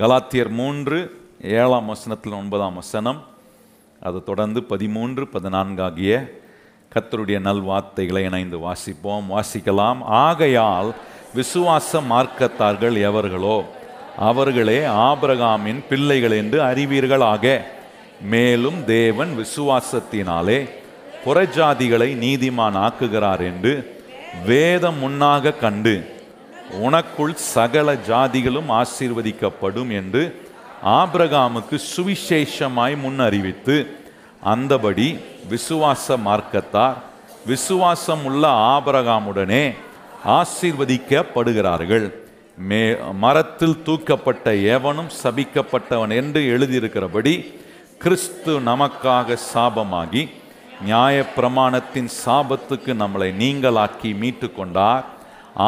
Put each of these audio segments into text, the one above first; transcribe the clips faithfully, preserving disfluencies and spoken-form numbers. கலாத்தியர் மூன்று ஏழாம் வசனத்தில் ஒன்பதாம் வசனம், அதை தொடர்ந்து பதிமூன்று பதினான்கு ஆகிய கர்த்தருடைய நல்வார்த்தைகளை இணைந்து வாசிப்போம், வாசிக்கலாம். ஆகையால் விசுவாச மார்க்கத்தார்கள் எவர்களோ அவர்களே ஆபிரகாமின் பிள்ளைகள் என்று அறிவீர்களாக. மேலும் தேவன் விசுவாசத்தினாலே புறஜாதிகளை நீதிமான் ஆக்குகிறார் என்று வேதம் முன்னாக கண்டு, உனக்குள் சகல ஜாதிகளும் ஆசீர்வதிக்கப்படும் என்று ஆபிரகாமுக்கு சுவிசேஷமாய் முன் அறிவித்து, அந்தபடி விசுவாச மார்க்கத்தார் விசுவாசம் உள்ள ஆபிரகாமுடனே ஆசீர்வதிக்கப்படுகிறார்கள். மே மரத்தில் தூக்கப்பட்ட எவனும் சபிக்கப்பட்டவன் என்று எழுதியிருக்கிறபடி கிறிஸ்து நமக்காக சாபமாகி நியாயப்பிரமாணத்தின் சாபத்துக்கு நம்மளை நீங்களாக்கி மீட்டு கொண்டார்.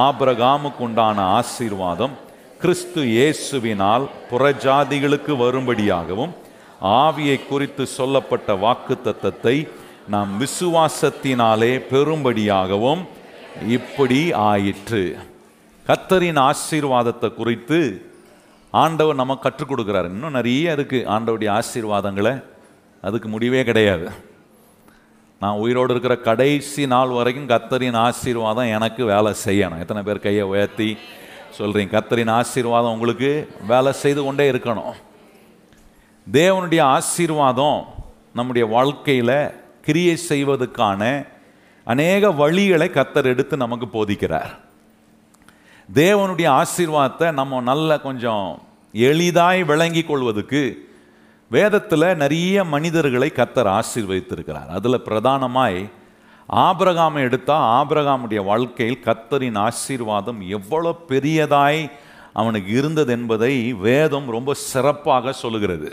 ஆபிரகாமுக்கு உண்டான ஆசீர்வாதம் கிறிஸ்து இயேசுவினால் புறஜாதிகளுக்கு வரும்படியாகவும், ஆவியை குறித்து சொல்லப்பட்ட வாக்குத்தத்தத்தை நாம் விசுவாசத்தினாலே பெறும்படியாகவும் இப்படி ஆயிற்று. கர்த்தரின் ஆசீர்வாதத்தை குறித்து ஆண்டவர் நம்ம கற்றுக் கொடுக்குறாரு. இன்னும் நிறைய இருக்குது ஆண்டவருடைய ஆசீர்வாதங்களை, அதுக்கு முடிவே கிடையாது. நான் உயிரோடு இருக்கிற கடைசி நாள் வரைக்கும் கர்த்தரின் ஆசீர்வாதம் எனக்கு வேலை செய்யணும். எத்தனை பேர் கையை உயர்த்தி சொல்கிறீங்க? கர்த்தரின் ஆசீர்வாதம் உங்களுக்கு வேலை செய்து கொண்டே இருக்கணும். தேவனுடைய ஆசீர்வாதம் நம்முடைய வாழ்க்கையில் கிரியை செய்வதற்கான அநேக வழிகளை கர்த்தர் எடுத்து நமக்கு போதிக்கிறார். தேவனுடைய ஆசீர்வாதத்தை நம்ம நல்ல கொஞ்சம் எளிதாய் விளங்கி கொள்வதற்கு வேதத்தில் நிறைய மனிதர்களை கர்த்தர் ஆசீர்வதித்திருக்கிறார். அதில் பிரதானமாய் ஆபிரகாமை எடுத்தால், ஆபிரகாமுடைய வாழ்க்கையில் கர்த்தரின் ஆசீர்வாதம் எவ்வளோ பெரியதாய் அவனுக்கு இருந்தது என்பதை வேதம் ரொம்ப சிறப்பாக சொல்லுகிறது.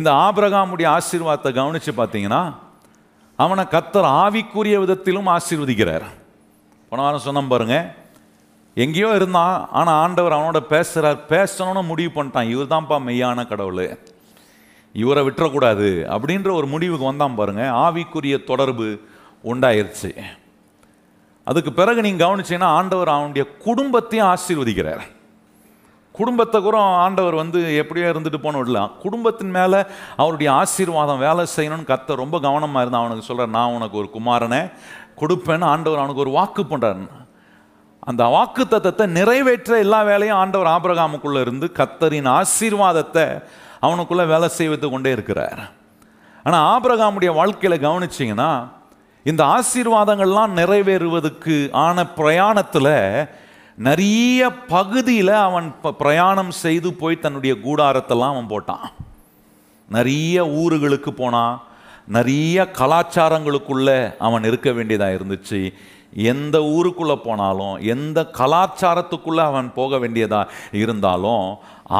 இந்த ஆபிரகாமுடைய ஆசீர்வாதத்தை கவனித்து பார்த்தீங்கன்னா, அவனை கர்த்தர் ஆவிக்குரிய விதத்திலும் ஆசீர்வதிக்கிறார். போன வாரம் சொன்ன பாருங்கள், எங்கேயோ இருந்தான், ஆனால் ஆண்டவர் அவனோட பேசுகிறார். பேசணும்னு முடிவு பண்ணிட்டான். இவர் தான்ப்பா மெய்யான கடவுள், இவரை விட்டுறக்கூடாது அப்படின்ற ஒரு முடிவுக்கு வந்தான் பாருங்கள். ஆவிக்குரிய தொடர்பு உண்டாயிருச்சு. அதுக்கு பிறகு நீங்கள் கவனிச்சிங்கன்னா, ஆண்டவர் அவனுடைய குடும்பத்தையும் ஆசீர்வதிக்கிறார். குடும்பத்தை கூட ஆண்டவர் வந்து எப்படியோ இருந்துட்டு போன விடலாம். குடும்பத்தின் மேலே அவருடைய ஆசீர்வாதம் வேலை செய்யணும்னு கர்த்தர் ரொம்ப கவனமாக இருந்தான். அவனுக்கு சொல்கிறார், நான் உனக்கு ஒரு குமாரனை கொடுப்பேன்னு ஆண்டவர் அவனுக்கு ஒரு வாக்கு பண்ணுறாரு. அந்த வாக்கு தத்தத்தை நிறைவேற்ற எல்லா வேலையும் ஆண்டவர் ஆபிரகாமுக்குள்ளே இருந்து கர்த்தரின் ஆசீர்வாதத்தை அவனுக்குள்ளே வேலை செய்வது கொண்டே இருக்கிறார். ஆனால் ஆபிரகாமுடைய வாழ்க்கையில் கவனிச்சிங்கன்னா, இந்த ஆசீர்வாதங்கள்லாம் நிறைவேறுவதற்கு ஆன பிரயாணத்தில் நிறைய பகுதியில் அவன் பிரயாணம் செய்து போய் தன்னுடைய கூடாரத்தெல்லாம் அவன் போட்டான். நிறைய ஊர்களுக்கு போனான். நிறைய கலாச்சாரங்களுக்குள்ளே அவன் இருக்க வேண்டியதாக இருந்துச்சு. எந்த ஊருக்குள்ளே போனாலும், எந்த கலாச்சாரத்துக்குள்ளே அவன் போக வேண்டியதாக இருந்தாலும்,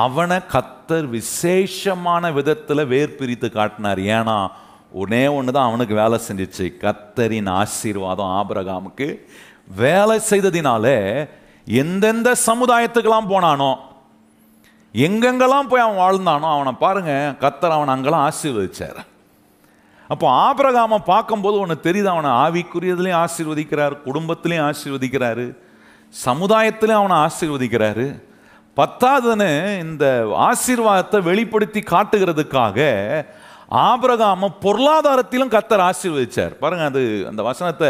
அவனை கர்த்தர் விசேஷமான விதத்தில் வேர் பிரித்து காட்டினார். ஏன்னா ஒன்னே ஒன்று தான் அவனுக்கு வேலை செஞ்சிச்சு, கர்த்தரின் ஆசீர்வாதம் ஆபிரகாமுக்கு வேலை செய்ததினாலே எந்தெந்த சமுதாயத்துக்கெல்லாம் போனானோ, எங்கெங்கெல்லாம் போய் அவன் வாழ்ந்தானோ, அவனை பாருங்கள் கர்த்தர் அவன் அங்கெல்லாம் ஆசீர்வதிச்சார். அப்போ ஆபிரகாமை பார்க்கும்போது ஒன்று தெரியுது, அவனை ஆவிக்குரியதுலேயும் ஆசீர்வதிக்கிறார், குடும்பத்திலையும் ஆசீர்வதிக்கிறாரு, சமுதாயத்திலையும் அவனை ஆசீர்வதிக்கிறாரு. பத்தாவதுன்னு இந்த ஆசீர்வாதத்தை வெளிப்படுத்தி காட்டுகிறதுக்காக ஆபிரகாமை பொருளாதாரத்திலும் கர்த்தர் ஆசீர்வதிச்சார். பாருங்கள், அது அந்த வசனத்தை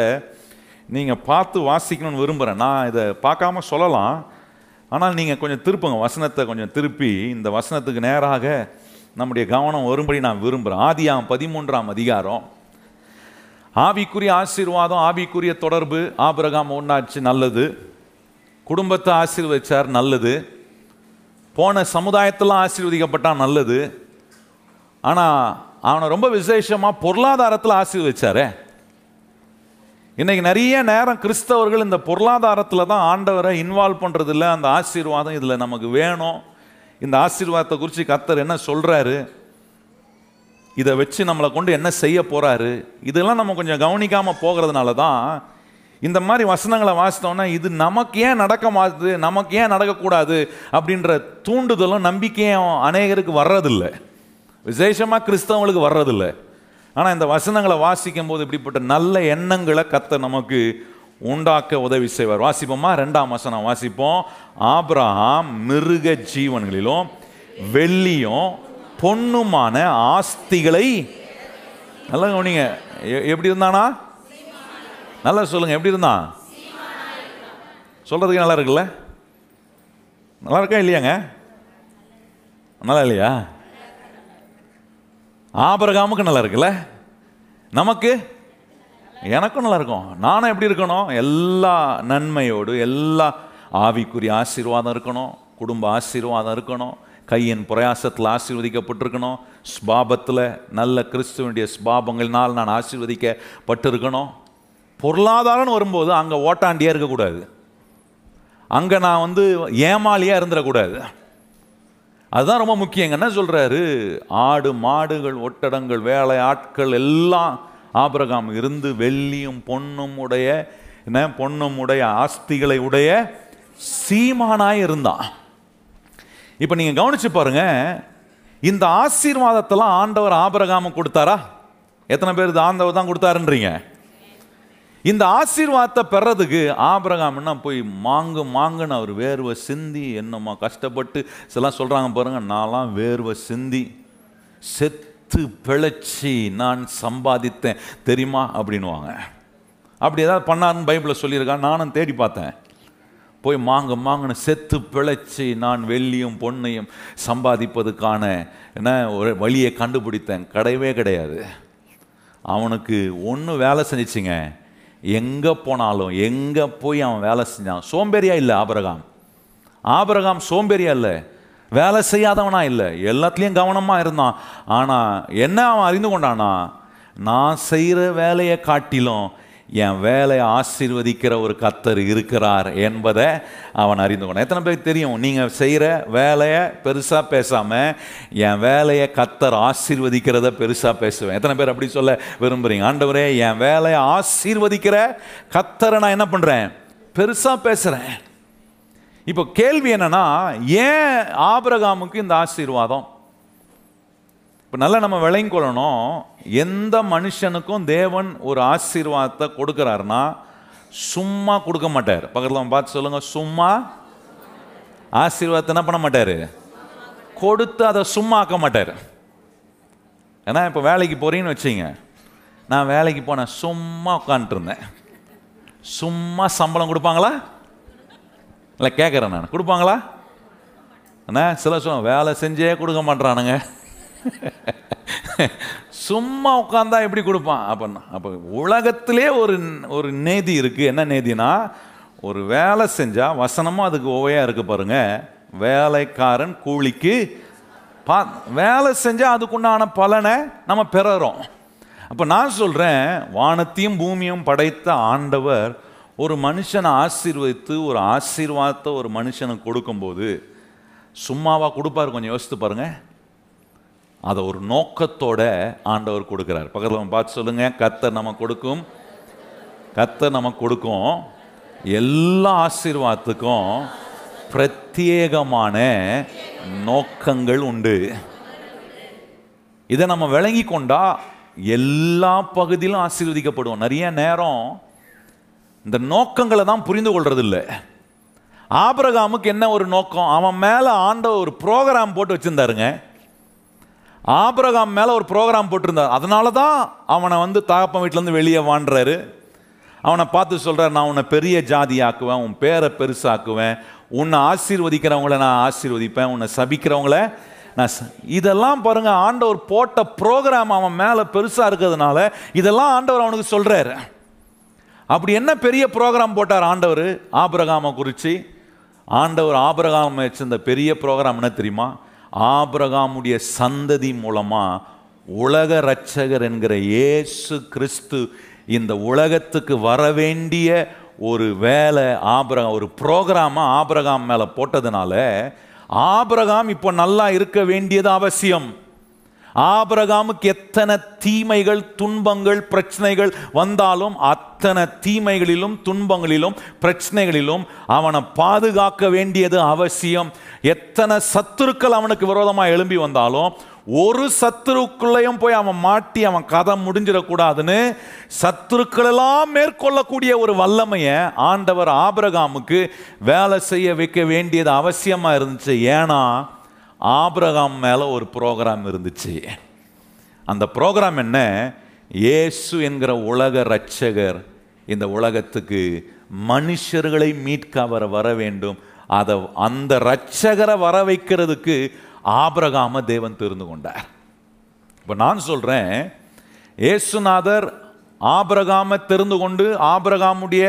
நீங்கள் பார்த்து வாசிக்கணும்னு விரும்புகிறேன். நான் இதை பார்க்காம சொல்லலாம், ஆனால் நீங்கள் கொஞ்சம் திருப்புங்க வசனத்தை, கொஞ்சம் திருப்பி இந்த வசனத்துக்கு நேராக நம்முடைய கவனம் வரும்படி நான் விரும்புகிறேன். ஆதியாகமம் பதிமூன்றாம் அதிகாரம், ஆவிக்குரிய ஆசீர்வாதம், ஆவிக்குரிய தொடர்பு. ஆபிரகாம் ஒன்றாச்சு, நல்லது. குடும்பத்தை ஆசீர்வதிச்சார், நல்லது. போன சமுதாயத்தெல்லாம் ஆசீர்வதிக்கப்பட்டான், நல்லது. ஆனால் அவனை ரொம்ப விசேஷமாக பொருளாதாரத்தில் ஆசீர்வதிச்சாரே. இன்றைக்கி நிறைய நேரம் கிறிஸ்தவர்கள் இந்த பொருளாதாரத்தில் தான் ஆண்டவரை இன்வால்வ் பண்ணுறதில்ல. அந்த ஆசீர்வாதம் இதில் நமக்கு வேணும், இந்த ஆசீர்வாதத்தை குறித்து கர்த்தர் என்ன சொல்கிறாரு, இதை வச்சு நம்மளை கொண்டு என்ன செய்ய போகிறாரு, இதெல்லாம் நம்ம கொஞ்சம் கவனிக்காமல் போகிறதுனால தான் இந்த மாதிரி வசனங்களை வாசித்தோன்னா இது நமக்கு ஏன் நடக்க மாது, நமக்கு ஏன் நடக்கக்கூடாது அப்படின்ற தூண்டுதலும் நம்பிக்கையும் அநேகருக்கு வர்றதில்லை, விசேஷமாக கிறிஸ்தவங்களுக்கு வர்றதில்லை. ஆனால் இந்த வசனங்களை வாசிக்கும் போது இப்படிப்பட்ட நல்ல எண்ணங்களை கர்த்தர் நமக்கு உண்டாக்க உதவி செய்வார். வாசிப்போமா? ரெண்டாம் வசனம் வாசிப்போம். ஆபிரகாம் மிருக ஜீவன்களிலும் வெள்ளியும் பொண்ணுமான ஆஸ்திகளை, நல்லா கவனிங்க, எப்படி இருந்தானா நல்லா சொல்லுங்க, எப்படி இருந்தான் சொல்றதுக்கு நல்லா இருக்குல்ல, நல்லா இருக்கா இல்லையாங்க, நல்லா இல்லையா? ஆபிரகாமுக்கு நல்லா இருக்குல்ல, நமக்கு எனக்கும் நல்லா இருக்கும். நானும் எப்படி இருக்கணும்? எல்லா நன்மையோடு எல்லா ஆவிக்குரிய ஆசீர்வாதம் இருக்கணும், குடும்ப ஆசீர்வாதம் இருக்கணும், கையின் பிரயாசத்தில் ஆசீர்வதிக்கப்பட்டிருக்கணும், ஸ்பாபத்தில் நல்ல கிறிஸ்துவனுடைய ஸ்பாபங்களினால் நான் ஆசீர்வதிக்கப்பட்டிருக்கணும். பொருளாதாரம்னு வரும்போது அங்கே ஓட்டாண்டியாக இருக்கக்கூடாது, அங்கே நான் வந்து ஏமாளியாக இருந்துடக்கூடாது. அதுதான் ரொம்ப முக்கியங்க. என்ன சொல்கிறாரு? ஆடு மாடுகள் ஒட்டடங்கள் வேலை ஆட்கள் எல்லாம் ஆபிரகாம் இருந்து வெள்ளியும் பொண்ணும் உடைய என்ன பொண்ணும் உடைய ஆஸ்திகளை உடைய சீமானாய் இருந்தான். இப்போ நீங்கள் கவனிச்சு பாருங்க, இந்த ஆசீர்வாதத்தெல்லாம் ஆண்டவர் ஆபிரகாமுக்கு கொடுத்தாரா? எத்தனை பேர் ஆண்டவர் தான் கொடுத்தாருன்றீங்க? இந்த ஆசீர்வாதத்தை பெறதுக்கு ஆபிரகாம் என்ன போய் மாங்கு மாங்குன்னு அவர் வேர்வை சிந்தி என்னம்மா கஷ்டப்பட்டு சிலாம் சொல்கிறாங்க பாருங்க, நான்லாம் வேர்வை சிந்தி செத்து பிழைச்சி நான் சம்பாதித்தேன் தெரியுமா அப்படின்வாங்க. அப்படி ஏதாவது பண்ணாருன்னு பைபிளில் சொல்லியிருக்கான். நானும் தேடி பார்த்தேன், போய் மாங்கு மாங்குன்னு செத்து பிழைச்சி நான் வெள்ளியும் பொண்ணையும் சம்பாதிப்பதுக்கான என்ன ஒரு வழியை கண்டுபிடித்தேன். கிடையவே கிடையாது. அவனுக்கு ஒன்று வேலை செஞ்சிச்சுங்க, எங்கே போனாலும் எங்கே போய் அவன் வேலை செஞ்சான். சோம்பேறியா இல்லை ஆபிரகாம். ஆபிரகாம் சோம்பேறியா இல்லை, வேலை செய்யாதவனா இல்லை, எல்லாத்துலேயும் கவனமாக இருந்தான். ஆனால் என்ன அவன் அறிந்து கொண்டானா, நான் செய்கிற வேலையை காட்டிலும் என் வேலையை ஆசீர்வதிக்கிற ஒரு கர்த்தர் இருக்கிறார் என்பதை அவன் அறிந்து கொண்டான். எத்தனை பேருக்கு தெரியும், நீங்கள் செய்கிற வேலையை பெருசாக பேசாமல் என் வேலையை கர்த்தர் ஆசீர்வதிக்கிறத பெருசாக பேசுவேன். எத்தனை பேர் அப்படி சொல்ல விரும்புகிறீங்க? ஆண்டவரே, என் வேலையை ஆசீர்வதிக்கிற கர்த்தரை நான் என்ன பண்ணுறேன், பெருசாக பேசுகிறேன். இப்போ கேள்வி என்னென்னா, ஏன் ஆபிரகாமுக்கு இந்த ஆசீர்வாதம்? இப்போ நல்லா நம்ம விளங்கிக்கொள்ளணும், எந்த மனுஷனுக்கும் தேவன் ஒரு ஆசீர்வாதத்தை கொடுக்குறாருன்னா சும்மா கொடுக்க மாட்டார். பக்கத்தில் பார்த்து சொல்லுங்கள், சும்மா ஆசீர்வாதத்தை என்ன பண்ண மாட்டார், கொடுத்து அதை சும்மா ஆக்க மாட்டார். ஏன்னா இப்போ வேலைக்கு போகிறீங்கன்னு வச்சிங்க, நான் வேலைக்கு போனேன் சும்மா உட்காந்துருந்தேன், சும்மா சம்பளம் கொடுப்பாங்களா? இல்லை கேட்குறேன் நான், கொடுப்பாங்களா? அண்ணா சில சொல்ல வேலை செஞ்சே கொடுக்க மாட்டேறானுங்க, சும்மா உட்காந்தா எப்படி கொடுப்பான்? அப்படின்னா அப்போ உலகத்திலே ஒரு ஒரு நீதி இருக்குது. என்ன நீதினா, ஒரு வேலை செஞ்சால் வசனமும் அதுக்கு ஓவையாக இருக்குது பாருங்க, வேலைக்காரன் கூலிக்கு பா வேலை செஞ்சால் அதுக்குண்டான பலனை நம்ம பெறறோம். அப்போ நான் சொல்கிறேன், வானத்தையும் பூமியும் படைத்த ஆண்டவர் ஒரு மனுஷனை ஆசீர்வதித்து ஒரு ஆசீர்வாதத்தை ஒரு மனுஷனுக்கு கொடுக்கும்போது சும்மாவாக கொடுப்பார்? கொஞ்சம் யோசித்து பாருங்கள். அதை ஒரு நோக்கத்தோட ஆண்டவர் கொடுக்குறார். பக்கத்தில் பார்த்து சொல்லுங்கள், கர்த்தர் நம்ம கொடுக்கும், கர்த்தர் நம்ம கொடுக்கும் எல்லா ஆசீர்வாதத்துக்கும் பிரத்யேகமான நோக்கங்கள் உண்டு. இதை நம்ம விளங்கி கொண்டா எல்லா பகுதியிலும் ஆசீர்வதிக்கப்படுவோம். நிறைய நேரம் இந்த நோக்கங்களை தான் புரிந்து கொள்றதில்லை. ஆபிரகாமுக்கு என்ன ஒரு நோக்கம்? அவன் மேலே ஆண்டவர் ஒரு ப்ரோக்ராம் போட்டு வச்சுருந்தாருங்க. ஆபிரகாம் மேலே ஒரு ப்ரோக்ராம் போட்டிருந்தார். அதனால தான் அவனை வந்து தகப்பன் வீட்டிலேருந்து வெளியே வாண்டுறாரு. அவனை பார்த்து சொல்கிறார், நான் உன்னை பெரிய ஜாதி ஆக்குவேன், உன் பேரை பெருசாக்குவேன், உன்னை ஆசீர்வதிக்கிறவங்கள நான் ஆசீர்வதிப்பேன், உன்னை சபிக்கிறவங்கள நான். இதெல்லாம் பாருங்கள், ஆண்டவர் போட்ட ப்ரோக்ராம் அவன் மேலே பெருசாக இருக்கிறதுனால இதெல்லாம் ஆண்டவர் அவனுக்கு சொல்கிறாரு. அப்படி என்ன பெரிய ப்ரோக்ராம் போட்டார் ஆண்டவர் ஆபிரகாமை குறித்து? ஆண்டவர் ஆபிரகாம் வச்சிருந்த பெரிய ப்ரோக்ராம் என்ன தெரியுமா? ஆபிரகாமுடைய சந்ததி மூலமாக உலக ரட்சகர் என்கிற இயேசு கிறிஸ்து இந்த உலகத்துக்கு வரவேண்டிய ஒரு வேலை ஆபிரகாம் ஒரு ப்ரோக்ராமை ஆபிரகாம் மேலே போட்டதுனால ஆபிரகாம் இப்போ நல்லா இருக்க வேண்டியது அவசியம். ஆபிரகாமுக்கு எத்தனை தீமைகள் துன்பங்கள் பிரச்சனைகள் வந்தாலும் அத்தனை தீமைகளிலும் துன்பங்களிலும் பிரச்சனைகளிலும் அவனை பாதுகாக்க வேண்டியது அவசியம். எத்தனை சத்துருக்கள் அவனுக்கு விரோதமாக எழும்பி வந்தாலும் ஒரு சத்துருக்குள்ளையும் போய் அவன் மாட்டி அவன் கதை முடிஞ்சிடக்கூடாதுன்னு சத்துருக்கள் எல்லாம் மேற்கொள்ளக்கூடிய ஒரு வல்லமையை ஆண்டவர் ஆபிரகாமுக்கு வேலை செய்ய வைக்க வேண்டியது அவசியமாக இருந்துச்சு. ஏன்னா ஆபிரகாம் மேலே ஒரு ப்ரோக்ராம் இருந்துச்சு. அந்த ப்ரோக்ராம் என்ன? இயேசு என்கிற உலக இரட்சகர் இந்த உலகத்துக்கு மனுஷர்களை மீட்க அவர் வர வேண்டும். அதை அந்த இரட்சகரை வர வைக்கிறதுக்கு ஆபிரகாமை தேவன் தெரிந்து கொண்டார். இப்போ நான் சொல்கிறேன், இயேசுநாதர் ஆபிரகாமை தெரிந்து கொண்டு ஆபிரகாமுடைய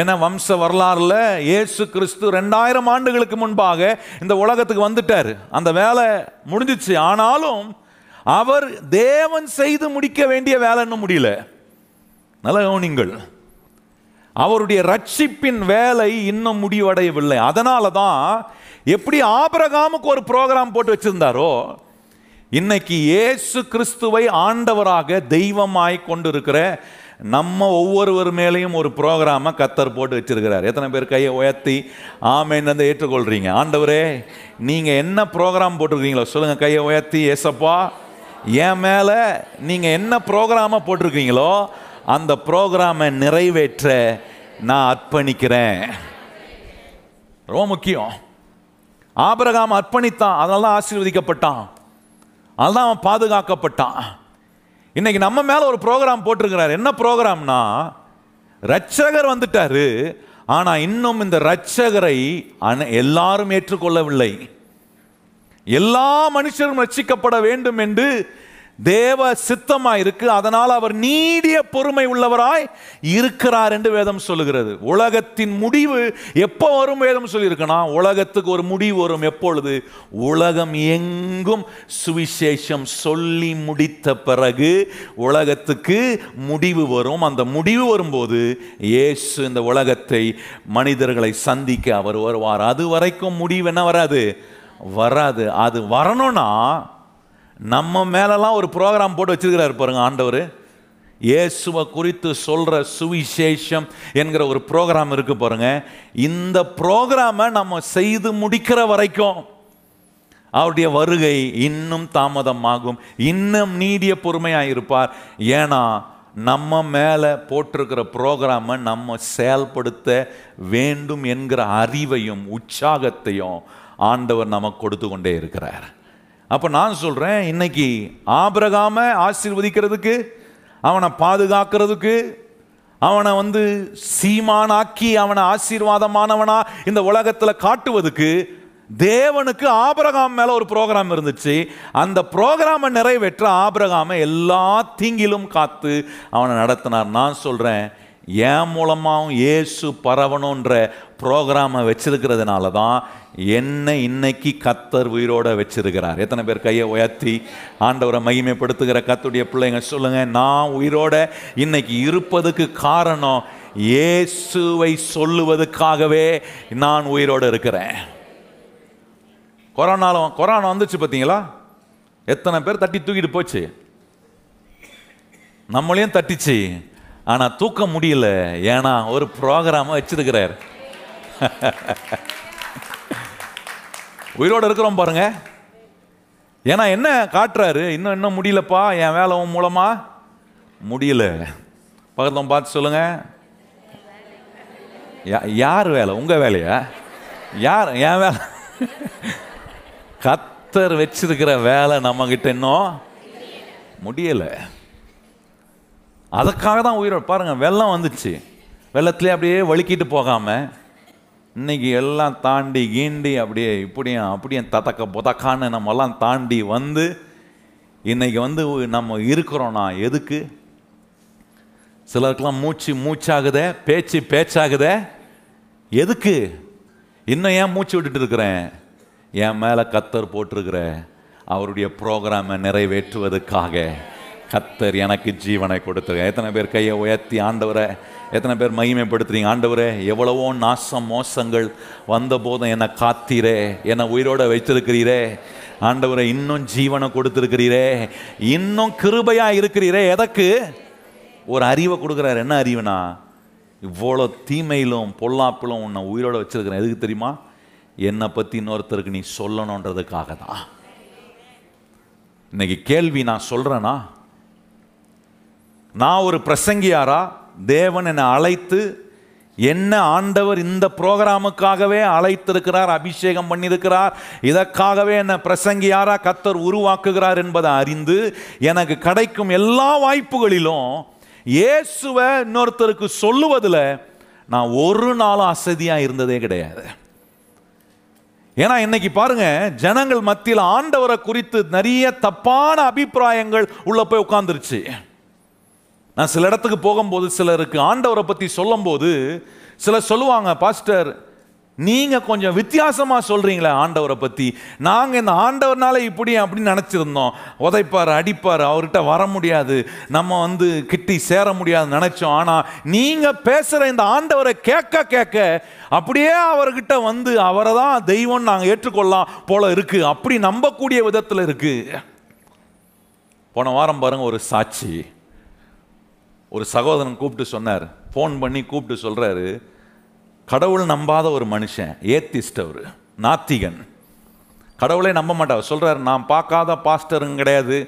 என வம்ச வரலாறுல இயேசு கிறிஸ்து ரெண்டாயிரம் ஆண்டுகளுக்கு முன்பாக இந்த உலகத்துக்கு வந்துட்டார். அந்த வேலை முடிஞ்சிச்சு. ஆனாலும் அவர் தேவன் செய்து முடிக்க வேண்டிய வேலைன்னு முடியல. நல்ல கவனிங்கள், அவருடைய ரட்சிப்பின் வேலை இன்னும் முடிவடையவில்லை. அதனால தான் எப்படி ஆபிரகாமுக்கு ஒரு ப்ரோக்ராம் போட்டு வச்சிருந்தாரோ, இன்னைக்கு இயேசு கிறிஸ்துவை ஆண்டவராக தெய்வமாய் கொண்டிருக்கிற நம்ம ஒவ்வொருவர் மேலேயும் ஒரு ப்ரோக்ராமை கத்தர் போட்டு வச்சிருக்கிறார். எத்தனை பேர் கையை உயர்த்தி ஆமேன்னு வந்து ஏற்றுக்கொள்கிறீங்க? ஆண்டவரே, நீங்கள் என்ன ப்ரோக்ராம் போட்டிருக்கீங்களோ சொல்லுங்கள். கையை உயர்த்தி, ஏசப்பா என் மேலே நீங்கள் என்ன ப்ரோக்ராமை போட்டிருக்கீங்களோ அந்த ப்ரோக்ராமை நிறைவேற்ற நான் அர்ப்பணிக்கிறேன். ரொம்ப முக்கியம். ஆபிரகாம் அர்ப்பணித்தான், அதனால தான் ஆசீர்வதிக்கப்பட்டான், அதனால தான் அவன் பாதுகாக்கப்பட்டான். இன்னைக்கு நம்ம மேலே ஒரு ப்ரோக்ராம் போட்டிருக்கிறார். என்ன ப்ரோக்ராம்னா, இரட்சகர் வந்துட்டாரு, ஆனால் இன்னும் இந்த இரட்சகரை எல்லாரும் ஏற்றுக்கொள்ளவில்லை. எல்லா மனுஷரும் ரட்சிக்கப்பட வேண்டும் என்று தேவ சித்தமாக இருக்கு. அதனால் அவர் நீடிய பொறுமை உள்ளவராய் இருக்கிறார் என்று வேதம் சொல்லுகிறது. உலகத்தின் முடிவு எப்போ வரும் வேதம் சொல்லியிருக்குன்னா, உலகத்துக்கு ஒரு முடிவு வரும். எப்பொழுது? உலகம் எங்கும் சுவிசேஷம் சொல்லி முடித்த பிறகு உலகத்துக்கு முடிவு வரும். அந்த முடிவு வரும்போது இயேசு இந்த உலகத்தை, மனிதர்களை சந்திக்க அவர் வருவார். அது வரைக்கும் முடிவு என்ன வராது வராது அது வரணும்னா நம்ம மேலெல்லாம் ஒரு ப்ரோக்ராம் போட்டு வச்சிருக்கிறாரு பாருங்க ஆண்டவர். இயேசுவை குறித்து சொல்கிற சுவிசேஷம் என்கிற ஒரு ப்ரோக்ராம் இருக்கு பாருங்க. இந்த ப்ரோக்ராமை நம்ம செய்து முடிக்கிற வரைக்கும் அவருடைய வருகை இன்னும் தாமதமாகும். இன்னும் நீடிய பொறுமையாக இருப்பார். ஏன்னா நம்ம மேலே போட்டிருக்கிற ப்ரோக்ராமை நம்ம செயல்படுத்த வேண்டும் என்கிற அறிவையும் உற்சாகத்தையும் ஆண்டவர் நமக்கு கொடுத்து கொண்டே இருக்கிறார். அப்போ நான் சொல்கிறேன், இன்னைக்கு ஆபிரகாமை ஆசீர்வதிக்கிறதுக்கு, அவனை பாதுகாக்கிறதுக்கு, அவனை வந்து சீமானாக்கி அவனை ஆசீர்வாதமானவனா இந்த உலகத்தில் காட்டுவதுக்கு தேவனுக்கு ஆபிரகாம் மேலே ஒரு ப்ரோக்ராம் இருந்துச்சு. அந்த ப்ரோக்ராமை நிறைவேற்ற ஆபிரகாமை எல்லா தீங்கிலும் காத்து அவனை நடத்தினார். நான் சொல்கிறேன், என் மூலமாகவும் இயேசு பரவணுன்ற ப்ரோக்ராமை வச்சிருக்கிறதுனால தான் என்னை இன்னைக்கு கத்தர் உயிரோட வச்சிருக்கிறார். எத்தனை பேர் கையை உயர்த்தி ஆண்டவரை மகிமைப்படுத்துகிற கத்துடைய பிள்ளைங்க சொல்லுங்க, நான் உயிரோட இன்னைக்கு இருப்பதுக்கு காரணம் இயேசுவை சொல்லுவதுக்காகவே நான் உயிரோட இருக்கிறேன். கொரோனால கொரோனா வந்துச்சு பார்த்தீங்களா? எத்தனை பேர் தட்டி தூக்கிட்டு போச்சு, நம்மளையும் தட்டிச்சு. ஆனால் தூக்க முடியல, ஏன்னா ஒரு ப்ரோக்ராமை வச்சிருக்கிறார். உயிரோடு இருக்கிறோம் பாருங்க. ஏன்னா என்ன காட்டுறாரு? இன்னும் இன்னும் முடியலப்பா, என் வேலை உன் மூலமாக முடியல. பக்கத்தில் பார்த்து சொல்லுங்க, யார் வேலை? உங்கள் வேலையா? யார்? என் வேலை. கத்தர் வச்சிருக்கிற வேலை நம்மகிட்ட இன்னும் முடியலை. அதுக்காக தான் உயிரோடு. பாருங்கள், வெள்ளம் வந்துச்சு, வெள்ளத்துலேயே அப்படியே வலிக்கிட்டு போகாமல் இன்றைக்கி எல்லாம் தாண்டி கீண்டி அப்படியே இப்படியும் அப்படியும் ததக்க புதக்கான்னு நம்மெல்லாம் தாண்டி வந்து இன்றைக்கி வந்து நம்ம இருக்கிறோன்னா எதுக்கு? சிலருக்கெல்லாம் மூச்சு மூச்சாகுதே, பேச்சு பேச்சாகுதே. எதுக்கு இன்னும் ஏன் மூச்சு விட்டுட்டு இருக்கிறேன்? என் மேலே கத்தர் போட்டிருக்கிற அவருடைய ப்ரோக்ராமை நிறைவேற்றுவதற்காக கத்தர் எனக்கு ஜீவனை கொடுத்துருக்க. எத்தனை பேர் கையை உயர்த்தி ஆண்டவரை, எத்தனை பேர் மகிமைப்படுத்துறீங்க? ஆண்டவரே, எவ்வளவோ நாசம் மோசங்கள் வந்தபோதும் என்னை காத்தீரே, என்னை உயிரோட வைத்திருக்கிறீரே. ஆண்டவரை, இன்னும் ஜீவனை கொடுத்துருக்கிறீரே, இன்னும் கிருபையாக இருக்கிறீரே. எதற்கு? ஒரு அறிவை கொடுக்குறாரு. என்ன அறிவுனா, இவ்வளோ தீமையிலும் பொல்லாப்பிலும் உன்னை உயிரோட வச்சிருக்கிறேன். எதுக்கு தெரியுமா? என்னை பற்றி இன்னொருத்தருக்கு நீ சொல்லணுன்றதுக்காக தான். இன்னைக்கு கேள்வி, நான் சொல்கிறேன்னா நான் ஒரு பிரசங்கியாரா தேவன் என்னை அழைத்து என்ன ஆண்டவர் இந்த புரோகிராமுக்காகவே அழைத்திருக்கிறார், அபிஷேகம் பண்ணியிருக்கிறார், இதற்காகவே என்ன பிரசங்கியாரா கர்த்தர் உருவாக்குகிறார் என்பதை அறிந்து எனக்கு கிடைக்கும் எல்லா வாய்ப்புகளிலும் இயேசுவை இன்னொருத்தருக்கு சொல்லுவதில் நான் ஒரு நாளும் அசதியாக இருந்ததே கிடையாது. ஏன்னா இன்னைக்கு பாருங்க, ஜனங்கள் மத்தியில் ஆண்டவரை குறித்து நிறைய தப்பான அபிப்பிராயங்கள் உள்ள போய் உட்காந்துருச்சு. நான் சில இடத்துக்கு போகும்போது சிலருக்கு ஆண்டவரை பற்றி சொல்லும் போது சிலர் சொல்லுவாங்க, பாஸ்டர் நீங்கள் கொஞ்சம் வித்தியாசமாக சொல்கிறீங்களே ஆண்டவரை பற்றி, நாங்கள் இந்த ஆண்டவர்னால இப்படி அப்படின்னு நினச்சிருந்தோம், உதைப்பார் அடிப்பார் அவர்கிட்ட வர முடியாது, நம்ம வந்து கிட்டி சேர முடியாதுன்னு நினச்சோம். ஆனால் நீங்கள் பேசுகிற இந்த ஆண்டவரை கேட்க கேட்க அப்படியே அவர்கிட்ட வந்து அவரை தான் தெய்வம் நாங்கள் ஏற்றுக்கொள்ளலாம் போல இருக்குது, அப்படி நம்பக்கூடிய விதத்தில் இருக்குது. போன வாரம் பாருங்கள், ஒரு சாட்சி ஒரு சகோதரன் கூப்பிட்டு சொன்னார், ஃபோன் பண்ணி கூப்பிட்டு சொல்கிறாரு, கடவுள் நம்பாத ஒரு மனுஷன், ஏத்திஸ்ட், அவர் நாத்திகன், கடவுளே நம்ப மாட்டார். சொல்கிறார், நான் பார்க்காத பாஸ்டருங்க கிடையாது,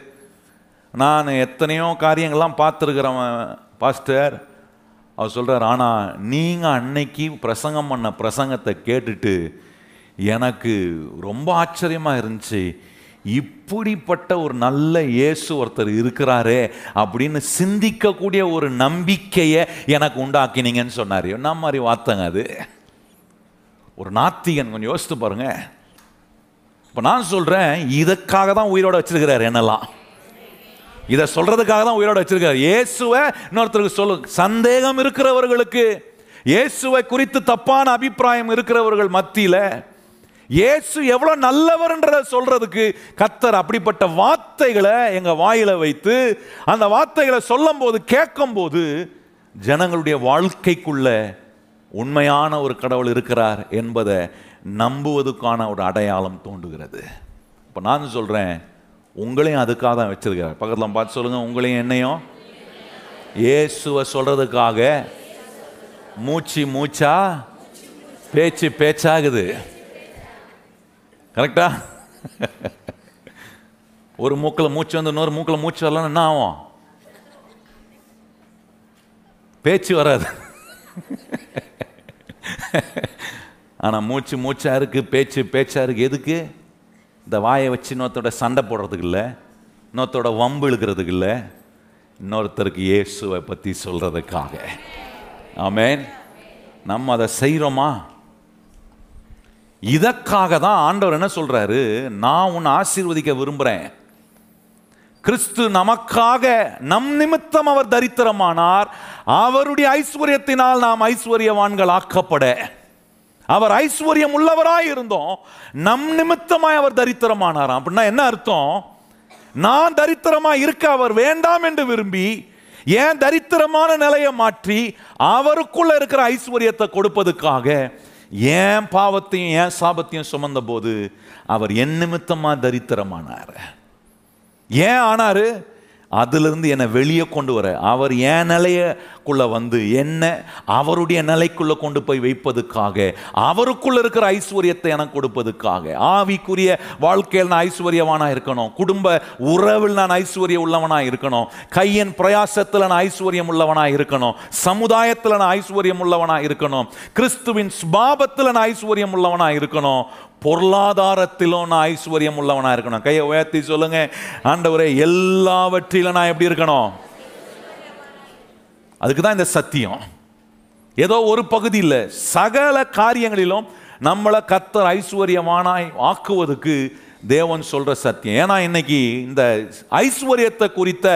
நான் எத்தனையோ காரியங்கள்லாம் பார்த்துருக்கிறவன் பாஸ்டர். அவர் சொல்கிறார், ஆனால் நீங்கள் அன்னைக்கு பிரசங்கம் பண்ண பிரசங்கத்தை கேட்டுட்டு எனக்கு ரொம்ப ஆச்சரியமாக இருந்துச்சு, இப்படிப்பட்ட ஒரு நல்ல இயேசு ஒருத்தர் இருக்கிறாரே அப்படின்னு சிந்திக்கக்கூடிய ஒரு நம்பிக்கையை எனக்கு உண்டாக்கினீங்கன்னு சொன்னார். என்ன மாதிரி வார்த்தைங்க அது, ஒரு நாத்திகன். கொஞ்சம் யோசித்து பாருங்க. இப்போ நான் சொல்கிறேன், இதுக்காக தான் உயிரோட வச்சிருக்கிறார் என்னெல்லாம், இதை சொல்கிறதுக்காக தான் உயிரோட வச்சிருக்கார். இயேசுவை இன்னொருத்தருக்கு சொல்லு, சந்தேகம் இருக்கிறவர்களுக்கு, இயேசுவை குறித்து தப்பான அபிப்பிராயம் இருக்கிறவர்கள் மத்தியில் இயேசு எவ்வளோ நல்லவர்ன்றத சொல்கிறதுக்கு கர்த்தர் அப்படிப்பட்ட வார்த்தைகளை எங்கள் வாயில வைத்து அந்த வார்த்தைகளை சொல்லும் போது கேட்கும்போது ஜனங்களுடைய வாழ்க்கைக்குள்ள உண்மையான ஒரு கடவுள் இருக்கிறார் என்பதை நம்புவதற்கான ஒரு அடையாளம் தோன்றுகிறது. இப்போ நான் சொல்கிறேன், உங்களையும் அதுக்காக தான் வச்சிருக்கிறார். பக்கத்தில் பார்த்து சொல்லுங்கள், உங்களையும் என்னையும் இயேசுவை சொல்கிறதுக்காக மூச்சு மூச்சா பேச்சு பேச்சாகுது. கரெக்டா? ஒரு மூக்கில் மூச்சு வந்து இன்னொரு மூக்கில் மூச்சு வரலன்னு என்ன ஆகும்? பேச்சு வராது. ஆனால் மூச்சு மூச்சா இருக்கு, பேச்சு பேச்சா இருக்கு. எதுக்கு? இந்த வாயை வச்சு இன்னொருத்தோட சண்டை போடுறதுக்கு இல்லை, இன்னொருத்தோட வம்பு இழுக்கிறதுக்கு இல்லை, இன்னொருத்தருக்கு இயேசுவை பற்றி சொல்கிறதுக்காக. ஆமென். நம்ம அதை செய்கிறோமா? இதற்காக தான் ஆண்டவர் என்ன சொல்றாரு, நான் உன்னை ஆசீர்வதிக்க விரும்புகிறேன். கிறிஸ்து நமக்காக நம் நிமித்தம் அவர் தரித்திரமானார், அவருடைய ஐஸ்வர்யத்தினால் நாம் ஐஸ்வர்யவான்கள் ஆக்கப்பட. அவர் ஐஸ்வர்யம் உள்ளவராய் இருந்தோம், நம் நிமித்தமாய் அவர் தரித்திரமானார். அப்படின்னா என்ன அர்த்தம்? நான் தரித்திரமாய் இருக்க அவர் வேண்டாம் என்று விரும்பி ஏன் தரித்திரமான நிலையை மாற்றி அவருக்குள்ள இருக்கிற ஐஸ்வர்யத்தை கொடுப்பதுக்காக ஏன் பாவத்தையும் ஏன் சாபத்தையும் சுமந்த போது அவர் என் நிமித்தமாக தரித்திரமானார். ஏன் ஆனார்? அதிலிருந்து என்னை வெளியே கொண்டு வர, அவர் என் நிலையக்குள்ளே வந்து என்னை அவருடைய நிலைக்குள்ளே கொண்டு போய் வைப்பதுக்காக, அவருக்குள்ளே இருக்கிற ஐஸ்வர்யத்தை எனக்கு கொடுப்பதுக்காக. ஆவிக்குரிய வாழ்க்கையில் நான் ஐஸ்வர்யவானாக இருக்கணும், குடும்ப உறவில் நான் ஐஸ்வர்யம் உள்ளவனாக இருக்கணும், கையின் பிரயாசத்தில் நான் ஐஸ்வர்யம் உள்ளவனாக இருக்கணும், சமுதாயத்தில் நான் ஐஸ்வர்யம் உள்ளவனாக இருக்கணும், கிறிஸ்துவின் சுபாவத்தில் நான் ஐஸ்வர்யம் உள்ளவனாக இருக்கணும், பொருளாதாரத்திலும் நான் ஐஸ்வர்யம் உள்ளவனாக இருக்கணும். கையை உயர்த்தி சொல்லுங்க, ஆண்டவரே எல்லாவற்றிலும் நான் எப்படி இருக்கணும்? அதுக்கு தான் இந்த சத்தியம். ஏதோ ஒரு பகுதியில் சகல காரியங்களிலும் நம்மளை கர்த்தர் ஐஸ்வர்யமானாய் ஆக்குவதுக்கு தேவன் சொல்கிற சத்தியம். ஏன்னா இன்னைக்கு இந்த ஐஸ்வர்யத்தை குறித்த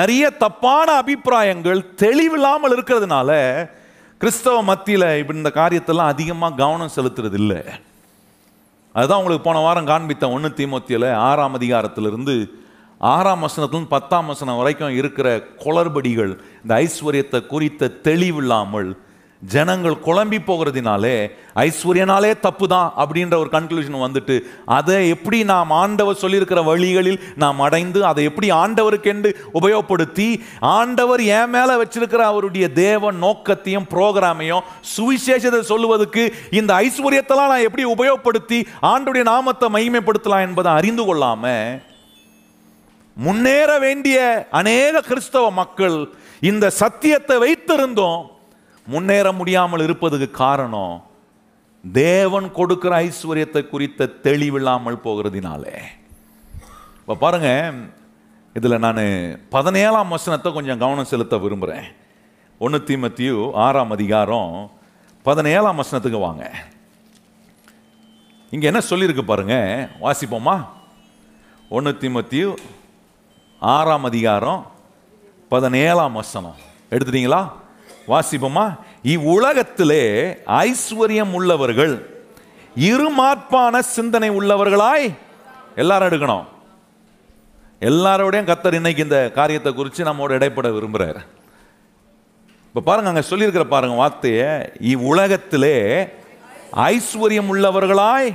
நிறைய தப்பான அபிப்பிராயங்கள் தெளிவில்லாமல் இருக்கிறதுனால கிறிஸ்தவ மத்தியில் இப்படி இந்த காரியத்தெல்லாம் அதிகமாக கவனம் செலுத்துறது இல்லை. அதுதான் உங்களுக்கு போன வாரம் காண்பித்த ஒன்று தீமோத்தியில் ஆறாம் அதிகாரத்திலிருந்து ஆறாம் வசனத்திலிருந்து பத்தாம் வசனம் வரைக்கும் இருக்கிற குளறுபடிகள், இந்த ஐஸ்வர்யத்தை குறித்த தெளிவில்லாமல் ஜனங்கள் குழம்பி போகிறதுனாலே ஐஸ்வர்யனாலே தப்பு தான் அப்படின்ற ஒரு கன்க்ளூஷன் வந்துட்டு, அதை எப்படி நாம் ஆண்டவர் சொல்லியிருக்கிற வழிகளில் நாம் அடைந்து அதை எப்படி ஆண்டவருக்கென்று உபயோகப்படுத்தி ஆண்டவர் என் மேலே வச்சிருக்கிற அவருடைய தேவ நோக்கத்தையும் ப்ரோக்ராமையும் சுவிசேஷத்தை சொல்லுவதுக்கு இந்த ஐஸ்வர்யத்தெல்லாம் நான் எப்படி உபயோகப்படுத்தி ஆண்டவருடைய நாமத்தை மகிமைப்படுத்தலாம் என்பதை அறிந்து கொள்ளாமல் முன்னேற வேண்டிய அநேக கிறிஸ்தவ மக்கள் இந்த சத்தியத்தை வைத்திருந்தோம் முன்னேற முடியாமல் இருப்பதுக்கு காரணம் தேவன் கொடுக்கிற ஐஸ்வர்யத்தை குறித்த தெளிவில்லாமல் போகிறதுனாலே. இப்போ பாருங்க, இதில் நான் பதினேழாம் வசனத்தை கொஞ்சம் கவனம் செலுத்த விரும்புகிறேன். ஒன்று தீமத்தியு ஆறாம் அதிகாரம் பதினேழாம் வசனத்துக்கு வாங்க. இங்கே என்ன சொல்லியிருக்கு பாருங்க, வாசிப்போமா? ஒன்று தீமத்தியு ஆறாம் அதிகாரம் பதினேழாம் வசனம் எடுத்துட்டீங்களா? வாசிப்போமா? இவ்வுலகத்திலே ஐஸ்வர்யம் உள்ளவர்கள் இருமாற்பான சிந்தனை உள்ளவர்களாய் எல்லாரும் எடுக்கணும். எல்லாரோடையும் கர்த்தர் இன்னைக்கு இந்த காரியத்தை குறித்து நம்மோட இடைப்பட விரும்புகிறார். இப்போ பாருங்க, அங்கே சொல்லியிருக்கிற பாருங்க வார்த்தையை, இவ்வுலகத்திலே ஐஸ்வர்யம் உள்ளவர்களாய்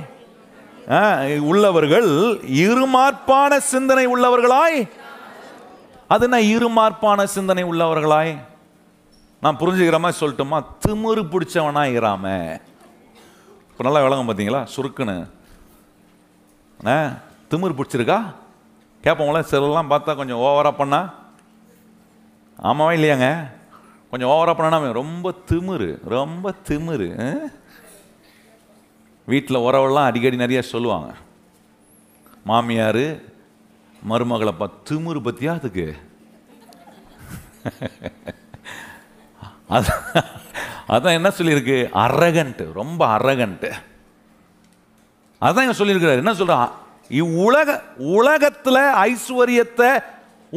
உள்ளவர்கள் இருமாற்பான சிந்தனை உள்ளவர்களாய். அதுனா இருமாற்பான சிந்தனை உள்ளவர்களாய் நான் புரிஞ்சுக்கிற மாதிரி சொல்லட்டுமா? திமிரு பிடிச்சவனாக இராம. இப்போ நல்லா விளங்கும் பார்த்தீங்களா? சுருக்குன்னு திமிரு பிடிச்சிருக்கா கேட்போங்களே. சிலலாம் பார்த்தா கொஞ்சம் ஓவராக பண்ணா, ஆமாவா இல்லையாங்க? கொஞ்சம் ஓவராக பண்ணா ரொம்ப திமிரு, ரொம்ப திமிரு. வீட்டில் உறவெல்லாம் அடிக்கடி நிறையா சொல்லுவாங்க. மாமியார் மருமகளை பார்த்து திமிரு பற்றியா அதுக்கு, அது அதான் என்ன சொல்லியிருக்கு, அரகன்ட்டு, ரொம்ப அரகன்ட்டு. அதான் இங்கே சொல்லியிருக்கிறார். என்ன சொல்கிறா? இவ்வுலக உலகத்தில் ஐஸ்வர்யத்தை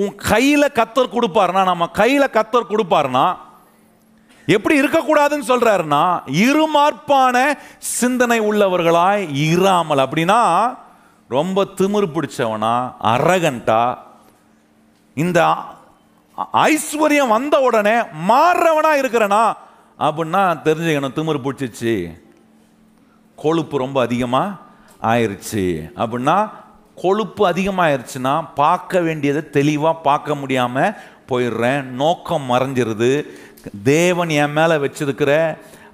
உன் கையில் கத்தர் கொடுப்பாருனா, நம்ம கையில் கத்தர் கொடுப்பாருனா எப்படி இருக்கக்கூடாதுன்னு சொல்றாருன்னா இருமாற்பான சிந்தனை உள்ளவர்களாய் இராமல். அப்படின்னா ரொம்ப திமிரு பிடிச்சவனா, அரகண்டா, இந்த ஐஸ்வர்யம் வந்த உடனே மாறுறவனா இருக்கிறனா அப்படின்னா தெரிஞ்சுக்கணும் திமிரு பிடிச்சிச்சு, கொழுப்பு ரொம்ப அதிகமாக ஆயிடுச்சு. அப்படின்னா கொழுப்பு அதிகமாகிருச்சுன்னா பார்க்க வேண்டியதை தெளிவாக பார்க்க முடியாமல் போயிடுறேன், நோக்கம் மறைஞ்சிருது. தேவன் என் மேலே வச்சிருக்கிற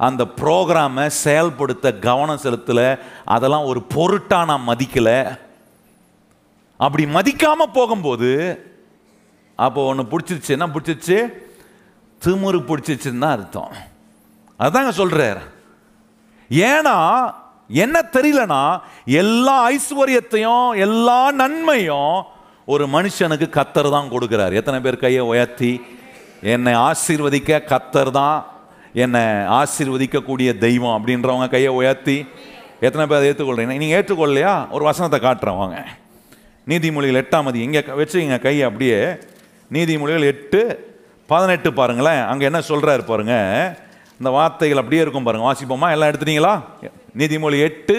அந்த ப்ரோக்ராமை செயல்படுத்த கவனம் செலுத்தலை, அதெல்லாம் ஒரு பொருட்டாக நான் மதிக்கலை. அப்படி மதிக்காமல் போகும்போது அப்போ ஒன்று பிடிச்சிருச்சு. என்ன பிடிச்சிருச்சு? திமிரு பிடிச்சிருச்சுன்னு தான் அர்த்தம். அதுதாங்க சொல்கிறார். ஏன்னா என்ன தெரியலனா எல்லா ஐஸ்வர்யத்தையும் எல்லா நன்மையும் ஒரு மனுஷனுக்கு கத்தர் தான் கொடுக்குறார். எத்தனை பேர் கையை உயர்த்தி என்னை ஆசீர்வதிக்க கத்தர் தான் என்னை ஆசீர்வதிக்கக்கூடிய தெய்வம் அப்படின்றவங்க கையை உயர்த்தி எத்தனை பேர் ஏற்றுக்கொள்கிறீங்க? நீங்கள் ஏற்றுக்கொள்ளையா? ஒரு வசனத்தை காட்டுறேன் வாங்க. நீதிமொழிகள் எட்டாம் அதிகாரம், இங்கே வச்சுக்கிங்க கையை அப்படியே. நீதிமொழிகள் எட்டு பதினெட்டு பாருங்களேன். அங்கே என்ன சொல்கிறாரு பாருங்க, இந்த வார்த்தைகள் அப்படியே இருக்கும் பாருங்கள். வாசிப்போமா? எல்லாம் எடுத்துட்டீங்களா? நீதிமொழி எட்டு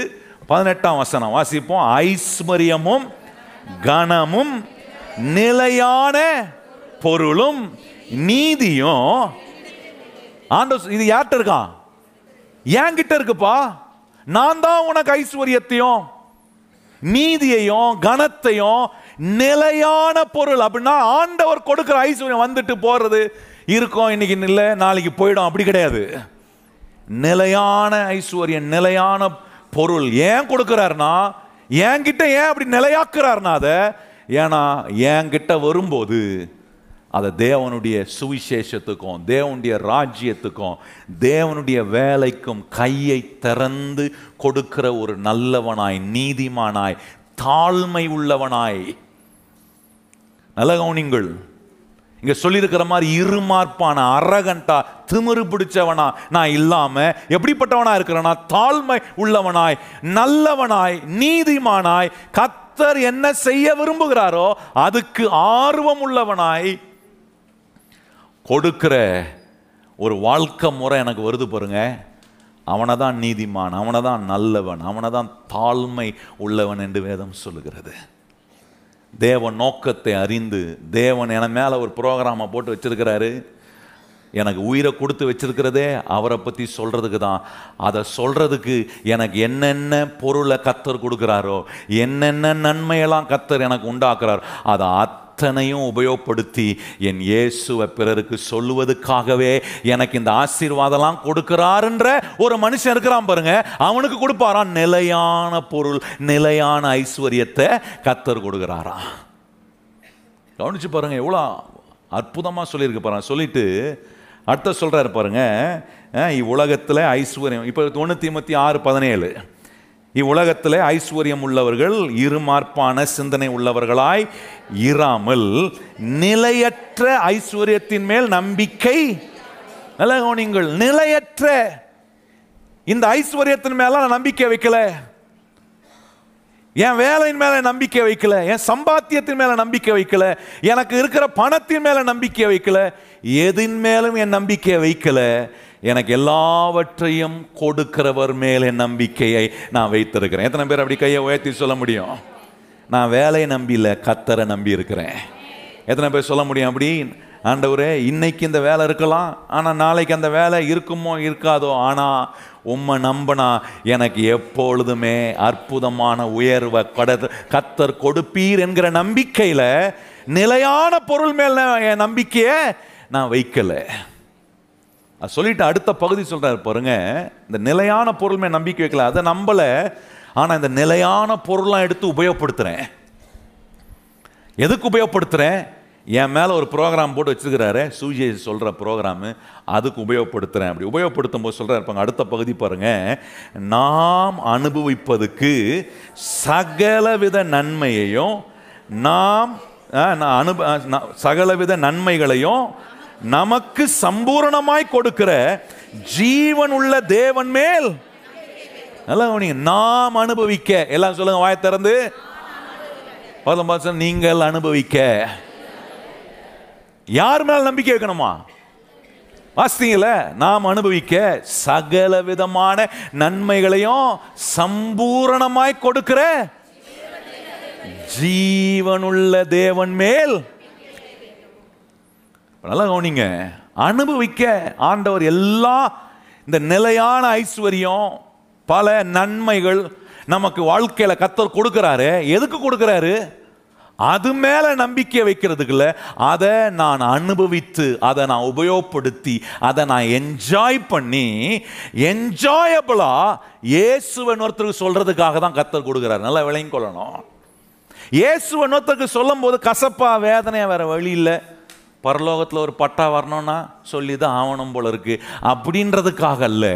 பதினெட்டாம் வசனம் வாசிப்போம். ஐஸ்வர்யமும் கனமும் நிலையான பொருளும் நீதியும் ஆண்டவர். இது யார்கிட்ட இருக்கான்? ஏன் கிட்ட இருக்குப்பா. நான் தான் உனக்கு ஐஸ்வர்யத்தையும் நீதியையும் கனத்தையும் நிலையான பொருள். அப்படின்னா ஆண்டவர் கொடுக்கிற ஐஸ்வர்யம் வந்துட்டு போறது இருக்கும், இன்னைக்கு இல்லை நாளைக்கு போயிடும், அப்படி கிடையாது. நிலையான ஐஸ்வர்யம் நிலையான பொருள் ஏன் கொடுக்கிறார்னா, என்கிட்ட ஏன் அப்படி நிலையாக்குறார்னா அதை, ஏன்னா என்கிட்ட வரும்போது அதை தேவனுடைய சுவிசேஷத்துக்கும் தேவனுடைய ராஜ்யத்துக்கும் தேவனுடைய வேலைக்கும் கையை திறந்து கொடுக்கிற ஒரு நல்லவனாய் நீதிமானாய் தாழ்மை உள்ளவனாய். நல்ல கவனிங்கள், இங்கே சொல்லியிருக்கிற மாதிரி இருமாற்பான அரகண்டா திமிரு பிடிச்சவனா நான் இல்லாமல் எப்படிப்பட்டவனா இருக்கிறனா தாழ்மை உள்ளவனாய் நல்லவனாய் நீதிமானாய் கர்த்தர் என்ன செய்ய விரும்புகிறாரோ அதுக்கு ஆர்வம் உள்ளவனாய் கொடுக்கிற ஒரு வாழ்க்கை முறை எனக்கு வருது பாருங்க. அவனை தான் நீதிமான், அவனை தான் நல்லவன், அவனை தான் தாழ்மை உள்ளவன் என்று வேதம் சொல்லுகிறது. தேவன் நோக்கத்தை அறிந்து, தேவன் என மேலே ஒரு ப்ரோக்ராமை போட்டு வச்சிருக்கிறாரு, எனக்கு உயிரை கொடுத்து வச்சிருக்கிறதே அவரை பற்றி சொல்கிறதுக்கு தான். அதை சொல்கிறதுக்கு எனக்கு என்னென்ன பொருளை கத்தர் கொடுக்குறாரோ, என்னென்ன நன்மையெல்லாம் கத்தர் எனக்கு உண்டாக்குறாரோ அதை அத்தனையும் உபயோகப்படுத்தி என் இயேசுவை பிறருக்கு சொல்லுவதுக்காகவே எனக்கு இந்த ஆசீர்வாதம்லாம் கொடுக்கிறாருன்ற ஒரு மனுஷன் இருக்கிறான் பாருங்க. அவனுக்கு கொடுப்பாரான் நிலையான பொருள், நிலையான ஐஸ்வர்யத்தை கத்தர் கொடுக்கிறாராம். கவனிச்சு பாருங்க, எவ்வளோ அற்புதமாக சொல்லியிருக்கு பாருங்க. சொல்லிட்டு அடுத்த சொல்கிறார் பாருங்க, இவ்வுலகத்தில் ஐஸ்வர்யம். இப்போ தொண்ணூற்றி முப்பத்தி ஆறு பதினேழு, இவ்வுலகத்தில் ஐஸ்வர்யம் உள்ளவர்கள் இருமார்ப்பான சிந்தனை உள்ளவர்களாய் இராமல் நிலையற்ற ஐஸ்வர்யத்தின் மேல் நம்பிக்கை. நல்ல கவனியுங்கள், நிலையற்ற இந்த ஐஸ்வர்யத்தின் மேல நான் நம்பிக்கை வைக்கல, என் வேலையின் மேல நம்பிக்கை வைக்கல, என் சம்பாத்தியத்தின் மேல நம்பிக்கை வைக்கல, எனக்கு இருக்கிற பணத்தின் மேல நம்பிக்கை வைக்கல, எதின் மேலும் என் நம்பிக்கை வைக்கல, எனக்கு எல்லாவற்றையும் கொடுக்கிறவர் மேல் என் நம்பிக்கையை நான் வைத்திருக்கிறேன். எத்தனை பேர் அப்படி கையை உயர்த்தி சொல்ல முடியும்? நான் வேலையை நம்பியில, கத்தரை நம்பி இருக்கிறேன். எத்தனை பேர் சொல்ல முடியும் அப்படி? ஆண்டவரே, இன்னைக்கு இந்த வேலை இருக்கலாம், ஆனால் நாளைக்கு அந்த வேலை இருக்குமோ இருக்காதோ, ஆனால் உம்மை நம்பினா எனக்கு எப்பொழுதுமே அற்புதமான உயர்வை கத்தர் கொடுப்பீர் என்கிற நம்பிக்கையில் நிலையான பொருள் மேல் என் நம்பிக்கையை நான் வைக்கலை. அது சொல்லிட்டு அடுத்த பகுதி சொல்கிறாரு பாருங்க, இந்த நிலையான பொருள் மேல் நம்பிக்கை வைக்கல, அதை நம்பலை, ஆனால் இந்த நிலையான பொருளாக எடுத்து உபயோகப்படுத்துகிறேன். எதுக்கு உபயோகப்படுத்துகிறேன்? என் மேலே ஒரு ப்ரோக்ராம் போட்டு வச்சுருக்கிறாரு, சூஜி சொல்கிற ப்ரோக்ராமு, அதுக்கு உபயோகப்படுத்துகிறேன். அப்படி உபயோகப்படுத்தும் போது சொல்கிறார் இருப்பாங்க, அடுத்த பகுதி பாருங்கள், நாம் அனுபவிப்பதுக்கு சகலவித நன்மையையும் நாம் அனுப சகலவித நன்மைகளையும் நமக்கு சம்பூரணமாய் கொடுக்கிற ஜீவன் உள்ள தேவன் மேல். நல்லா கவனிங்க, நாம் அனுபவிக்க, எல்லாம் சொல்லுங்கள் வாயை திறந்து, பார்த்து பார்த்து நீங்கள் அனுபவிக்க, யார் மேல் நம்பிக்கை வைக்கணுமா? வாசிங்கள, நாம் அனுபவிக்க சகல விதமான நன்மைகளையும் சம்பூரணமாய் கொடுக்கிற ஜீவனுள்ள தேவன் மேல். நல்லா கவனிங்க, அனுபவிக்க ஆண்டவர் எல்லா இந்த நிலையான ஐஸ்வர்யம் பல நன்மைகள் நமக்கு வாழ்க்கையில் கத்தர் கொடுக்கிறாரு. எதுக்கு கொடுக்கிறாரு? அது மேல நம்பிக்கை வைக்கிறதுக்குள்ள அதை நான் அனுபவித்து, அதை நான் உபயோகப்படுத்தி, அதை நான் என்ஜாய் பண்ணி என்ஜாயபிளா இயேசுவன் ஒருத்தருக்கு சொல்றதுக்காக தான் கத்தர் கொடுக்கிறார். நல்லா விளங்கி கொள்ளணும். இயேசுவன் ஒருத்தருக்கு சொல்லும் போது கசப்பா வேதனையா வேற வழி இல்லை, பரலோகத்தில் ஒரு பட்டா வரணும்னா சொல்லிதான் ஆவணம் போல இருக்கு அப்படின்றதுக்காக அல்ல,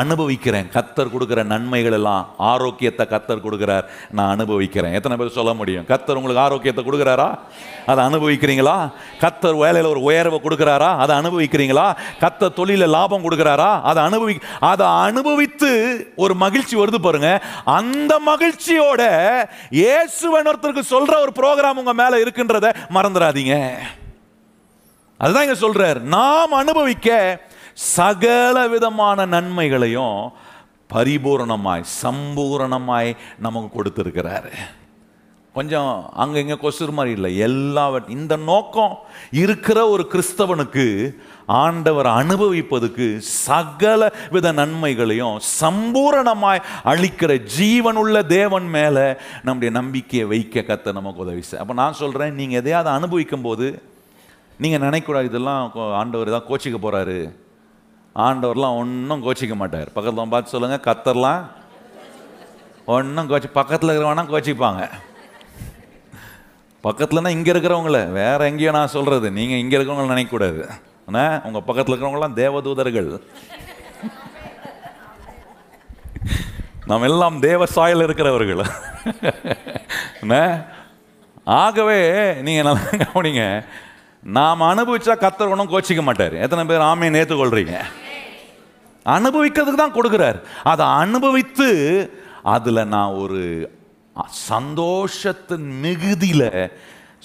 அனுபவிக்கிறேன். கத்தர் கொடுக்குற நன்மைகள் எல்லாம், ஆரோக்கியத்தை கத்தர் கொடுக்குறார், நான் அனுபவிக்கிறேன். எத்தனை பேர் சொல்ல முடியும்? கத்தர் உங்களுக்கு ஆரோக்கியத்தை கொடுக்குறாரா? அதை அனுபவிக்கிறீங்களா? கத்தர் வேலையில் ஒரு உயர்வை கொடுக்குறாரா? அதை அனுபவிக்கிறீங்களா? கத்தர் தொழிலில் லாபம் கொடுக்குறாரா? அதை அனுபவி அதை அனுபவித்து ஒரு மகிழ்ச்சி வருது பாருங்க, அந்த மகிழ்ச்சியோட இயேசுவன் ஒருத்தருக்கு சொல்கிற ஒரு ப்ரோக்ராம் உங்கள் மேலே இருக்குன்றத மறந்துடாதீங்க. அதுதான் இங்கே சொல்கிறார், நாம் அனுபவிக்க சகல விதமான நன்மைகளையும் பரிபூரணமாய் சம்பூரணமாய் நமக்கு கொடுத்துருக்கிறாரு. கொஞ்சம் அங்கே இங்கே கொசுறு மாதிரி இல்லை, எல்லா இந்த நோக்கம் இருக்கிற ஒரு கிறிஸ்தவனுக்கு ஆண்டவர் அனுபவிப்பதுக்கு சகல வித நன்மைகளையும் சம்பூரணமாய் அளிக்கிற ஜீவனுள்ள தேவன் மேலே நம்முடைய நம்பிக்கையை வைக்க கத்த நமக்கு உதவி செய். அப்போ நான் சொல்கிறேன், நீங்கள் எதையாவது அனுபவிக்கும் போது நீங்கள் நினைக்கூடாது இதெல்லாம் ஆண்டவர் தான் கோச்சிக்க போகிறாரு. ஆண்டவர்லாம் ஒன்றும் கோச்சிக்க மாட்டார். பக்கத்தில் பார்த்து சொல்லுங்கள், கத்தர்லாம் ஒன்றும் கோச்சி பக்கத்தில் இருக்கிறவனா கோச்சிப்பாங்க. பக்கத்துலன்னா இங்கே இருக்கிறவங்கள, வேறு எங்கேயோ நான் சொல்கிறது, நீங்கள் இங்கே இருக்கிறவங்கள நினைக்கக்கூடாது. ஆனால் உங்கள் பக்கத்தில் இருக்கிறவங்களாம் தேவதூதர்கள், நாம் எல்லாம் தேவ சாயல் இருக்கிறவர்கள். ஆகவே நீங்கள் நல்லா கவனிங்க, நாம் அனுபவிச்சா கத்தர் ஒன்றும் கோச்சிக்க மாட்டார். எத்தனை பேர் ஆமையை ஏற்றுக்கொள்கிறீங்க? அனுபவிக்கிறதுக்கு தான் கொடுக்குறார். அதை அனுபவித்து அதில் நான் ஒரு சந்தோஷத்தின் மிகுதியில்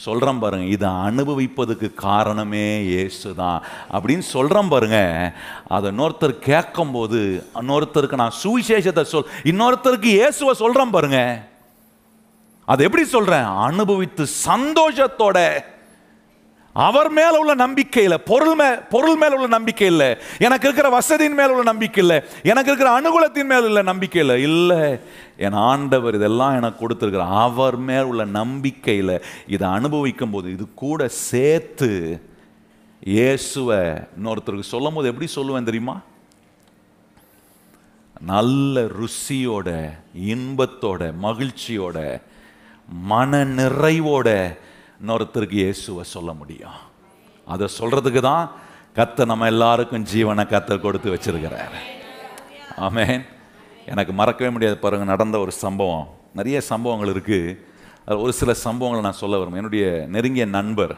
சொல்கிறேன் பாருங்க, இதை அனுபவிப்பதுக்கு காரணமே இயேசு தான் அப்படின்னு சொல்கிறேன் பாருங்க. அதை இன்னொருத்தர் கேட்கும்போது, இன்னொருத்தருக்கு நான் சுவிசேஷத்தை சொல் இன்னொருத்தருக்கு இயேசுவை சொல்கிறேன் பாருங்க, அதை எப்படி சொல்கிறேன்? அனுபவித்து சந்தோஷத்தோட அவர் மேல உள்ள நம்பிக்கை இல்லை, பொருள் மே பொருள் மேல உள்ள நம்பிக்கை இல்லை, எனக்கு இருக்கிற வசதியின் மேல உள்ள நம்பிக்கை இல்லை, எனக்கு இருக்கிற அனுகூலத்தின் மேல உள்ள நம்பிக்கை இல்லை, இல்லை என் ஆண்டவர் இதெல்லாம் எனக்கு கொடுத்துருக்கிற அவர் மேல உள்ள நம்பிக்கையில் இதை அனுபவிக்கும் போது, இது கூட சேர்த்து இயேசுவை இன்னொருத்தருக்கு சொல்லும் போது எப்படி சொல்லுவேன் தெரியுமா? நல்ல ருசியோட, இன்பத்தோட, மகிழ்ச்சியோட, மன நிறைவோட இன்னொருத்தருக்கு இயேசுவை சொல்ல முடியும். அதை சொல்கிறதுக்கு தான் கர்த்தர் நம்ம எல்லாருக்கும் ஜீவனை கர்த்தர் கொடுத்து வச்சிருக்கிறார். ஆமென். எனக்கு மறக்கவே முடியாது பாருங்கள், நடந்த ஒரு சம்பவம், நிறைய சம்பவங்கள் இருக்குது. ஒரு சில சம்பவங்களை நான் சொல்ல வரும். என்னுடைய நெருங்கிய நண்பர்,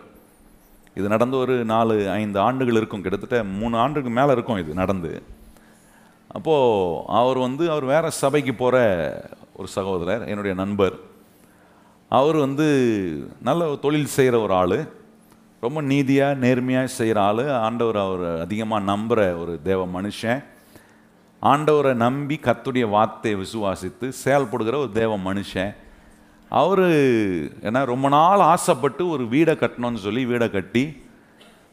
இது நடந்த ஒரு நாலு ஐந்து ஆண்டுகள் இருக்கும், கிட்டத்தட்ட மூணு ஆண்டுக்கு மேலே இருக்கும் இது நடந்து. அப்போது அவர் வந்து அவர் வேறு சபைக்கு போகிற ஒரு சகோதரர், என்னுடைய நண்பர். அவர் வந்து நல்ல தொழில் செய்கிற ஒரு ஆள், ரொம்ப நீதியாக நேர்மையாக செய்கிற ஆள், ஆண்டவர் அவர் அதிகமாக நம்புகிற ஒரு தேவ மனுஷன், ஆண்டவரை நம்பி கர்த்தருடைய வார்த்தையை விசுவாசித்து செயல்படுகிற ஒரு தேவ மனுஷன் அவர். ஏன்னா ரொம்ப நாள் ஆசைப்பட்டு ஒரு வீடை கட்டணும்னு சொல்லி வீடை கட்டி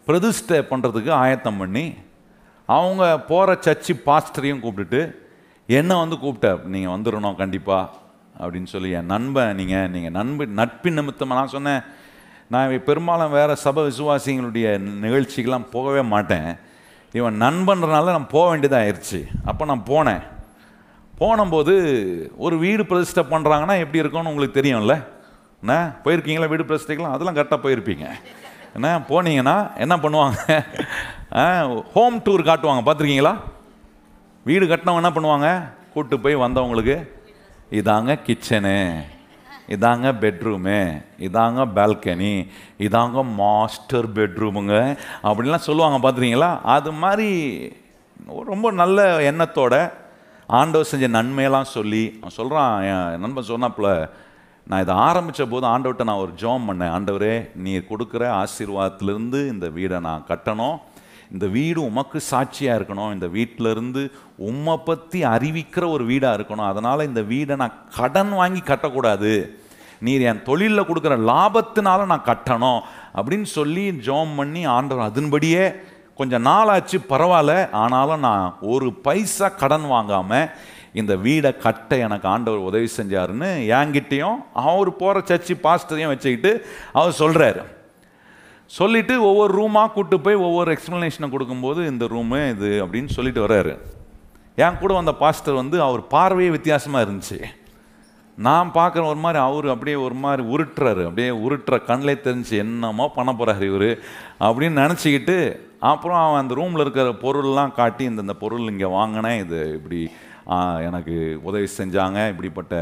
பிரதிஷ்டை பண்ணுறதுக்கு ஆயத்தம் பண்ணி, அவங்க போகிற சர்ச்சி பாஸ்டரையும் கூப்பிட்டுட்டு என்னை வந்து கூப்பிட்டார், நீங்கள் வந்துடணும் கண்டிப்பாக அப்படின்னு சொல்லி. என் நண்பன் நீங்கள் நீங்கள் நண்பு நட்பின் நிமித்தமாக நான் சொன்னேன், நான் பெரும்பாலும் வேறு சபை விசுவாசிகளுடைய நிகழ்ச்சிக்கெலாம் போகவே மாட்டேன், இவன் நண்பன்றனால நான் போக வேண்டியதாக ஆயிடுச்சு. அப்போ நான் போனேன். போனும்போது ஒரு வீடு பிரதிஷ்டை பண்ணுறாங்கன்னா எப்படி இருக்கும்னு உங்களுக்கு தெரியும்ல, என்ன போயிருக்கீங்களா வீடு பிரதிஷ்டைக்கெலாம்? அதெல்லாம் கரெக்டாக போயிருப்பீங்க. என்ன போனீங்கன்னா என்ன பண்ணுவாங்க, ஹோம் டூர் காட்டுவாங்க, பார்த்துருக்கீங்களா? வீடு கட்டினவங்க என்ன பண்ணுவாங்க, கூப்பிட்டு போய் வந்தவங்களுக்கு இதாங்க கிச்சனு, இதாங்க பெட்ரூமு, இதாங்க பால்கனி, இதாங்க மாஸ்டர் பெட்ரூமுங்க அப்படின்லாம் சொல்லுவாங்க, பார்த்துருக்கீங்களா? அது மாதிரி ரொம்ப நல்ல எண்ணத்தோட ஆண்டவர் செஞ்ச நன்மையெல்லாம் சொல்லி அவன் சொல்கிறான். என் நண்பன் சொன்னாப்புல, நான் இதை ஆரம்பித்த போது ஆண்டவர்கிட்ட நான் ஒரு ஜெபம் பண்ணேன், ஆண்டவரே நீ கொடுக்குற ஆசீர்வாதத்திலேருந்து இந்த வீடை நான் கட்டணும், இந்த வீடு உமக்கு சாட்சியாக இருக்கணும், இந்த வீட்டிலருந்து உம்மை பற்றி அறிவிக்கிற ஒரு வீடாக இருக்கணும், அதனால் இந்த வீடை நான் கடன் வாங்கி கட்டக்கூடாது, நீர் என் தொழிலில் கொடுக்குற லாபத்தினால நான் கட்டணும் அப்படின்னு சொல்லி ஜெபம் பண்ணி ஆண்டவர் அதன்படியே கொஞ்சம் நாளாச்சு பரவாயில்ல, ஆனாலும் நான் ஒரு பைசா கடன் வாங்காமல் இந்த வீடை கட்ட எனக்கு ஆண்டவர் உதவி செஞ்சாருன்னு என்கிட்டையும் அவர் போகிற சர்ச்சி பாஸ்டரையும் வச்சுக்கிட்டு அவர் சொல்கிறாரு. சொல்லிவிட்டு ஒவ்வொரு ரூமாக கூப்பிட்டு போய் ஒவ்வொரு எக்ஸ்ப்ளனேஷனை கொடுக்கும்போது இந்த ரூமு இது அப்படின்னு சொல்லிட்டு வர்றாரு. என் கூட வந்த பாஸ்டர் வந்து அவர் பார்வையே வித்தியாசமாக இருந்துச்சு, நான் பார்க்குற ஒரு மாதிரி, அவர் அப்படியே ஒரு மாதிரி உருட்டுறாரு, அப்படியே உருட்டுற கண்ணிலே தெரிஞ்சு என்னமோ பண்ண போகிறாரு இவர் அப்படின்னு நினச்சிக்கிட்டு. அப்புறம் அவன் அந்த ரூமில் இருக்கிற பொருள்லாம் காட்டி, இந்த இந்த பொருள் இங்கே வாங்கினேன், இது இப்படி எனக்கு உதவி செஞ்சாங்க, இப்படிப்பட்ட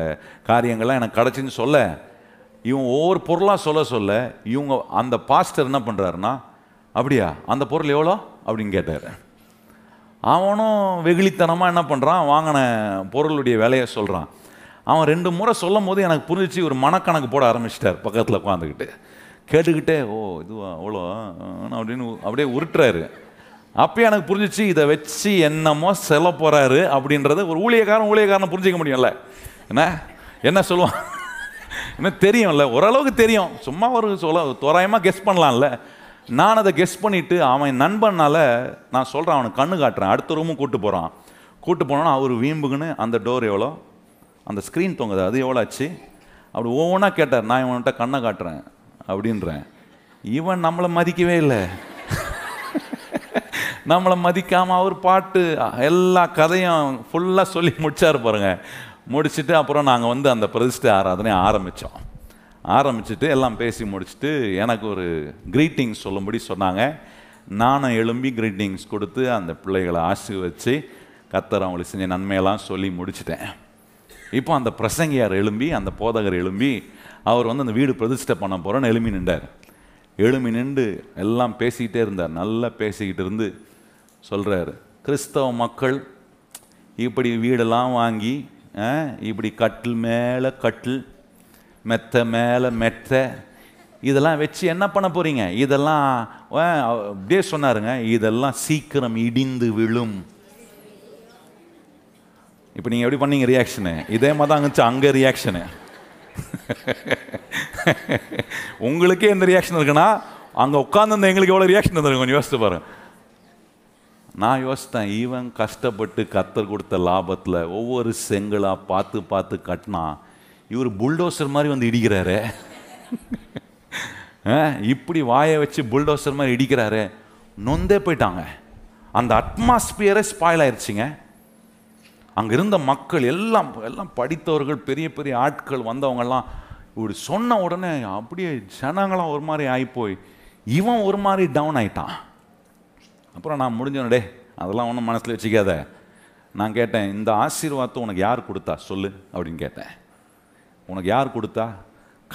காரியங்கள்லாம் எனக்கு கிடச்சின்னு சொல்ல, இவன் ஒவ்வொரு பொருளாக சொல்ல சொல்ல இவங்க அந்த பாஸ்டர் என்ன பண்ணுறாருன்னா, அப்படியா அந்த பொருள் எவ்வளோ அப்படின்னு கேட்டார். அவனும் வெகுளித்தனமாக என்ன பண்ணுறான், வாங்கின பொருளுடைய விலையை சொல்கிறான். அவன் ரெண்டு முறை சொல்லும் போது எனக்கு புரிஞ்சிச்சு, ஒரு மனக்கணக்கு போட ஆரம்பிச்சிட்டார் பக்கத்தில் உட்காந்துக்கிட்டு, கேட்டுக்கிட்டே ஓ இதுவா அவ்வளோ அப்படின்னு அப்படியே உருட்டுறாரு. அப்பயே எனக்கு புரிஞ்சிச்சு, இதை வச்சு என்னமோ செல்ல போகிறாரு அப்படின்றத ஒரு ஊழியக்காரன் ஊழியக்காரனை புரிஞ்சிக்க முடியும்ல, என்ன என்ன சொல்லுவான் என்ன தெரியும்ல, ஓரளவுக்கு தெரியும், சும்மா ஒரு சொல்ல தோராயமாக கெஸ் பண்ணலாம்ல. நான் அதை கெஸ் பண்ணிவிட்டு அவன் நண்பனால நான் சொல்கிறேன், அவனுக்கு கண்ணு காட்டுறேன், அடுத்த ரூமும் கூப்பிட்டு போகிறான். கூப்பிட்டு போனோன்னா அவர் வீம்புக்குன்னு அந்த டோர் எவ்வளோ, அந்த ஸ்க்ரீன் தொங்குது அது எவ்வளோ ஆச்சு அப்படி ஒவ்வொன்றா கேட்டார். நான் இவன்கிட்ட கண்ணை காட்டுறேன் அப்படின்றேன், இவன் நம்மளை மதிக்கவே இல்லை, நம்மளை மதிக்காமல் அவர் பாட்டு எல்லா கதையும் ஃபுல்லாக சொல்லி முடிச்சார் பாருங்க. முடிச்சுட்டு அப்புறம் நாங்கள் வந்து அந்த பிரதிஷ்டை ஆராதனை ஆரம்பித்தோம். ஆரம்பிச்சுட்டு எல்லாம் பேசி முடிச்சுட்டு எனக்கு ஒரு க்ரீட்டிங்ஸ் சொல்லும்படி சொன்னாங்க. நானும் எழும்பி க்ரீட்டிங்ஸ் கொடுத்து அந்த பிள்ளைகளை ஆசீர்வதித்து கர்த்தர் அவங்களுக்கு செஞ்ச நன்மையெல்லாம் சொல்லி முடிச்சுட்டேன். இப்போ அந்த பிரசங்கியார் எழும்பி, அந்த போதகர் எழும்பி, அவர் வந்து அந்த வீடு பிரதிஷ்டை பண்ண போகிறோன்னு எழும்பி நின்றார். எழும்பி நின்று எல்லாம் பேசிக்கிட்டே இருந்தார், நல்லா பேசிக்கிட்டு இருந்து சொல்கிறார், கிறிஸ்தவ மக்கள் இப்படி வீடெல்லாம் வாங்கி இப்படி கட்டில் மேலே கட்டில், மெத்த மேலே மெத்த, இதெல்லாம் வச்சு என்ன பண்ண போகிறீங்க, இதெல்லாம் அப்படியே சொன்னாருங்க, இதெல்லாம் சீக்கிரம் இடிந்து விழும். இப்போ நீங்கள் எப்படி பண்ணீங்க ரியாக்ஷனு, இதே மாதிரி தான் இருந்துச்சு அங்கே ரியாக்ஷனு. உங்களுக்கே எந்த ரியாக்ஷன் இருக்குன்னா, அங்கே உட்காந்து எங்களுக்கு எவ்வளோ ரியாக்ஷன் இருந்திருக்கு கொஞ்சம் யோசித்து பாருங்க. நான் யோசித்தேன், ஈவன் கஷ்டப்பட்டு கத்தர் கொடுத்த லாபத்தில் ஒவ்வொரு செங்கலாக பார்த்து பார்த்து கட்டினா, இவர் புல்டோசர் மாதிரி வந்து இடிக்கிறாரு, இப்படி வாயை வச்சு புல்டோசர் மாதிரி இடிக்கிறாரு, நொந்தே போயிட்டாங்க. அந்த அட்மாஸ்பியரே ஸ்பாயில் ஆயிடுச்சுங்க. அங்கே இருந்த மக்கள் எல்லாம் எல்லாம் படித்தவர்கள், பெரிய பெரிய ஆட்கள் வந்தவங்கெல்லாம் இப்படி சொன்ன உடனே அப்படியே ஜனங்களாம் ஒரு மாதிரி ஆகிப்போய் இவன் ஒரு மாதிரி டவுன் ஆகிட்டான். அப்புறம் நான் முடிஞ்சோன்னே, அதெல்லாம் ஒன்றும் மனசில் வச்சுக்காத. நான் கேட்டேன், இந்த ஆசீர்வாதத்தை உனக்கு யார் கொடுத்தா சொல்லு அப்படின்னு கேட்டேன். உனக்கு யார் கொடுத்தா?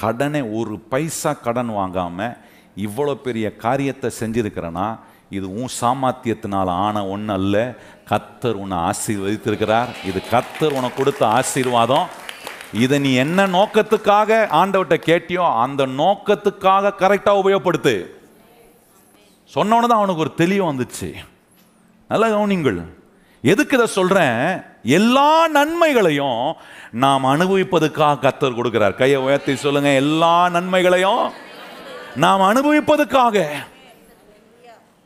கடனை ஒரு பைசா கடன் வாங்காமல் இவ்வளோ பெரிய காரியத்தை செஞ்சுருக்கிறேன்னா இது உன் சாமர்த்தியத்தினால் ஆன ஒன்று அல்ல, கர்த்தர் உன்னை ஆசீர்வதித்திருக்கிறார். இது கர்த்தர் உனக்கு கொடுத்த ஆசீர்வாதம். இதை நீ என்ன நோக்கத்துக்காக ஆண்டவர்கிட்ட கேட்டியோ அந்த நோக்கத்துக்காக கரெக்டாக உபயோகப்படுத்து சொன்னோன்னு தான் அவனுக்கு ஒரு தெளிவு வந்துச்சு. நல்லா கவனிங்கள். எதுக்கு இதை சொல்கிறேன்? எல்லா நன்மைகளையும் நாம் அனுபவிப்பதுக்காக கர்த்தர் கொடுக்கிறார். கையை உயர்த்தி சொல்லுங்க, எல்லா நன்மைகளையும் நாம் அனுபவிப்பதுக்காக.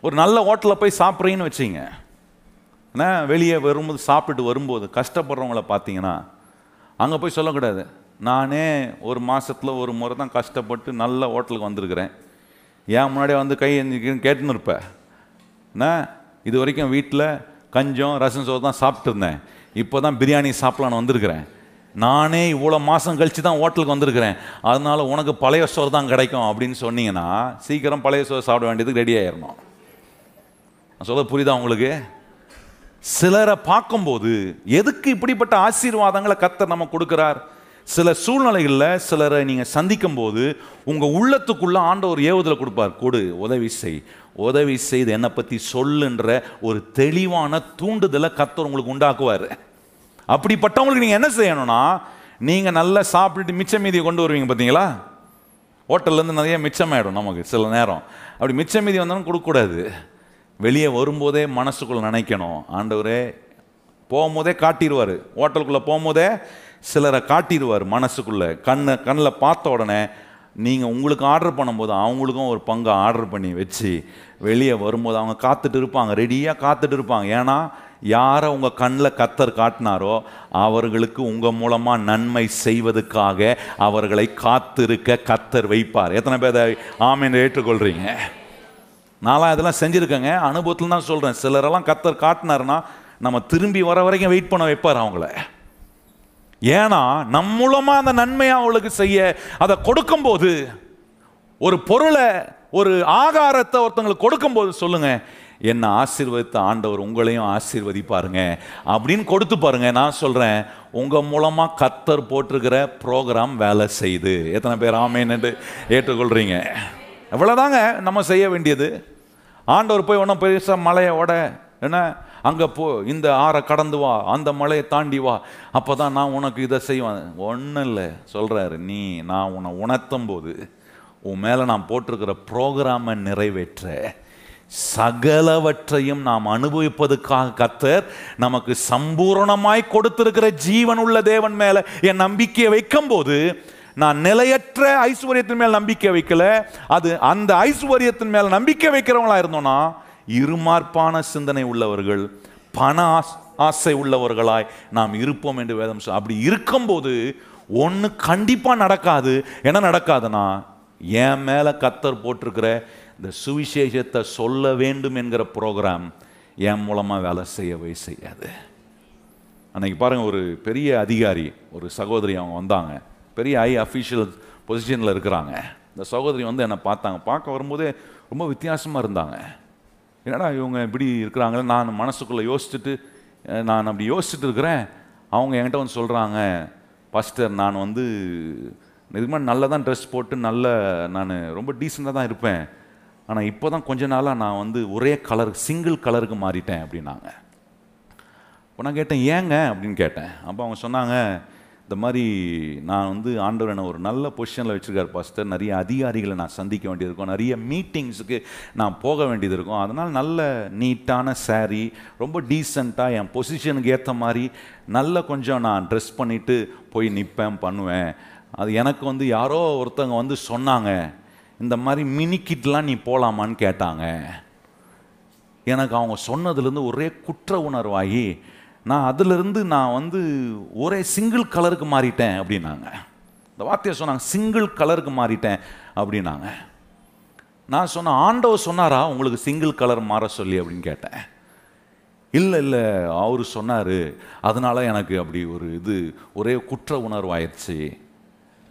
ஒரு நல்ல ஹோட்டலில் போய் சாப்பிட்றீங்கன்னு வச்சிங்க, ஏன்னா வெளியே வரும்போது சாப்பிட்டு வரும்போது கஷ்டப்படுறவங்கள பார்த்தீங்கன்னா அங்கே போய் சொல்லக்கூடாது, நானே ஒரு மாதத்தில் ஒரு முறை தான் கஷ்டப்பட்டு நல்ல ஹோட்டலுக்கு வந்திருக்கிறேன், ஏன் முன்னாடியே வந்து கை கேட்டுன்னு இருப்பேன், ஏன்னா இது வரைக்கும் வீட்டில் கஞ்சம் ரசம் சோறு தான் சாப்பிட்டுருந்தேன், இப்போ தான் பிரியாணி சாப்பிட்லான்னு வந்திருக்கிறேன், நானே இவ்வளோ மாதம் கழித்து தான் ஹோட்டலுக்கு வந்திருக்கிறேன், அதனால் உனக்கு பழைய சோறு தான் கிடைக்கும் அப்படின்னு சொன்னீங்கன்னா சீக்கிரம் பழைய சோறு சாப்பிட வேண்டியதுக்கு ரெடி ஆயிடணும். நான் சொல்ல புரியுதா உங்களுக்கு? சிலரை பார்க்கும்போது எதுக்கு இப்படிப்பட்ட ஆசீர்வாதங்களை கர்த்தர் நம்ம கொடுக்குறார்? சில சூழ்நிலைகளில் சிலரை நீங்கள் சந்திக்கும் போது உங்கள் உள்ளத்துக்குள்ளே ஆண்டவர் ஏவுதலை கொடுப்பார். கொடு, உதவி செய், உதவி செய்து என்னை பற்றி சொல்லுன்ற ஒரு தெளிவான தூண்டுதலை கர்த்தர் உங்களுக்கு உண்டாக்குவார். அப்படிப்பட்டவங்களுக்கு நீங்கள் என்ன செய்யணும்னா, நீங்கள் நல்லா சாப்பிட்டுட்டு மிச்ச மீதியை கொண்டு வருவீங்க பார்த்தீங்களா, ஹோட்டல்லேருந்து நிறைய மிச்சமாயிடும் நமக்கு சில நேரம். அப்படி மிச்ச மீதி வந்தாலும் கொடுக்கக்கூடாது. வெளியே வரும்போதே மனசுக்குள்ளே நினைக்கணும், ஆண்டவரே போகும்போதே காட்டிடுவார், ஹோட்டலுக்குள்ளே போகும்போதே சிலரை காட்டிடுவார் மனசுக்குள்ளே. கண்ணை கண்ணில் பார்த்த உடனே நீங்கள் உங்களுக்கு ஆர்டர் பண்ணும்போது அவங்களுக்கும் ஒரு பங்கை ஆர்டர் பண்ணி வச்சு வெளியே வரும்போது அவங்க காத்துட்டு இருப்பாங்க, ரெடியாக காத்துட்டு இருப்பாங்க. ஏன்னா யாரை உங்கள் கண்ணில் கர்த்தர் காட்டினாரோ அவர்களுக்கு உங்கள் மூலமாக நன்மை செய்வதற்காக அவர்களை காத்திருக்க கர்த்தர் வைப்பார். எத்தனை பேரை ஆமென் ஏற்றுக்கொள்கிறீங்க? நான்லாம் இதெல்லாம் செஞ்சுருக்கேங்க, அனுபவத்தில் தான் சொல்கிறேன். சிலரெல்லாம் கர்த்தர் காட்டினாருன்னா நம்ம திரும்பி வர வரைக்கும் வெயிட் பண்ண வைப்பார் அவங்கள. ஏன்னா நம் மூலமாக அந்த நன்மையை அவளுக்கு செய்ய, அதை கொடுக்கும்போது ஒரு பொருளை ஒரு ஆகாரத்தை ஒருத்தங்களுக்கு கொடுக்கும்போது சொல்லுங்கள், என்னை ஆசீர்வதித்த ஆண்டவர் உங்களையும் ஆசீர்வதிப்பாருங்க அப்படின்னு கொடுத்து பாருங்கள். நான் சொல்கிறேன், உங்கள் மூலமாக கர்த்தர் போட்டிருக்கிற ப்ரோக்ராம் வேலை செய்து. எத்தனை பேர் ஆமேன்னு ஏற்றுக்கொள்கிறீங்க? எவ்வளோதாங்க நம்ம செய்ய வேண்டியது. ஆண்டவர் போய் ஒன்றும் பெருசாக மலையோட என்ன அங்கே போ, இந்த ஆறை கடந்து வா, அந்த மலையை தாண்டி வா, அப்போ தான் நான் உனக்கு இதை செய்வேன் ஒன்றும் இல்லை சொல்கிறாரு. நீ நான் உன்னை உணர்த்தும் போது உன் மேலே நான் போட்டிருக்கிற ப்ரோக்ராமை நிறைவேற்ற சகலவற்றையும் நாம் அனுபவிப்பதுக்காக கர்த்தர் நமக்கு சம்பூரணமாய் கொடுத்திருக்கிற ஜீவன் உள்ள தேவன் மேலே என் நம்பிக்கையை வைக்கும்போது நான் நிலையற்ற ஐஸ்வர்யத்தின் மேல் நம்பிக்கை வைக்கல, அது அந்த ஐஸ்வர்யத்தின் மேல் நம்பிக்கை வைக்கிறவங்களா இருந்தோம்னா இருமார்பான சிந்தனை உள்ளவர்கள், பண ஆசை உள்ளவர்களாய் நாம் இருப்போம் என்று வேதம் சொல். அப்படி இருக்கும்போது ஒன்று கண்டிப்பாக நடக்காது. என்ன நடக்காதுன்னா, என் மேலே கர்த்தர் போட்டிருக்கிற இந்த சுவிசேஷத்தை சொல்ல வேண்டும் என்கிற ப்ரோக்ராம் என் மூலமாக வேலை செய்யவே செய்யாது. அன்னைக்கு பாருங்கள், ஒரு பெரிய அதிகாரி ஒரு சகோதரி அவங்க வந்தாங்க, பெரிய ஐ அஃபீஷியல் பொசிஷனில் இருக்கிறாங்க. இந்த சகோதரி வந்து என்னை பார்த்தாங்க, பார்க்க வரும்போது ரொம்ப வித்தியாசமாக இருந்தாங்க. என்னடா இவங்க இப்படி இருக்கிறாங்களே, நான் மனசுக்குள்ளே யோசிச்சுட்டு நான் அப்படி யோசிச்சுட்டு இருக்கிறேன். அவங்க என்கிட்ட வந்து சொல்கிறாங்க, பாஸ்டர் நான் வந்து இதுக்கு மாதிரி நல்லா தான் ட்ரெஸ் போட்டு நல்ல நான் ரொம்ப டீசெண்டாக தான் இருப்பேன், ஆனால் இப்போ தான் கொஞ்ச நாளாக நான் வந்து ஒரே கலர் சிங்கிள் கலருக்கு மாறிட்டேன் அப்படின்னாங்க. இப்போ நான் கேட்டேன், ஏங்க அப்படின்னு கேட்டேன். அப்போ அவங்க சொன்னாங்க, இந்த மாதிரி நான் வந்து ஆண்டவர் என்ன ஒரு நல்ல பொசிஷனில் வச்சுருக்கார் பாஸ்டர், நிறைய அதிகாரிகளை நான் சந்திக்க வேண்டியது இருக்கும், நிறைய மீட்டிங்ஸுக்கு நான் போக வேண்டியது இருக்கும், அதனால் நல்ல நீட்டான சாரீ ரொம்ப டீசெண்டாக என் பொசிஷனுக்கு ஏற்ற மாதிரி நல்ல கொஞ்சம் நான் ட்ரெஸ் பண்ணிவிட்டு போய் நிற்பேன் பண்ணுவேன். அது எனக்கு வந்து யாரோ ஒருத்தங்க வந்து சொன்னாங்க, இந்த மாதிரி மினிக்கிட்லாம் நீ போகலாமான்னு கேட்டாங்க. எனக்கு அவங்க சொன்னதுலேருந்து ஒரே குற்ற உணர்வாகி நான் அதிலிருந்து நான் வந்து ஒரே சிங்கிள் கலருக்கு மாறிட்டேன் அப்படின்னாங்க. இந்த வார்த்தையை சொன்னாங்க, சிங்கிள் கலருக்கு மாறிட்டேன் அப்படின்னாங்க. நான் சொன்ன, ஆண்டவர் சொன்னாரா உங்களுக்கு சிங்கிள் கலர் மாற சொல்லி அப்படின்னு கேட்டேன். இல்லை இல்லை அவர் சொன்னார், அதனால் எனக்கு அப்படி ஒரு இது ஒரே குற்ற உணர்வாயிடுச்சு.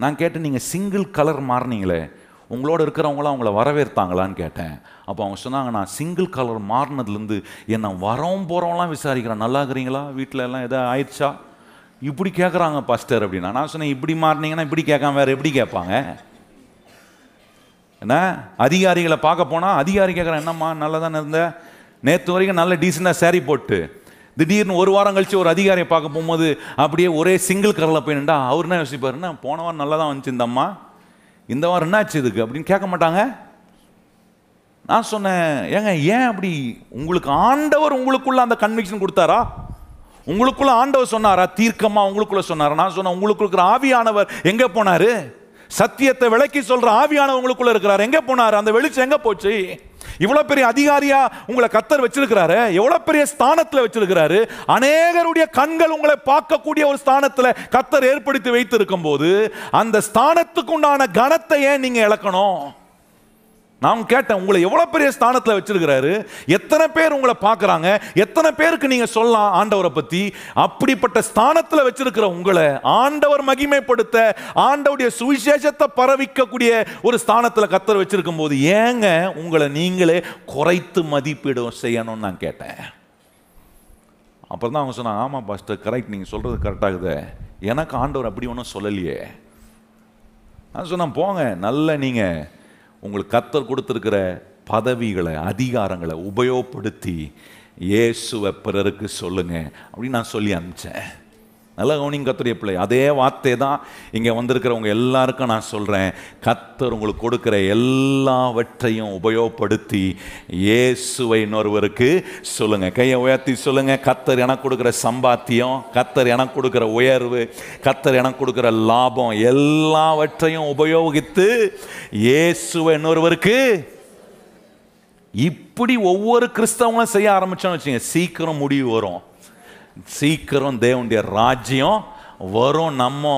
நான் கேட்டேன், நீங்கள் சிங்கிள் கலர் மாறினீங்களே உங்களோட இருக்கிறவங்களாம் அவங்கள வரவேற்பாங்களான்னு கேட்டேன். அப்போ அவங்க சொன்னாங்க, நான் சிங்கிள் கலர் மாறினதுலேருந்து என்னை வரவும் போகிறவங்களாம் விசாரிக்கிறேன், நல்லா இருக்கிறீங்களா, வீட்டில் எல்லாம் எதாவது ஆயிடுச்சா, இப்படி கேட்குறாங்க பாஸ்டர் அப்படின்னா. நான் சொன்னேன், இப்படி மாறினீங்கன்னா இப்படி கேட்காம வேறு எப்படி கேட்பாங்க? என்ன அதிகாரிகளை பார்க்க போனால் அதிகாரி கேட்குறேன், என்னம்மா நல்லா தானே இருந்த, நேற்று வரைக்கும் நல்ல டீசெண்டாக சேரீ போட்டு திடீர்னு ஒரு வாரம் கழித்து ஒரு அதிகாரியை பார்க்க போகும்போது அப்படியே ஒரே சிங்கிள் கலரில் போயின்னுட்டா அவர் என்ன யோசிப்பாருன்னா, போன வாரம் நல்லா தான் வந்துச்சு, இந்தம்மா இந்த வாரம் என்னாச்சு இதுக்கு அப்படின்னு கேட்க மாட்டாங்க. நான் சொன்னேன், ஏங்க ஏன் அப்படி? உங்களுக்கு ஆண்டவர் உங்களுக்குள்ள அந்த கன்விக்ஷன் கொடுத்தாரா? உங்களுக்குள்ள ஆண்டவர் சொன்னாரா தீர்க்கமாக உங்களுக்குள்ள சொன்னாரா? நான் சொன்னேன், உங்களுக்கு இருக்கிற ஆவியானவர் எங்கே போனார்? சத்தியத்தை விளக்கி சொல்ற ஆவியானவர் உங்களுக்குள்ள இருக்கிறார், எங்கே போனார்? அந்த வெளிச்சம் எங்கே போச்சு? இவ்வளோ பெரிய அதிகாரியா உங்களை கத்தர் வச்சிருக்கிறாரு, எவ்வளோ பெரிய ஸ்தானத்தில் வச்சிருக்கிறாரு, அநேகருடைய கண்கள் உங்களை பார்க்கக்கூடிய ஒரு ஸ்தானத்தில் கத்தர் ஏற்படுத்தி வைத்திருக்கும் போது அந்த ஸ்தானத்துக்கு உண்டான கனத்தை ஏன் நீங்கள் இழக்கணும்? நான் கேட்டேன், உங்களை எவ்வளோ பெரிய ஸ்தானத்தில் வச்சிருக்கிறாரு, எத்தனை பேர் உங்களை பார்க்குறாங்க, எத்தனை பேருக்கு நீங்கள் சொல்லலாம் ஆண்டவரை பற்றி? அப்படிப்பட்ட ஸ்தானத்தில் வச்சிருக்கிற உங்களை ஆண்டவர் மகிமைப்படுத்த, ஆண்டவருடைய சுவிசேஷத்தை பரவிக்கக்கூடிய ஒரு ஸ்தானத்தில் கத்தர் வச்சிருக்கும் போது ஏங்க உங்களை நீங்களே குறைத்து மதிப்பீடு செய்யணும்னு நான் கேட்டேன். அப்புறம் தான் அவங்க சொன்னாங்க, ஆமாம் பாஸ்டர் கரெக்ட், நீங்கள் சொல்கிறது கரெக்டாகுது, எனக்கு ஆண்டவர் அப்படி ஒன்றும் சொல்லலையே. நான் சொன்னேன், போங்க, நல்ல நீங்கள் உங்களுக்கு கத்தர் கொடுத்துருக்கிற பதவிகளை அதிகாரங்களை உபயோகப்படுத்தி இயேசுவை பிறருக்கு சொல்லுங்க அப்படின்னு நான் சொல்லி அனுப்பிச்சேன். நல்லா கவனிங்க கத்தருடைய பிள்ளை, அதே வார்த்தை தான் இங்கே வந்திருக்கிறவங்க எல்லாருக்கும் நான் சொல்கிறேன். கத்தர் உங்களுக்கு கொடுக்குற எல்லாவற்றையும் உபயோகப்படுத்தி இயேசுவை இன்னொருவருக்கு சொல்லுங்கள். கையை உயர்த்தி சொல்லுங்கள், கத்தர் எனக்கு கொடுக்குற சம்பாத்தியம், கத்தர் எனக்கு கொடுக்குற உயர்வு, கத்தர் எனக்கு கொடுக்குற லாபம் எல்லாவற்றையும் உபயோகித்து இயேசுவை இன்னொருவருக்கு. இப்படி ஒவ்வொரு கிறிஸ்தவங்களும் செய்ய ஆரம்பித்தோன்னு வச்சுங்க, சீக்கிரம் முடிவு வரும், சீக்கிரம் தேவனுடைய ராஜ்யம் வரும், நம்ம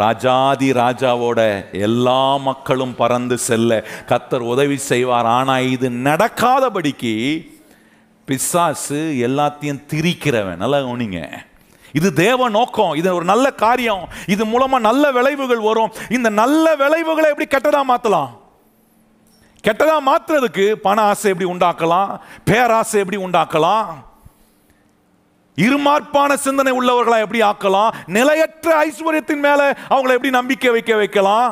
ராஜாதி ராஜாவோட எல்லா மக்களும் பறந்து செல்ல கத்தர் உதவி செய்வார். ஆனால் இது நடக்காதபடிக்கு பிசாசு எல்லாத்தையும் திரிக்கிறவன். நல்லா கவனிங்க, இது தேவ நோக்கம், இது ஒரு நல்ல காரியம், இது மூலமாக நல்ல விளைவுகள் வரும். இந்த நல்ல விளைவுகளை எப்படி கெட்டதாக மாற்றலாம்? கெட்டதாக மாற்றுறதுக்கு பண ஆசை எப்படி உண்டாக்கலாம், பேராசை எப்படி உண்டாக்கலாம், இருமார்பான சிந்தனை உள்ளவர்களா எப்படி ஆக்கலாம், நிலையற்ற ஐஸ்வர்யத்தின் மேல அவங்களை எப்படி நம்பிக்கை வைக்க வைக்கலாம்,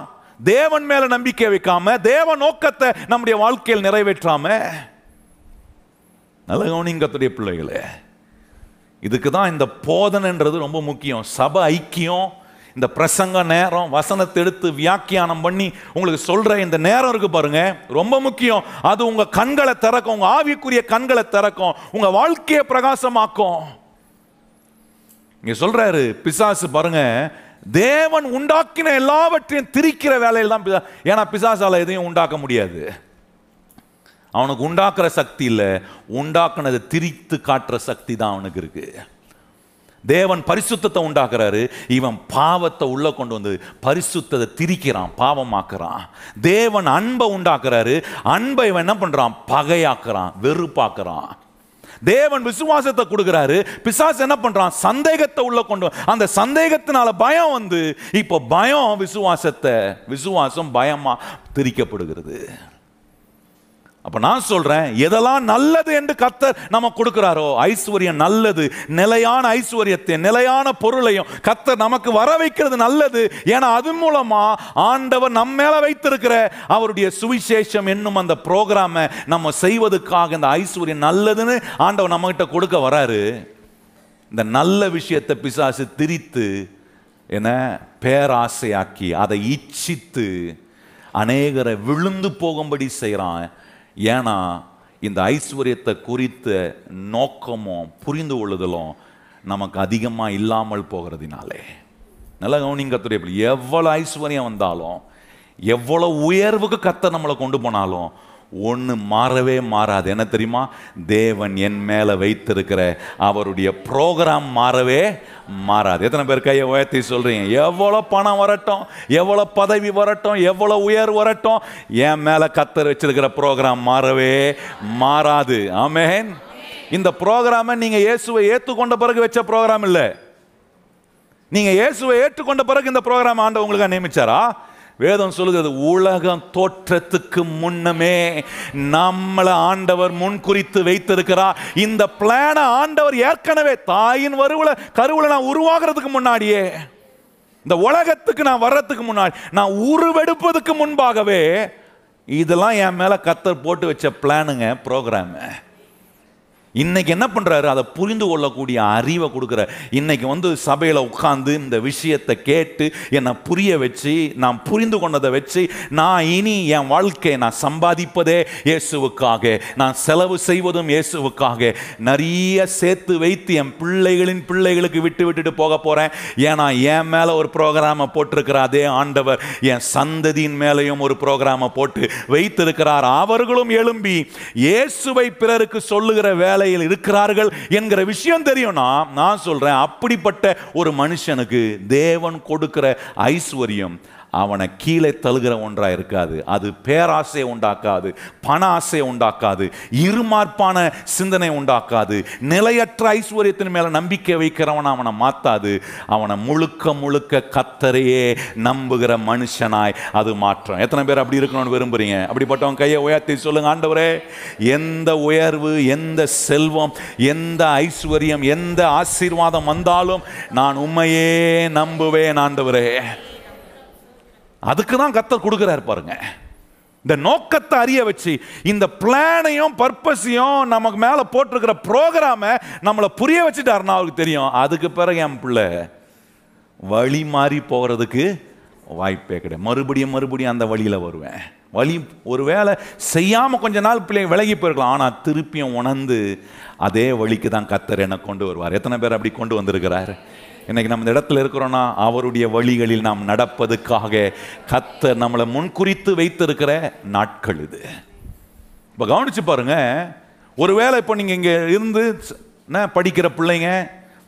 தேவன் மேல நம்பிக்கை வைக்காம தேவ நோக்கத்தை நம்முடைய வாழ்க்கையில் நிறைவேற்றாம. நல்ல கவனிங்கத்துடைய பிள்ளைகளே, இதுக்கு தான் இந்த போதனைன்றது ரொம்ப முக்கியம். சபை ஐக்கியம், இந்த பிரசங்க நேரம், வசனத்தை எடுத்து வியாக்கியானம் பண்ணி உங்களுக்கு சொல்ற இந்த நேரம் இருக்கு பாருங்க, ரொம்ப முக்கியம். அது உங்க கண்களை திறக்கும், உங்க ஆவிக்குரிய கண்களை திறக்கும், உங்க வாழ்க்கையை பிரகாசமாக்கும். இங்க சொல்றாரு பிசாசு பாருங்க, தேவன் உண்டாக்கின எல்லாவற்றையும் திரிக்கிற வேலையில் தான். ஏன்னா பிசாசால எதையும் உண்டாக்க முடியாது, அவனுக்கு உண்டாக்குற சக்தி இல்லை, உண்டாக்குனதை திரித்து காட்டுற சக்தி தான் அவனுக்கு இருக்கு. தேவன் பரிசுத்தத்தை உண்டாக்குறாரு, இவன் பாவத்தை உள்ள கொண்டு வந்து பரிசுத்தத்தை திரிக்கிறான், பாவமாக்குறான். தேவன் அன்பை உண்டாக்குறாரு, அன்பை இவன் என்ன பண்றான்? பகையாக்குறான், வெறுப்பாக்குறான். தேவன் விசுவாசத்தை கொடுக்கிறாரு, பிசாசு என்ன பண்றான்? சந்தேகத்தை உள்ள கொண்டு, அந்த சந்தேகத்தினால பயம் வந்து இப்போ பயம் விசுவாசத்தை, விசுவாசம் பயமா திரிக்கப்படுகிறது. அப்ப நான் சொல்றேன், எதெல்லாம் நல்லது என்று கத்தர் நம்ம கொடுக்கிறாரோ, ஐஸ்வர்யம் நல்லது, நிலையான ஐஸ்வர்யத்தை நிலையான பொருளையும் கத்தர் நமக்கு வர வைக்கிறது நல்லது. ஏன்னா அது மூலமா ஆண்டவர் நம்ம மேல வைத்திருக்கிற அவருடைய சுவிசேஷம் என்னும் அந்த ப்ரோக்ராமை நம்ம செய்வதற்காக இந்த ஐஸ்வர்யம் நல்லதுன்னு ஆண்டவர் நம்ம கிட்ட கொடுக்க வராரு. இந்த நல்ல விஷயத்தை பிசாசு திரித்து என்ன பேராசையாக்கி அதை இச்சித்து அநேகரை விழுந்து போகும்படி செய்கிறான். ஏன்னா இந்த ஐஸ்வர்யத்தை குறித்த நோக்கமும் புரிந்து கொள்ளுதலும் நமக்கு அதிகமாக இல்லாமல் போகிறதுனாலே. நல்லா கவனிங்க கர்த்தரே, எவ்வளோ ஐஸ்வர்யம் வந்தாலும், எவ்வளோ உயர்வுக்கு கர்த்தர் நம்மளை கொண்டு போனாலும் ஒன்று மாறவே மாறாது. என்ன தெரியுமா? தேவன் என் மேலே வைத்திருக்கிற அவருடைய ப்ரோக்ராம் மாறவே மாறாது. எத்தனை பேர் கையை உயர்த்தி சொல்கிறீங்க? எவ்வளோ பணம் வரட்டும், எவ்வளோ பதவி வரட்டும், எவ்வளோ உயர் வரட்டும், என் மேலே கத்தர் வச்சிருக்கிற ப்ரோக்ராம் மாறவே மாறாது. ஆமென். இந்த ப்ரோக்ராமை நீங்கள் இயேசுவை ஏற்றுக்கொண்ட பிறகு வச்ச ப்ரோக்ராம் இல்லை. நீங்கள் இயேசுவை ஏற்றுக்கொண்ட பிறகு இந்த ப்ரோக்ராம் ஆண்டவர் உங்களுக்காக நியமிச்சாரா? வேதம் சொல்லுகிறது, உலகம் தோற்றத்துக்கு முன்னமே நம்மளை ஆண்டவர் முன் குறித்து வைத்திருக்கிறார். இந்த பிளானை ஆண்டவர் ஏற்கனவே தாயின் வருவுல கருவுல நான் உருவாகிறதுக்கு முன்னாடியே, இந்த உலகத்துக்கு நான் வர்றதுக்கு முன்னாடி, நான் உருவெடுப்பதுக்கு முன்பாகவே இதெல்லாம் என் மேல கத்தர் போட்டு வச்ச பிளானுங்க, ப்ரோக்ராம். இன்னைக்கு என்ன பண்றாரு, அதை புரிந்து கொள்ளக்கூடிய அறிவை கொடுக்குற. இன்னைக்கு வந்து சபையில் உட்கார்ந்து இந்த விஷயத்தை கேட்டு என்னை புரிய வச்சு, நான் புரிந்து கொண்டதை வச்சு, நான் இனி என் வாழ்க்கையை நான் சம்பாதிப்பதே இயேசுவுக்காக, நான் செலவு செய்வதும் இயேசுவுக்காக, நிறைய சேர்த்து வைத்து என் பிள்ளைகளின் பிள்ளைகளுக்கு விட்டு விட்டுட்டு போக போறேன். ஏன்னா என் மேல ஒரு ப்ரோக்ராமை போட்டிருக்கிற அதே ஆண்டவர் என் சந்ததியின் மேலையும் ஒரு ப்ரோக்ராமை போட்டு வைத்திருக்கிறார். அவர்களும் எழும்பி இயேசுவை பிறருக்கு சொல்லுகிற வேலை இருக்கிறார்கள் என்கிற விஷயம் தெரியும். நான் சொல்றேன், அப்படிப்பட்ட ஒரு மனுஷனுக்கு தேவன் கொடுக்கிற ஐஸ்வர்யம் அவனை கீழே தழுகிற ஒன்றா இருக்காது. அது பேராசை உண்டாக்காது, பண ஆசை உண்டாக்காது, இருமார்பான சிந்தனை உண்டாக்காது, நிலையற்ற ஐஸ்வர்யத்தின் மேல நம்பிக்கை வைக்கிறவன் அவனை மாத்தாது. அவனை முழுக்க முழுக்க கத்தரையே நம்புகிற மனுஷனாய் அது மாற்றும். எத்தனை பேர் அப்படி இருக்கணும்னு விரும்புறீங்க? அப்படிப்பட்டவன் கையை உயர்த்தி சொல்லுங்க, ஆண்டவரே, எந்த உயர்வு, எந்த செல்வம், எந்த ஐஸ்வர்யம், எந்த ஆசீர்வாதம் வந்தாலும் நான் உம்மையே நம்புவேன் ஆண்டவரே. அதுக்கு தான் கத்தர் கொடுக்குறாரு பாருங்க. இந்த நோக்கத்தை அறிய வச்சு, இந்த பிளானையும் பர்பஸையும் நமக்கு மேலே போட்டிருக்கிற ப்ரோக்ராமை நம்மளை புரிய வச்சுட்டாருன்னா அவருக்கு தெரியும், அதுக்கு பிறகு என் பிள்ளை வழி மாறி போகிறதுக்கு வாய்ப்பே கிடையாது. மறுபடியும் மறுபடியும் அந்த வழியில் வருவேன். வழி ஒரு வேளை செய்யாமல் கொஞ்ச நாள் பிள்ளைங்க விலகி போயிருக்கலாம், ஆனால் திருப்பியும் உணர்ந்து அதே வழிக்கு தான் கத்தர் என்னை கொண்டு வருவார். எத்தனை பேர் அப்படி கொண்டு வந்திருக்கிறாரு? இன்னைக்கு நம்ம இந்த இடத்துல இருக்கிறோன்னா அவருடைய வழிகளில் நாம் நடப்பதுக்காக கத்தர் நம்மளை முன்குறித்து வைத்திருக்கிற நாட்கள் இது. இப்போ கவனிச்சு பாருங்க, ஒருவேளை இப்போ நீங்கள் இங்கே இருந்து என்ன படிக்கிற பிள்ளைங்க,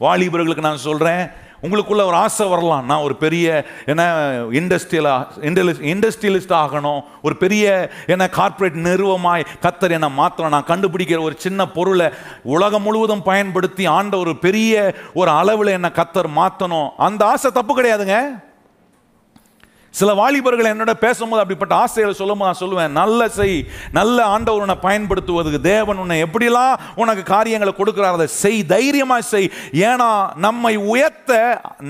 வாலிபர்களுக்கு நான் சொல்கிறேன், உங்களுக்குள்ள ஒரு ஆசை வரலாம். நான் ஒரு பெரிய என்ன இண்டஸ்ட்ரியலாக இண்டஸ்ட்ரியலிஸ்ட் ஆகணும், ஒரு பெரிய என்ன கார்ப்பரேட் நிறுவனமாய் கத்தர் என்னை மாற்றணும், நான் கண்டுபிடிக்கிற ஒரு சின்ன பொருளை உலகம் முழுவதும் பயன்படுத்தி ஆண்ட ஒரு பெரிய ஒரு அளவில் என்னை கத்தர் மாற்றணும். அந்த ஆசை தப்பு கிடையாதுங்க. சில வாலிபர்கள் என்னோட பேசும்போது அப்படிப்பட்ட ஆசைகளை சொல்லும்போது நான் சொல்லுவேன், நல்ல செய், நல்ல ஆண்டவர் உன்னை பயன்படுத்துவதுக்கு, தேவன் உன்னை எப்படிலாம் உனக்கு காரியங்களை கொடுக்குறார் அதை செய், தைரியமாக செய். ஏன்னா நம்மை உயர்த்த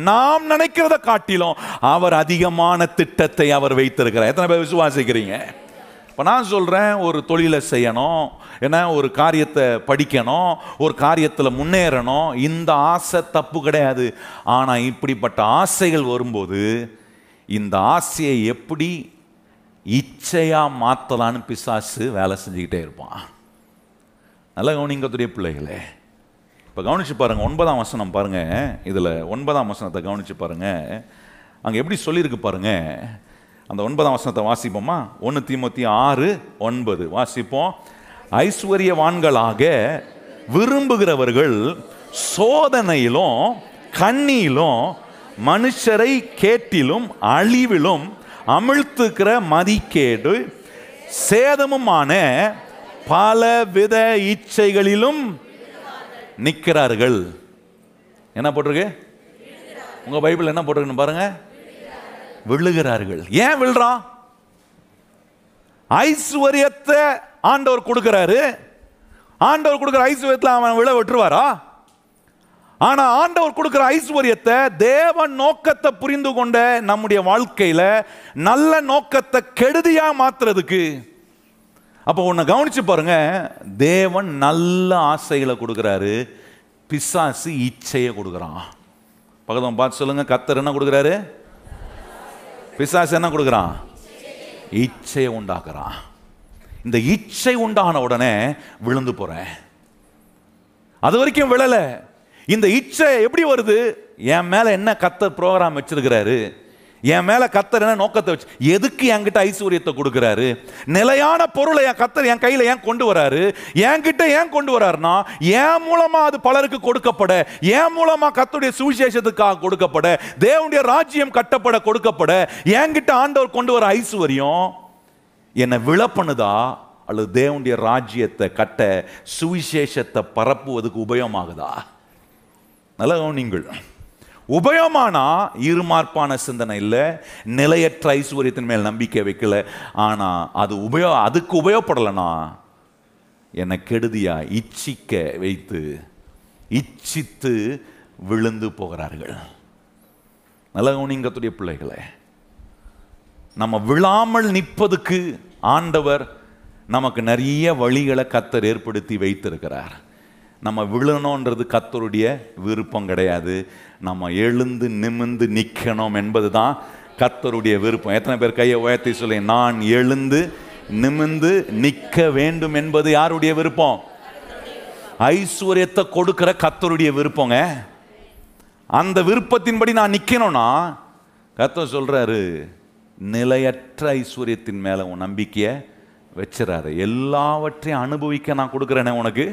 நாம் நினைக்கிறத காட்டிலும் அவர் அதிகமான திட்டத்தை அவர் வைத்திருக்கிறார். எத்தனை பேர் விசுவாசிக்கிறீங்க? இப்போ நான் சொல்கிறேன், ஒரு தொழிலை செய்யணும், என்ன ஒரு காரியத்தை படிக்கணும், ஒரு காரியத்தில் முன்னேறணும், இந்த ஆசை தப்பு கிடையாது. ஆனால் இப்படிப்பட்ட ஆசைகள் வரும்போது இந்த ஆசையை எப்படி இச்சையாக மாற்றலான்னு பிசாசு வேலை செஞ்சுக்கிட்டே இருப்பான். நல்லா கவனிக்கத்துடைய பிள்ளைகளே, இப்போ கவனித்து பாருங்கள், ஒன்பதாம் வசனம் பாருங்கள். இதில் ஒன்பதாம் வசனத்தை கவனித்து பாருங்கள், அங்கே எப்படி சொல்லியிருக்கு பாருங்கள். அந்த ஒன்பதாம் வசனத்தை வாசிப்போமா? ஒன்று தீமோத்தி ஆறு ஒன்பது வாசிப்போம். ஐஸ்வர்யவான்களாக விரும்புகிறவர்கள் சோதனையிலும் கண்ணியிலும் மனுஷரை கேட்டிலும் அழிவிலும் அமிழ்த்துக்கிற மதிக்கேடு சேதமுமான பலவித இச்சைகளிலும் நிற்கிறார்கள். என்ன போட்டிருக்கு உங்க பைபிள்? என்ன போட்டிருக்குன்னு பாருங்க, விழுகிறார்கள். ஏன் விழுறான்? ஐஸ்வர்யத்தை ஆண்டவர் கொடுக்கிறாரு, ஆண்டவர் கொடுக்கிற ஐஸ்வர்யத்தில் அவன் விழ விட்டுருவாரா? ஆனா ஆண்டவர் கொடுக்கிற ஐஸ்வர்யத்தை, தேவன் நோக்கத்தை புரிந்து கொண்ட நம்முடைய வாழ்க்கையில நல்ல நோக்கத்தை கெடுதியா மாத்துறதுக்கு. அப்போ உன்னை கவனிச்சு பாருங்க, தேவன் நல்ல ஆசைகளை கொடுக்கிறாரு, பிசாசு இச்சையை கொடுக்குறான். பக்கத்துல பார்த்து சொல்லுங்க, கத்தர் என்ன கொடுக்குறாரு, பிசாசு என்ன கொடுக்குறான்? இச்சையை உண்டாக்குறான். இந்த இச்சை உண்டான உடனே விழுந்து போறேன். அது வரைக்கும் விழல. இந்த இச்சை எப்படி வருது? என் மேல என்ன கத்தர் ப்ரோக்ராம் வச்சிருக்கிறாரு, என் மேல கத்தர் என்ன நோக்கத்தை வச்சு, எதுக்கு என்கிட்ட ஐஸ்வர்யத்தை கொடுக்கிறாரு, நிலையான பொருளை என் கத்தர் என் கையில ஏன் கொண்டு வராரு, என்கிட்ட ஏன் கொண்டு வராருன்னா என் மூலமா அது பலருக்கு கொடுக்கப்பட, என் மூலமா கத்தருடைய சுவிசேஷத்துக்காக கொடுக்கப்பட, தேவனுடைய ராஜ்யம் கட்டப்பட கொடுக்கப்பட, என்கிட்ட ஆண்டவர் கொண்டு வர ஐஸ்வர்யம் என்னை விழ பண்ணுதா அல்லது தேவனுடைய ராஜ்யத்தை கட்ட சுவிசேஷத்தை பரப்புவதுக்கு உபயோகமாகுதா? நல்லா நீங்கள் உபயமானா இருமார்ப்பான சிந்தனை இல்லை, நிலையற்ற ஐஸ்வர்யத்தின் மேல் நம்பிக்கை வைக்கல. ஆனால் அது உபயோ அதுக்கு உபயோகப்படலைனா என்னை கெடுதியா இச்சிக்க வைத்து இச்சித்து விழுந்து போகிறார்கள். நல்ல கவனிங்கத்துடைய பிள்ளைகளே, நம்ம விழாமல் நிற்பதுக்கு ஆண்டவர் நமக்கு நிறைய வழிகளை கத்தர் ஏற்படுத்தி வைத்திருக்கிறார். நம்ம விழணுன்றது கத்தருடைய விருப்பம் கிடையாது. நம்ம எழுந்து நிமிந்து நிற்கணும் என்பது தான் கத்தருடைய விருப்பம். எத்தனை பேர் கையை உயர்த்தி சொல்லி, நான் எழுந்து நிமிந்து நிற்க வேண்டும் என்பது யாருடைய விருப்பம்? ஐஸ்வர்யத்தை கொடுக்கிற கத்தருடைய விருப்பங்க. அந்த விருப்பத்தின்படி நான் நிற்கணும்னா கர்த்தர் சொல்றாரு, நிலையற்ற ஐஸ்வர்யத்தின் மேல உன் நம்பிக்கையை வச்சுறாரு. எல்லாவற்றையும் அனுபவிக்க நான் கொடுக்குறேனே, உனக்கு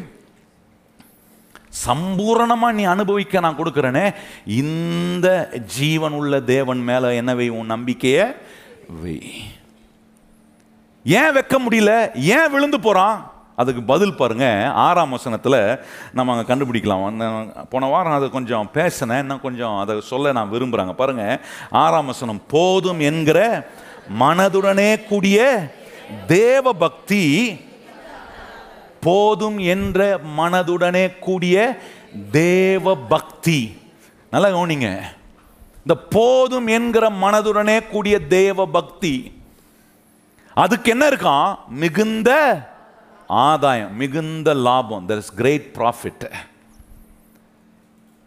சம்பூரணமா நீ அனுபவிக்க நான் கொடுக்குறேனே, இந்த ஜீவன் உள்ள தேவன் மேல என்னவை உன் நம்பிக்கைய வை. ஏன் வைக்க முடியல, ஏன் விழுந்து போறான்? அதுக்கு பதில் பாருங்க ஆறாம் வசனத்தில் நம்ம அங்கே கண்டுபிடிக்கலாம். போன வாரம் அதை கொஞ்சம் பேசினேன், இன்னும் கொஞ்சம் அதை சொல்ல நான் விரும்புகிறாங்க. பாருங்க ஆறாம் வசனம், போதும் என்கிற மனதுடனே கூடிய தேவ பக்தி, போதும் என்ற மனதுடனே கூடிய தேவ பக்தி. நல்லா கவனிங்க, இந்த போதும் என்கிற மனதுடனே கூடிய தேவ பக்தி, அதுக்கு என்ன இருக்கான்? மிகுந்த ஆதாயம், மிகுந்த லாபம். There is great profit.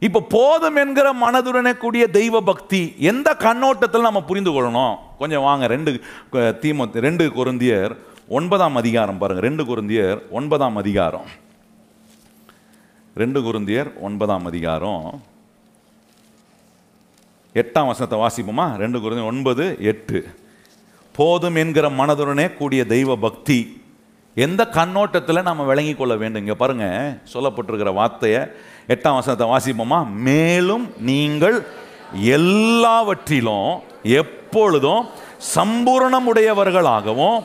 இப்போ போதும் என்கிற மனதுடனே கூடிய தெய்வ பக்தி எந்த கண்ணோட்டத்தில் நம்ம புரிந்து கொள்ளணும்? கொஞ்சம் வாங்க, ரெண்டு தீமோ ரெண்டு கொரிந்தியர் ஒன்பதாம் அதிகாரம் பாருங்க. ரெண்டு கொரிந்தியர் ஒன்பதாம் அதிகாரம் ரெண்டு கொரிந்தியர் ஒன்பதாம் அதிகாரம் எட்டாம் வசனத்தை வாசிப்போமா? ரெண்டு கொரிந்தியர் ஒன்பது எட்டு. போதும் என்கிற மனதுடனே கூடிய தெய்வ பக்தி எந்த கண்ணோட்டத்தில் நம்ம விளங்கி கொள்ள வேண்டும்? இங்கே பாருங்க சொல்லப்பட்டிருக்கிற வார்த்தையை, எட்டாம் வசனத்தை வாசிப்போமா? மேலும் நீங்கள் எல்லாவற்றிலும் எப்பொழுதும் சம்பூர்ணமுடையவர்களாகவும்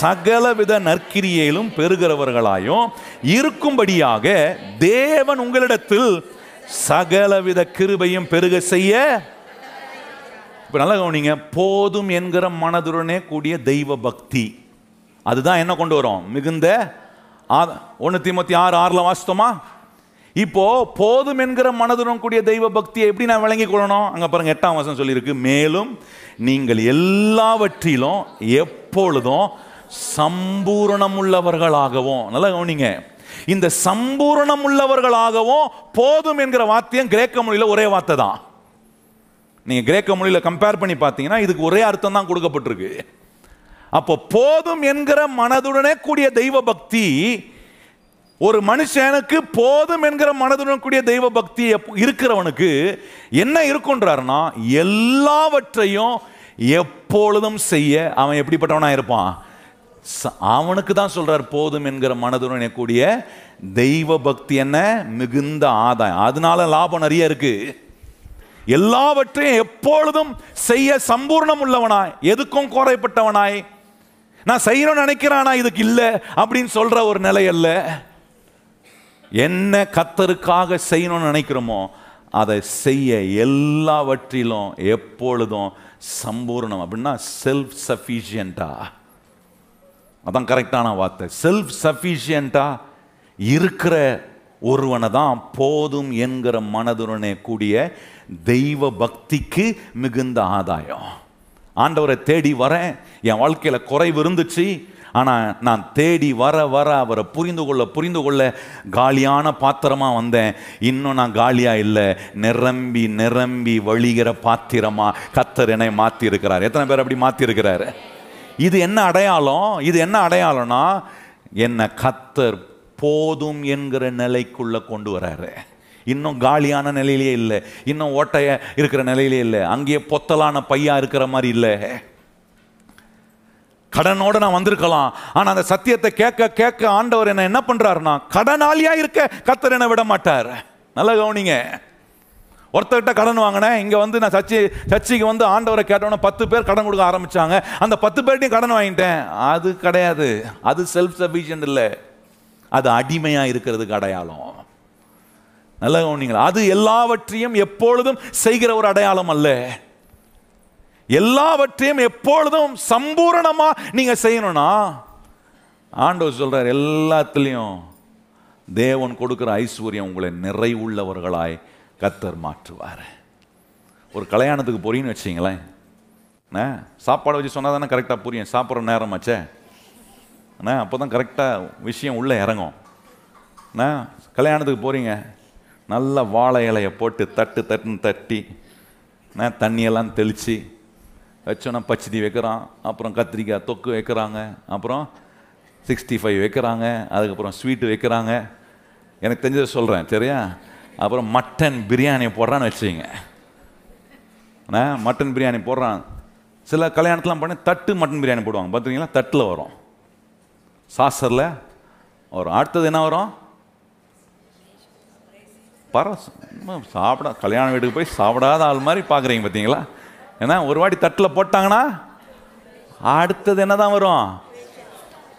சகலவித நற்கிரியையிலும் பெறுகிறவர்களாயும் இருக்கும்படியாக தேவன் உங்களிடத்தில் சகலவித கிருபையும் பெருக செய்ய. இப்போ நல்லா கவனிங்க, போதும் என்கிற மனதுடனே கூடிய தெய்வ பக்தி அதுதான் என்ன கொண்டு வரும்? மிகுந்த ஒன்று தீமோத்தி ஆறு ஆறில் வாசித்தோமா? இப்போ போதும் என்கிற மனதுடன் கூடிய தெய்வ பக்தியை எப்படி நான் விளங்கி கொள்ளணும்? அங்கே பாருங்க எட்டாம் வசனம் சொல்லியிருக்கு, மேலும் நீங்கள் எல்லாவற்றிலும் எப்பொழுதும் சம்பூரணம் உள்ளவர்களாகவும். நல்லா கவனிங்க, இந்த சம்பூரணம் உள்ளவர்களாகவும் போதும் என்கிற வார்த்தையும் கிரேக்க மொழியில் ஒரே வார்த்தை தான். நீங்கள் கிரேக்க மொழியில் கம்பேர் பண்ணி பார்த்தீங்கன்னா இதுக்கு ஒரே அர்த்தம் தான் கொடுக்கப்பட்டிருக்கு. அப்போ போதும் என்கிற மனதுடனே கூடிய தெய்வ பக்தி, ஒரு மனுஷனுக்கு போதும் என்கிற மனதுடன் கூடிய தெய்வ பக்தி இருக்கிறவனுக்கு என்ன இருக்குன்றாருன்னா, எல்லாவற்றையும் எப்பொழுதும் செய்ய அவன் எப்படிப்பட்டவனா இருப்பான்? அவனுக்கு தான் சொல்றார், போதும் என்கிற மனதுடனே கூடிய தெய்வ பக்தி என்ன மிகுந்த ஆதாயம், அதனால லாபம் நிறைய இருக்கு. எல்லாவற்றையும் எப்பொழுதும் செய்ய சம்பூர்ணம் உள்ளவனாய், எதுக்கும் குறைப்பட்டவனாய், நான் செய்யணும்னு நினைக்கிறானா இதுக்கு இல்லை அப்படின்னு சொல்ற ஒரு நிலை அல்ல. என்ன கர்த்தருக்காக செய்யணும்னு நினைக்கிறோமோ அதை செய்ய எல்லாவற்றிலும் எப்பொழுதும் சம்பூர்ணம். அப்படின்னா செல்ஃப் சஃபிஷியண்டா, அதான் கரெக்டான வார்த்தை. செல்ஃப் சஃபிஷியண்டா இருக்கிற ஒருவனை தான் போதும் என்கிற மனதுடனே கூடிய தெய்வ பக்திக்கு மிகுந்த ஆதாயம். ஆண்டவரை தேடி வரேன், என் வாழ்க்கையில் குறைவு இருந்துச்சு, ஆனால் நான் தேடி வர வர அவரை புரிந்து கொள்ள புரிந்து கொள்ள காலியான பாத்திரமாக வந்தேன். இன்னும் நான் காலியாக இல்லை, நிரம்பி நிரம்பி வழிகிற பாத்திரமாக கர்த்தர் என்னை மாற்றியிருக்கிறார். எத்தனை பேர் அப்படி மாற்றியிருக்கிறாரு? இது என்ன அடையாளம்? இது என்ன அடையாளம்னா, என்னை கர்த்தர் போதும் என்கிற நிலைக்குள்ளே கொண்டு வராரு. இன்னும் காலியான நிலையிலே இல்லை, இன்னும் ஓட்டையா இருக்கிற நிலையிலே இல்லை, அங்கேயே பொத்தலான பையா இருக்கிற மாதிரி இல்லை. கடனோட நான் வந்திருக்கலாம், ஆனால் அந்த சத்தியத்தை கேட்க கேட்க ஆண்டவர் என்ன என்ன பண்றாருன்னா, கடனாளியா இருக்க கர்த்தர் என்ன விட மாட்டார். நல்லா கவனிங்க, ஒருத்தர்கிட்ட கடன் வாங்கினேன், இங்கே வந்து நான் சச்சி சர்ச்சைக்கு வந்து ஆண்டவரை கேட்டோன்னே பத்து பேர் கடன் கொடுக்க ஆரம்பித்தாங்க, அந்த பத்து பேர்ட்டையும் கடன் வாங்கிட்டேன். அது கிடையாது, அது செல்ஃப் சஃபிஷியன்ட் இல்லை, அது அடிமையாக இருக்கிறதுக்கு அடையாளம். நல்லா கவனியுங்கள். அது எல்லாவற்றையும் எப்பொழுதும் செய்கிற ஒரு அடையாளம் அல்ல. எல்லாவற்றையும் எப்பொழுதும் சம்பூரணமாக நீங்கள் செய்யணும்னா ஆண்டவர் சொல்கிறார், எல்லாத்துலேயும் தேவன் கொடுக்குற ஐஸ்வர்யம் உங்களை நிறைவுள்ளவர்களாய் கர்த்தர் மாற்றுவார். ஒரு கல்யாணத்துக்கு போறீங்கன்னு வச்சிங்களேன், அண்ணா சாப்பாடு வச்சு சொன்னால் தானே கரெக்டாக புரியும், சாப்பிட்ற நேரம் ஆச்சே அண்ணா, அப்போ தான் கரெக்டாக விஷயம் உள்ளே இறங்கும். அண்ணா கல்யாணத்துக்கு போகிறீங்க, நல்ல வாழை இலையை போட்டு தட்டு தட்டுன்னு தட்டி நான் தண்ணியெல்லாம் தெளித்து வச்சோன்னா பச்சடி வைக்கிறான், அப்புறம் கத்திரிக்காய் தொக்கு வைக்கிறாங்க, அப்புறம் சிக்ஸ்டி ஃபைவ் வைக்கிறாங்க, அதுக்கப்புறம் ஸ்வீட்டு வைக்கிறாங்க, எனக்கு தெரிஞ்சதை சொல்கிறேன் சரியா, அப்புறம் மட்டன் பிரியாணி போடுறான்னு வச்சுங்க. நான் மட்டன் பிரியாணி போடுறான், சில கல்யாணத்துலாம் பண்ணி தட்டு மட்டன் பிரியாணி போடுவாங்க பார்த்துருக்கீங்களா, தட்டில் வரும் சாசரில் வரும். அடுத்தது என்ன வரும், பர சாப்பிட கல்யாண வீட்டுக்கு போய் சாப்பிடாத ஆள் மாதிரி பார்க்குறீங்க பார்த்தீங்களா, ஏன்னா ஒரு வாட்டி தட்டில் போட்டாங்கன்னா அடுத்தது என்ன தான் வரும்,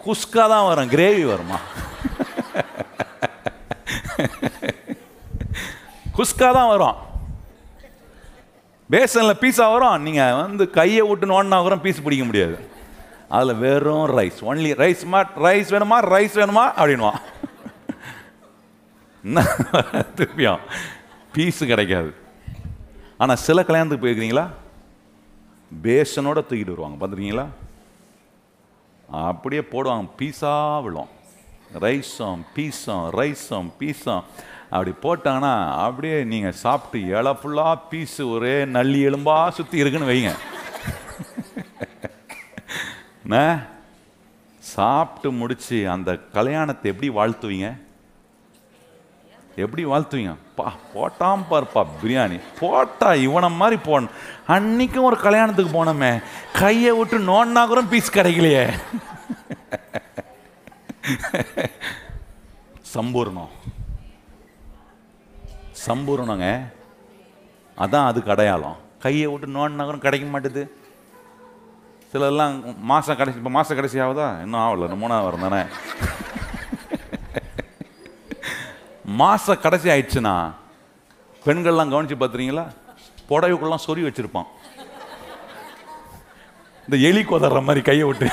குஸ்கா தான் வரும், கிரேவி வருமா, குஸ்கா தான் வரும், பேசனில் பீஸா வரும், நீங்கள் வந்து கையை விட்டுன்னு ஒன்றா வரும் பீஸ் பிடிக்க முடியாது, அதில் வெறும் ரைஸ், ஒன்லி ரைஸ், மாட் ரைஸ் வேணுமா ரைஸ் வேணுமா அப்படின்வான், திருப்பியும் பீஸு கிடைக்காது. ஆனால் சில கல்யாணத்துக்கு போயிருக்கிறீங்களா, பேசனோட தூக்கிட்டு வருவாங்க பார்த்துருக்கீங்களா, அப்படியே போடுவாங்க, பீஸா விழும், ரைஸும் பீஸும் ரைஸும் பீஸும் அப்படி போட்டாங்கன்னா அப்படியே நீங்கள் சாப்பிட்டு இலை ஃபுல்லாக பீஸு ஒரே நல்லி எலும்பாக சுற்றி இருக்குன்னு வைங்க, சாப்பிட்டு முடித்து அந்த கல்யாணத்தை எப்படி வாழ்த்துவீங்க, எப்படி வாழ்த்துவீங்க, பா போட்டாம் பாருப்பா பிரியாணி போட்டா இவனை மாதிரி போடணும், அன்னைக்கும் ஒரு கல்யாணத்துக்கு போனோமே கையை விட்டு நோன்னா கூட பீஸ் கிடைக்கலையே, சம்பூர்ணம் சம்பூர்ணங்க, அதான் அதுக்கு அடையாளம். கையை விட்டு நோன்னா கூட கிடைக்க மாட்டேது, சிலர்லாம் மாதம் கடைசி, இப்போ மாதம் கடைசி ஆகுதா, இன்னும் ஆகலை மூணாவது வரும் தானே, மாச கடைசி ஆயிடுச்சுன்னா பெண்கள்லாம் கவனிச்சு பார்த்துறீங்களா, புடவைக்குள்ளலாம் சொறி வச்சிருப்பான், இந்த எலி கொதற மாதிரி கையை விட்டு,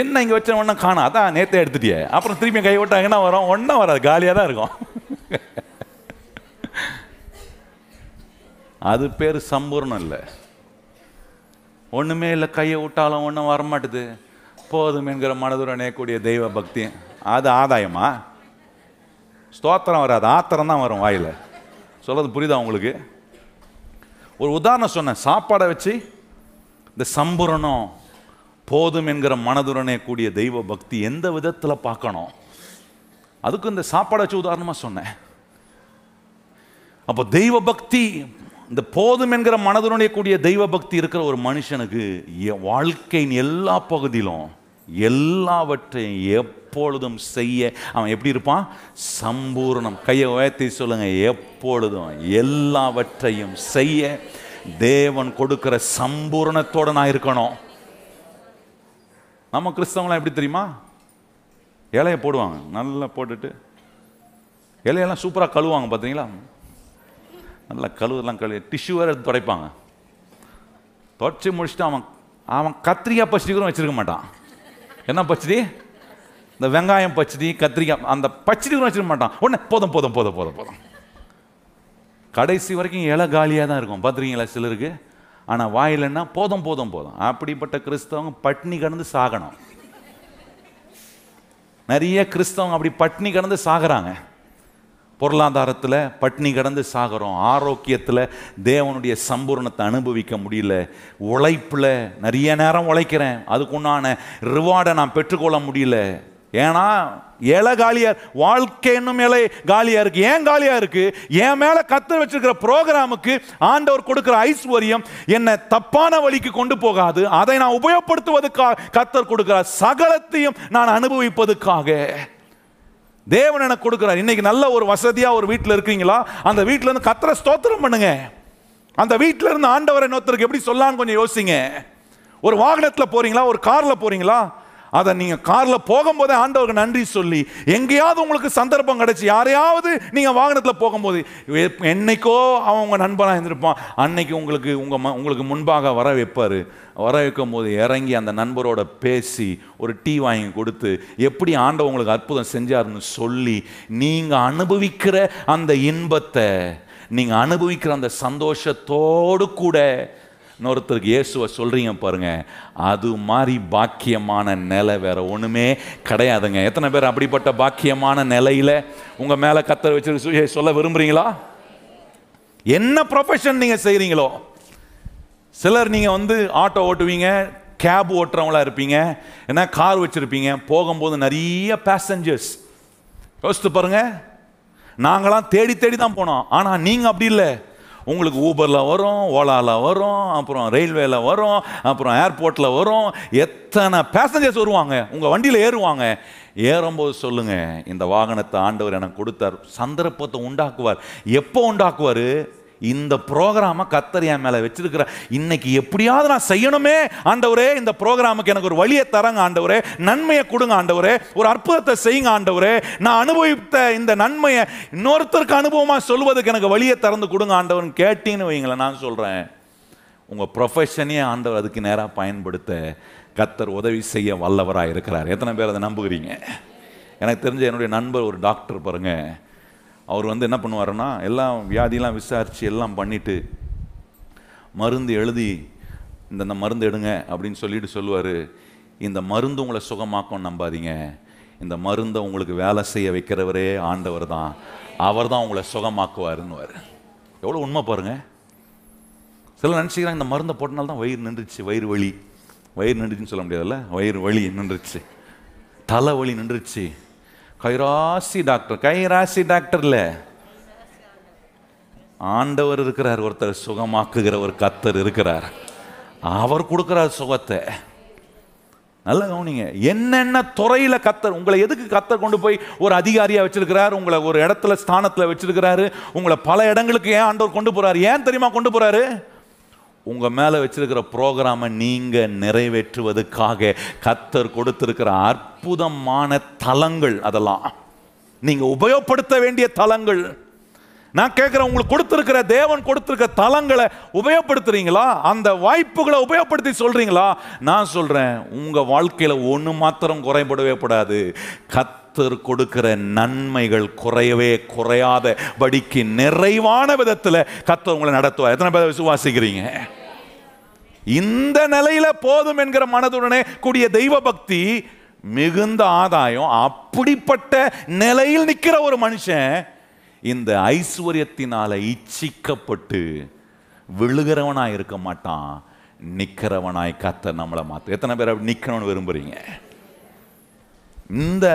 என்ன இங்கே வச்ச ஒன்றா காணும், அதான் நேற்றே எடுத்துட்டியே, அப்புறம் திரும்பி கையை விட்டாங்கன்னா வரும், ஒன்றா வராது, காலியாக தான் இருக்கும். அது பேர் சம்பூர்ணம் இல்லை, ஒன்றுமே இல்லை, கையை விட்டாலும் ஒன்றும் வரமாட்டுது, போதும் என்கிற மனதுடன் கூடிய தெய்வ பக்தி, அது ஆதாயமா, ஸ்தோத்திரம் வராது, ஆத்திரம் தான் வரும் வாயில். சொல்கிறது புரியுதா உங்களுக்கு? ஒரு உதாரணம் சொன்னேன், சாப்பாடை வச்சு இந்த சம்பூரணம் போதும் என்கிற மனதுடனே கூடிய தெய்வ பக்தி எந்த விதத்தில் பார்க்கணும், அதுக்கு இந்த சாப்பாடை வச்சு உதாரணமாக சொன்னேன். அப்போ தெய்வ பக்தி, இந்த போதும் என்கிற மனதுடனே கூடிய தெய்வ பக்தி இருக்கிற ஒரு மனுஷனுக்கு வாழ்க்கையின் எல்லா பகுதியிலும் எல்லாவற்றையும் எப்பொழுதும் செய்ய அவன் எப்படி இருப்பான், சம்பூர்ணம். கையை உயர்த்தி சொல்லுங்க, எப்பொழுதும் எல்லாவற்றையும் செய்ய தேவன் கொடுக்கிற சம்பூர்ணத்தோடு நான் இருக்கணும். நம்ம கிறிஸ்தவங்களாம் எப்படி தெரியுமா, இலையை போடுவாங்க, நல்லா போட்டுட்டு இலையெல்லாம் சூப்பராக கழுவாங்க பார்த்தீங்களா, நல்லா கழுவுலாம் கழுவி டிஷ்யூவாக எடுத்து துடைப்பாங்க, துடைச்சி முடிச்சுட்டு அவன் அவன் கத்திரிக்காய் பசிக்கிறோம் வச்சுருக்க மாட்டான், என்ன பச்சடி, இந்த வெங்காயம் பச்சடி கத்திரிக்காய் அந்த பச்சடி கூட வச்சிட மாட்டான், உடனே போதும் போதும் போதும் போதும் போதும், கடைசி வரைக்கும் இலை காலியாக தான் இருக்கும் பார்த்துருக்கீங்களா சிலருக்கு. ஆனால் வாயிலன்னா போதும் போதும் போதும். அப்படிப்பட்ட கிறிஸ்தவங்க பட்னி கடந்து சாகணும். நிறைய கிறிஸ்தவங்க அப்படி பட்னி கடந்து சாகிறாங்க. பொருளாதாரத்தில் பட்னி கடந்து சாகிறோம், ஆரோக்கியத்தில் தேவனுடைய சம்பூர்ணத்தை அனுபவிக்க முடியல, உழைப்பில் நிறைய நேரம் உழைக்கிறேன் அதுக்குண்டான ரிவார்டை நான் பெற்றுக்கொள்ள முடியல, ஏன்னா இலை காலியாக, வாழ்க்கை என்னும் இலை காலியாக இருக்குது. ஏன் காலியாக இருக்குது? என் மேலே கர்த்தர் வச்சிருக்கிற ப்ரோக்ராமுக்கு ஆண்டவர் கொடுக்குற ஐஸ்வர்யம் என்னை தப்பான வழிக்கு கொண்டு போகாது, அதை நான் உபயோகப்படுத்துவதற்காக கர்த்தர் கொடுக்குற சகலத்தையும் நான் அனுபவிப்பதற்காக தேவன் எனக்கு கொடுக்கிறார். இன்னைக்கு நல்ல ஒரு வசதியாக ஒரு வீட்டில் இருக்கீங்களா, அந்த வீட்டில் இருந்து கர்த்தரை ஸ்தோத்திரம் பண்ணுங்க. அந்த வீட்டில் இருந்து ஆண்டவரை நோத்தருக்கு எப்படி சொல்லான்னு கொஞ்சம் யோசிங்க. ஒரு வாகனத்தில் போறீங்களா, ஒரு காரில் போறீங்களா, அதை நீங்கள் காரில் போகும்போதே ஆண்டவருக்கு நன்றி சொல்லி, எங்கேயாவது உங்களுக்கு சந்தர்ப்பம் கிடச்சி யாரையாவது நீங்கள் வாகனத்தில் போகும்போது என்னைக்கோ அவன் உங்கள் நண்பனாக இருந்திருப்பான், அன்னைக்கு உங்களுக்கு உங்கள் உங்களுக்கு முன்பாக வர வைப்பார். வர வைக்கும் போது இறங்கி அந்த நண்பரோட பேசி ஒரு டீ வாங்கி கொடுத்து எப்படி ஆண்டவர் உங்களுக்கு அற்புதம் செஞ்சாருன்னு சொல்லி நீங்கள் அனுபவிக்கிற அந்த இன்பத்தை, நீங்கள் அனுபவிக்கிற அந்த சந்தோஷத்தோடு கூட இன்னொருத்தருக்கு இயேசுவை சொல்கிறீங்க பாருங்கள். அது மாதிரி பாக்கியமான நிலை வேறு ஒன்றுமே கிடையாதுங்க. எத்தனை பேர் அப்படிப்பட்ட பாக்கியமான நிலையில் உங்கள் மேலே கத்தர் வச்சிருக்க சொல்ல விரும்புகிறீங்களா? என்ன ப்ரொஃபஷன் நீங்கள் செய்கிறீங்களோ, சிலர் நீங்கள் வந்து ஆட்டோ ஓட்டுவீங்க, கேப் ஓட்டுறவங்களாக இருப்பீங்க, ஏன்னா கார் வச்சுருப்பீங்க, போகும்போது நிறைய பேசஞ்சர்ஸ். யோசித்து பாருங்கள், நாங்களாம் தேடி தேடி தான் போனோம். ஆனால் நீங்கள் அப்படி இல்லை, உங்களுக்கு ஊபரில் வரும், ஓலாவில் வரும், அப்புறம் ரயில்வேல வரும், அப்புறம் ஏர்போர்ட்டில் வரும், எத்தனை பேசஞ்சர்ஸ் வருவாங்க, உங்கள் வண்டியில் ஏறுவாங்க. ஏறும்போது சொல்லுங்கள், இந்த வாகனத்தை ஆண்டவர் எனக்கு கொடுத்தார், சந்தர்ப்பத்தை உண்டாக்குவார். எப்போ உண்டாக்குவார்? இந்த ப்ரோக்ராமை கத்தர் என் மேலே வச்சிருக்கிற, இன்னைக்கு எப்படியாவது நான் செய்யணுமே ஆண்டவரே, இந்த ப்ரோக்ராமுக்கு எனக்கு ஒரு வழியை தரங்க ஆண்டவரே, நன்மையை கொடுங்க ஆண்டவரே, ஒரு அற்புதத்தை செய்யுங்க ஆண்டவரே, நான் அனுபவித்த இந்த நன்மையை இன்னொருத்தருக்கு அனுபவமாக சொல்வதுக்கு எனக்கு வழியை திறந்து கொடுங்க ஆண்டவர்னு கேட்டீங்கன்னு வைங்களேன். நான் சொல்கிறேன், உங்கள் ப்ரொஃபஷனே ஆண்டவர் அதுக்கு நேராக பயன்படுத்த கத்தர் உதவி செய்ய வல்லவராக இருக்கிறார். எத்தனை பேர் அதை நம்புகிறீங்க? எனக்கு தெரிஞ்ச என்னுடைய நண்பர் ஒரு டாக்டர் பாருங்கள். அவர் வந்து என்ன பண்ணுவாருன்னா, எல்லாம் வியாதியெலாம் விசாரித்து எல்லாம் பண்ணிவிட்டு மருந்து எழுதி, இந்த மருந்து எடுங்க அப்படின்னு சொல்லிட்டு சொல்லுவார். இந்த மருந்து உங்களை சுகமாக்கும்னு நம்பாதீங்க, இந்த மருந்தை உங்களுக்கு வேலை செய்ய வைக்கிறவரே ஆண்டவர் தான், அவர் தான் உங்களை சுகமாக்குவாருன்னுவார். எவ்வளோ உண்மை பாருங்கள். சில நினச்சிக்கிறாங்க, இந்த மருந்தை போட்டனால்தான் வயிறு நின்றுச்சு, வயிறு வலி, வயிறு நின்றுச்சுன்னு சொல்ல முடியாதுல்ல, வயிறு வலி நின்றுச்சு, தலை வலி நின்றுச்சு. கைராசி டாக்டர், கைராசி டாக்டர்ல ஆண்டவர் இருக்கிறார், ஒருத்தர் சுகமாக்குகிற ஒரு கத்தர் இருக்கிறார், அவர் கொடுக்கிறார் சுகத்தை. நல்லா கவனிங்க, என்னென்ன துறையில கத்தர் உங்களை, எதுக்கு கத்தர் கொண்டு போய் ஒரு அதிகாரியா வச்சிருக்கிறார், உங்களை ஒரு இடத்துல ஸ்தானத்துல வச்சிருக்கிறாரு, உங்களை பல இடங்களுக்கு ஏன் ஆண்டவர் கொண்டு போறாரு? ஏன் தெரியுமா கொண்டு போறாரு? உங்க மேல வச்சிருக்கிற ப்ரோக்ராமை நீங்க நிறைவேற்றுவதற்காக கத்தர் கொடுத்திருக்கிற அற்புதமான தலங்கள், அதெல்லாம் நீங்க உபயோகப்படுத்த வேண்டிய தலங்கள். நான் கேட்கிறேன், உங்களுக்கு கொடுத்திருக்கிற தேவன் கொடுத்திருக்கிற தலங்களை உபயோகப்படுத்துறீங்களா? அந்த வாய்ப்புகளை உபயோகப்படுத்தி சொல்றீங்களா? நான் சொல்றேன், உங்க வாழ்க்கையில ஒன்று மாத்திரம் குறைபடவே கூடாது. கத்தர் கொடுக்கிற நன்மைகள் குறையவே குறையாத படிக்கு நிறைவான விதத்தில் கத்தர் உங்களை நடத்துவார். எத்தனை பேர் விசுவாசிக்கிறீங்க? இந்த நிலையில போதும் என்கிற மனதுடனே கூடிய தெய்வ பக்தி மிகுந்த ஆதாயம். அப்படிப்பட்ட நிலையில் நிற்கிற ஒரு மனுஷன் இந்த ஐஸ்வர்யத்தினால இச்சிக்கப்பட்டு விழுகிறவனாய் இருக்க மாட்டான், நிற்கிறவனாய் கத்த நம்மளை மாற்று. எத்தனை பேர் அப்படி நிற்கணும்னு விரும்புகிறீங்க? இந்த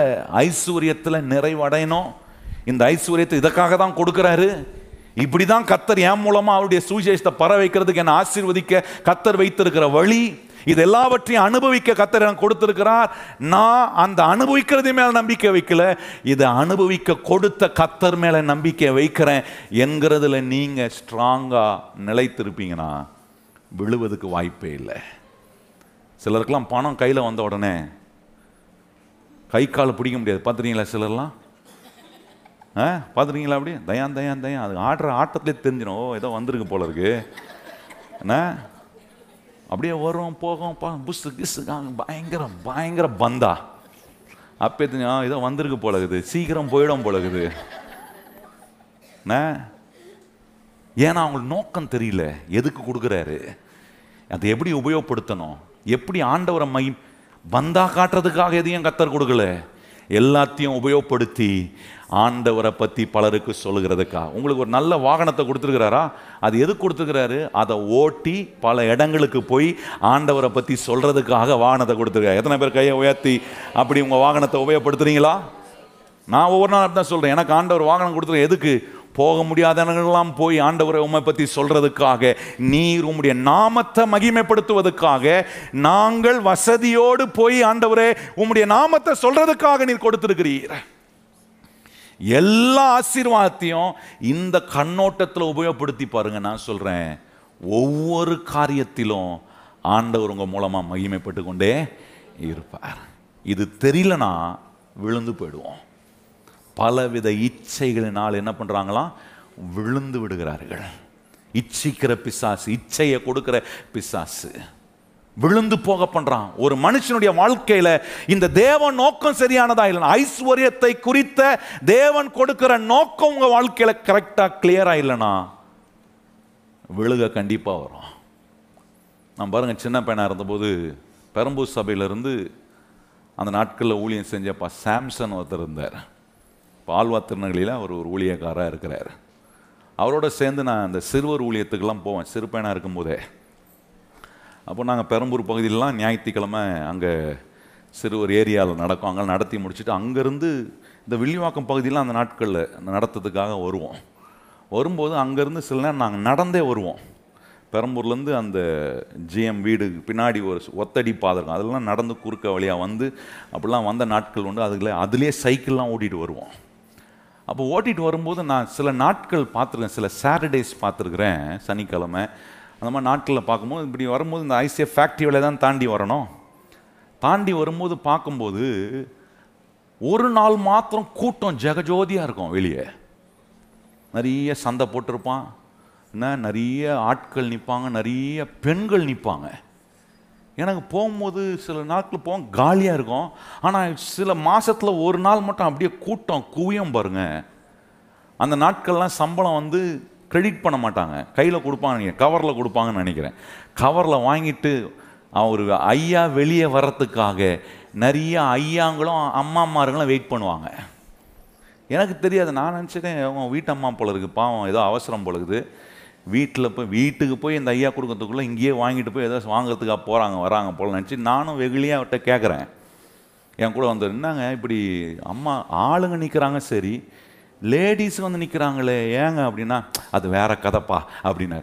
ஐஸ்வர்யத்தில் நிறைவடையணும். இந்த ஐஸ்வர்யத்தை இதற்காக தான் கொடுக்குறாரு. இப்படி தான் கத்தர் என் மூலமாக அவருடைய சுவிசேஷத்தை பரவ வைக்கிறதுக்கு, என்னை ஆசீர்வதிக்க கத்தர் வைத்திருக்கிற வழி, இது எல்லாவற்றையும் அனுபவிக்க கத்தர் எனக்கு கொடுத்திருக்கிறார். நான் அந்த அனுபவிக்கிறது மேலே நம்பிக்கை வைக்கல, இதை அனுபவிக்க கொடுத்த கத்தர் மேலே நம்பிக்கை வைக்கிறேன் என்கிறதுல நீங்கள் ஸ்ட்ராங்காக நிலைத்திருப்பீங்கன்னா விழுவதுக்கு வாய்ப்பே இல்லை. சிலருக்கெல்லாம் பணம் கையில் வந்த உடனே கை கால் பிடிக்க முடியாது. பார்த்துருக்கீங்களா சிலர்லாம்? ஆ பார்த்துருக்கீங்களா? அப்படியே தயான் தயான் தயான் அது ஆடுற ஆட்டத்துலேயே தெரிஞ்சிடும், ஓ ஏதோ வந்திருக்கு போல இருக்கு என்ன, அப்படியே வரும் போகும், பா புஸ்ஸு கிஸ்ஸு பயங்கர பயங்கர பந்தா. அப்போ தெரிஞ்சா ஏதோ வந்திருக்கு போலகுது, சீக்கிரம் போயிடும் போலகுது. ஏன்னா அவங்களுக்கு நோக்கம் தெரியல, எதுக்கு கொடுக்குறாரு, அதை எப்படி உபயோகப்படுத்தணும், எப்படி ஆண்டவரை மை பந்தா காட்டுறதுக்காக எதையும் கத்தர் கொடுக்கல, எல்லாத்தையும் உபயோகப்படுத்தி ஆண்டவரை பற்றி பலருக்கு சொல்லுகிறதுக்கா. உங்களுக்கு ஒரு நல்ல வாகனத்தை கொடுத்துருக்கிறாரா? அது எதுக்கு கொடுத்துருக்கிறாரு? அதை ஓட்டி பல இடங்களுக்கு போய் ஆண்டவரை பற்றி சொல்கிறதுக்காக வாகனத்தை கொடுத்துருக்காரு. எத்தனை பேர் கையை உயர்த்தி அப்படி உங்கள் வாகனத்தை உபயோகப்படுத்துறீங்களா? நான் ஒவ்வொரு நாள் அப்படி தான் சொல்கிறேன், எனக்கு ஆண்டவர் வாகனம் கொடுத்துருக்க எதுக்கு? போக முடியாதவர்களெல்லாம் போய் ஆண்டவரை உண்மை பற்றி சொல்கிறதுக்காக, நீர் உம்முடைய நாமத்தை மகிமைப்படுத்துவதற்காக, நாங்கள் வசதியோடு போய் ஆண்டவரே உம்முடைய நாமத்தை சொல்கிறதுக்காக நீர் கொடுத்துருக்கிறீர். எல்லா ஆசீர்வாதத்தையும் இந்த கண்ணோட்டத்தில் உபயோகப்படுத்தி பாருங்கள். நான் சொல்கிறேன், ஒவ்வொரு காரியத்திலும் ஆண்டவர் உங்கள் மூலமாக மகிமைப்பட்டு கொண்டே இருப்பார். இது தெரியலனா விழுந்து போயிடுவோம். பலவித இச்சைகளினால் என்ன பண்ணுறாங்களாம், விழுந்து விடுகிறார்கள். இச்சிக்கிற பிசாசு, இச்சையை கொடுக்கிற பிசாசு விழுந்து போக பண்றான். ஒரு மனுஷனுடைய வாழ்க்கையில இந்த தேவன் நோக்கம் சரியானதா இல்லைன்னா, ஐஸ்வர்யத்தை குறித்த தேவன் கொடுக்கிற நோக்கம் உங்க வாழ்க்கையில கரெக்டா கிளியரா இல்லைன்னா விழுக கண்டிப்பா வரும். நான் பாருங்க, சின்ன பையனா இருந்தபோது பெரம்பூர் சபையிலிருந்து அந்த நாட்களில் ஊழியம் செஞ்சப்பா சாம்சன் ஒருத்தர் இருந்தார். பால்வா திருநெல்வேலியில் அவர் ஒரு ஊழியக்காராக இருக்கிறார். அவரோட சேர்ந்து நான் அந்த சிறுவர் ஊழியத்துக்கெல்லாம் போவேன் சிறு பையனாக இருக்கும்போதே. அப்போ நாங்கள் பெரம்பூர் பகுதியிலலாம் ஞாயிற்றுக்கிழமை அங்கே சிறுவர் ஏரியாவில் நடக்கும். அங்கே நடத்தி முடிச்சுட்டு அங்கேருந்து இந்த வில்லிவாக்கம் பகுதியில் அந்த நாட்களில் நடத்துறதுக்காக வருவோம். வரும்போது அங்கேருந்து சில நேரம் நாங்கள் நடந்தே வருவோம். பெரம்பூர்லேருந்து அந்த ஜிஎம் வீடு பின்னாடி ஒரு ஒத்தடி பாதை இருக்கும், அதெல்லாம் நடந்து குறுக்க வழியாக வந்து அப்படிலாம் வந்த நாட்கள் உண்டு. அதுக்குள்ளே அதிலே சைக்கிள்லாம் ஓட்டிகிட்டு வருவோம். அப்போ ஓட்டிகிட்டு வரும்போது நான் சில நாட்கள் பார்த்துருக்கேன், சில சாட்டர்டேஸ் பார்த்துருக்குறேன், சனிக்கிழமை அந்த மாதிரி நாட்களில் பார்க்கும்போது இப்படி வரும்போது இந்த ஐசிஎஃப் ஃபேக்ட்ரிகளை தான் தாண்டி வரணும். தாண்டி வரும்போது பார்க்கும்போது ஒரு நாள் மாத்திரம் கூட்டம் ஜெகஜோதியாக இருக்கும். வெளியே நிறைய சந்தை போட்டிருப்பான், நிறைய ஆட்கள் நிற்பாங்க, நிறைய பெண்கள் நிற்பாங்க. எனக்கு போகும்போது சில நாட்கள் போவோம் காலியாக இருக்கும். ஆனால் சில மாதத்தில் ஒரு நாள் மட்டும் அப்படியே கூட்டம் குவியும் பாருங்க. அந்த நாட்கள்லாம் சம்பளம் வந்து கிரெடிட் பண்ண மாட்டாங்க, கையில் கொடுப்பாங்க, நீங்கள் கவரில் கொடுப்பாங்கன்னு நினைக்கிறேன். கவரில் வாங்கிட்டு அவர் ஐயா வெளியே வர்றதுக்காக நிறைய ஐயாங்களும் அம்மாமாருங்களும் வெயிட் பண்ணுவாங்க. எனக்கு தெரியாது, நான் நினச்சிட்டேன் அவங்க வீட்டம்மா போல இருக்குது, பாவம் ஏதோ அவசரம் போல இருக்குது, வீட்டில் போய் வீட்டுக்கு போய் இந்த ஐயா கொடுக்கறதுக்குள்ளே இங்கேயே வாங்கிட்டு போய் ஏதாவது வாங்குறதுக்காக போகிறாங்க வராங்க போல நினச்சி நானும் வெகுளியாக அவர்கிட்ட கேட்குறேன். என் கூட வந்து என்னங்க இப்படி அம்மா ஆளுங்க நிற்கிறாங்க, சரி லேடிஸ் வந்து நிற்கிறாங்களே ஏங்க அப்படின்னா, அது வேற கதைப்பா அப்படின்னா.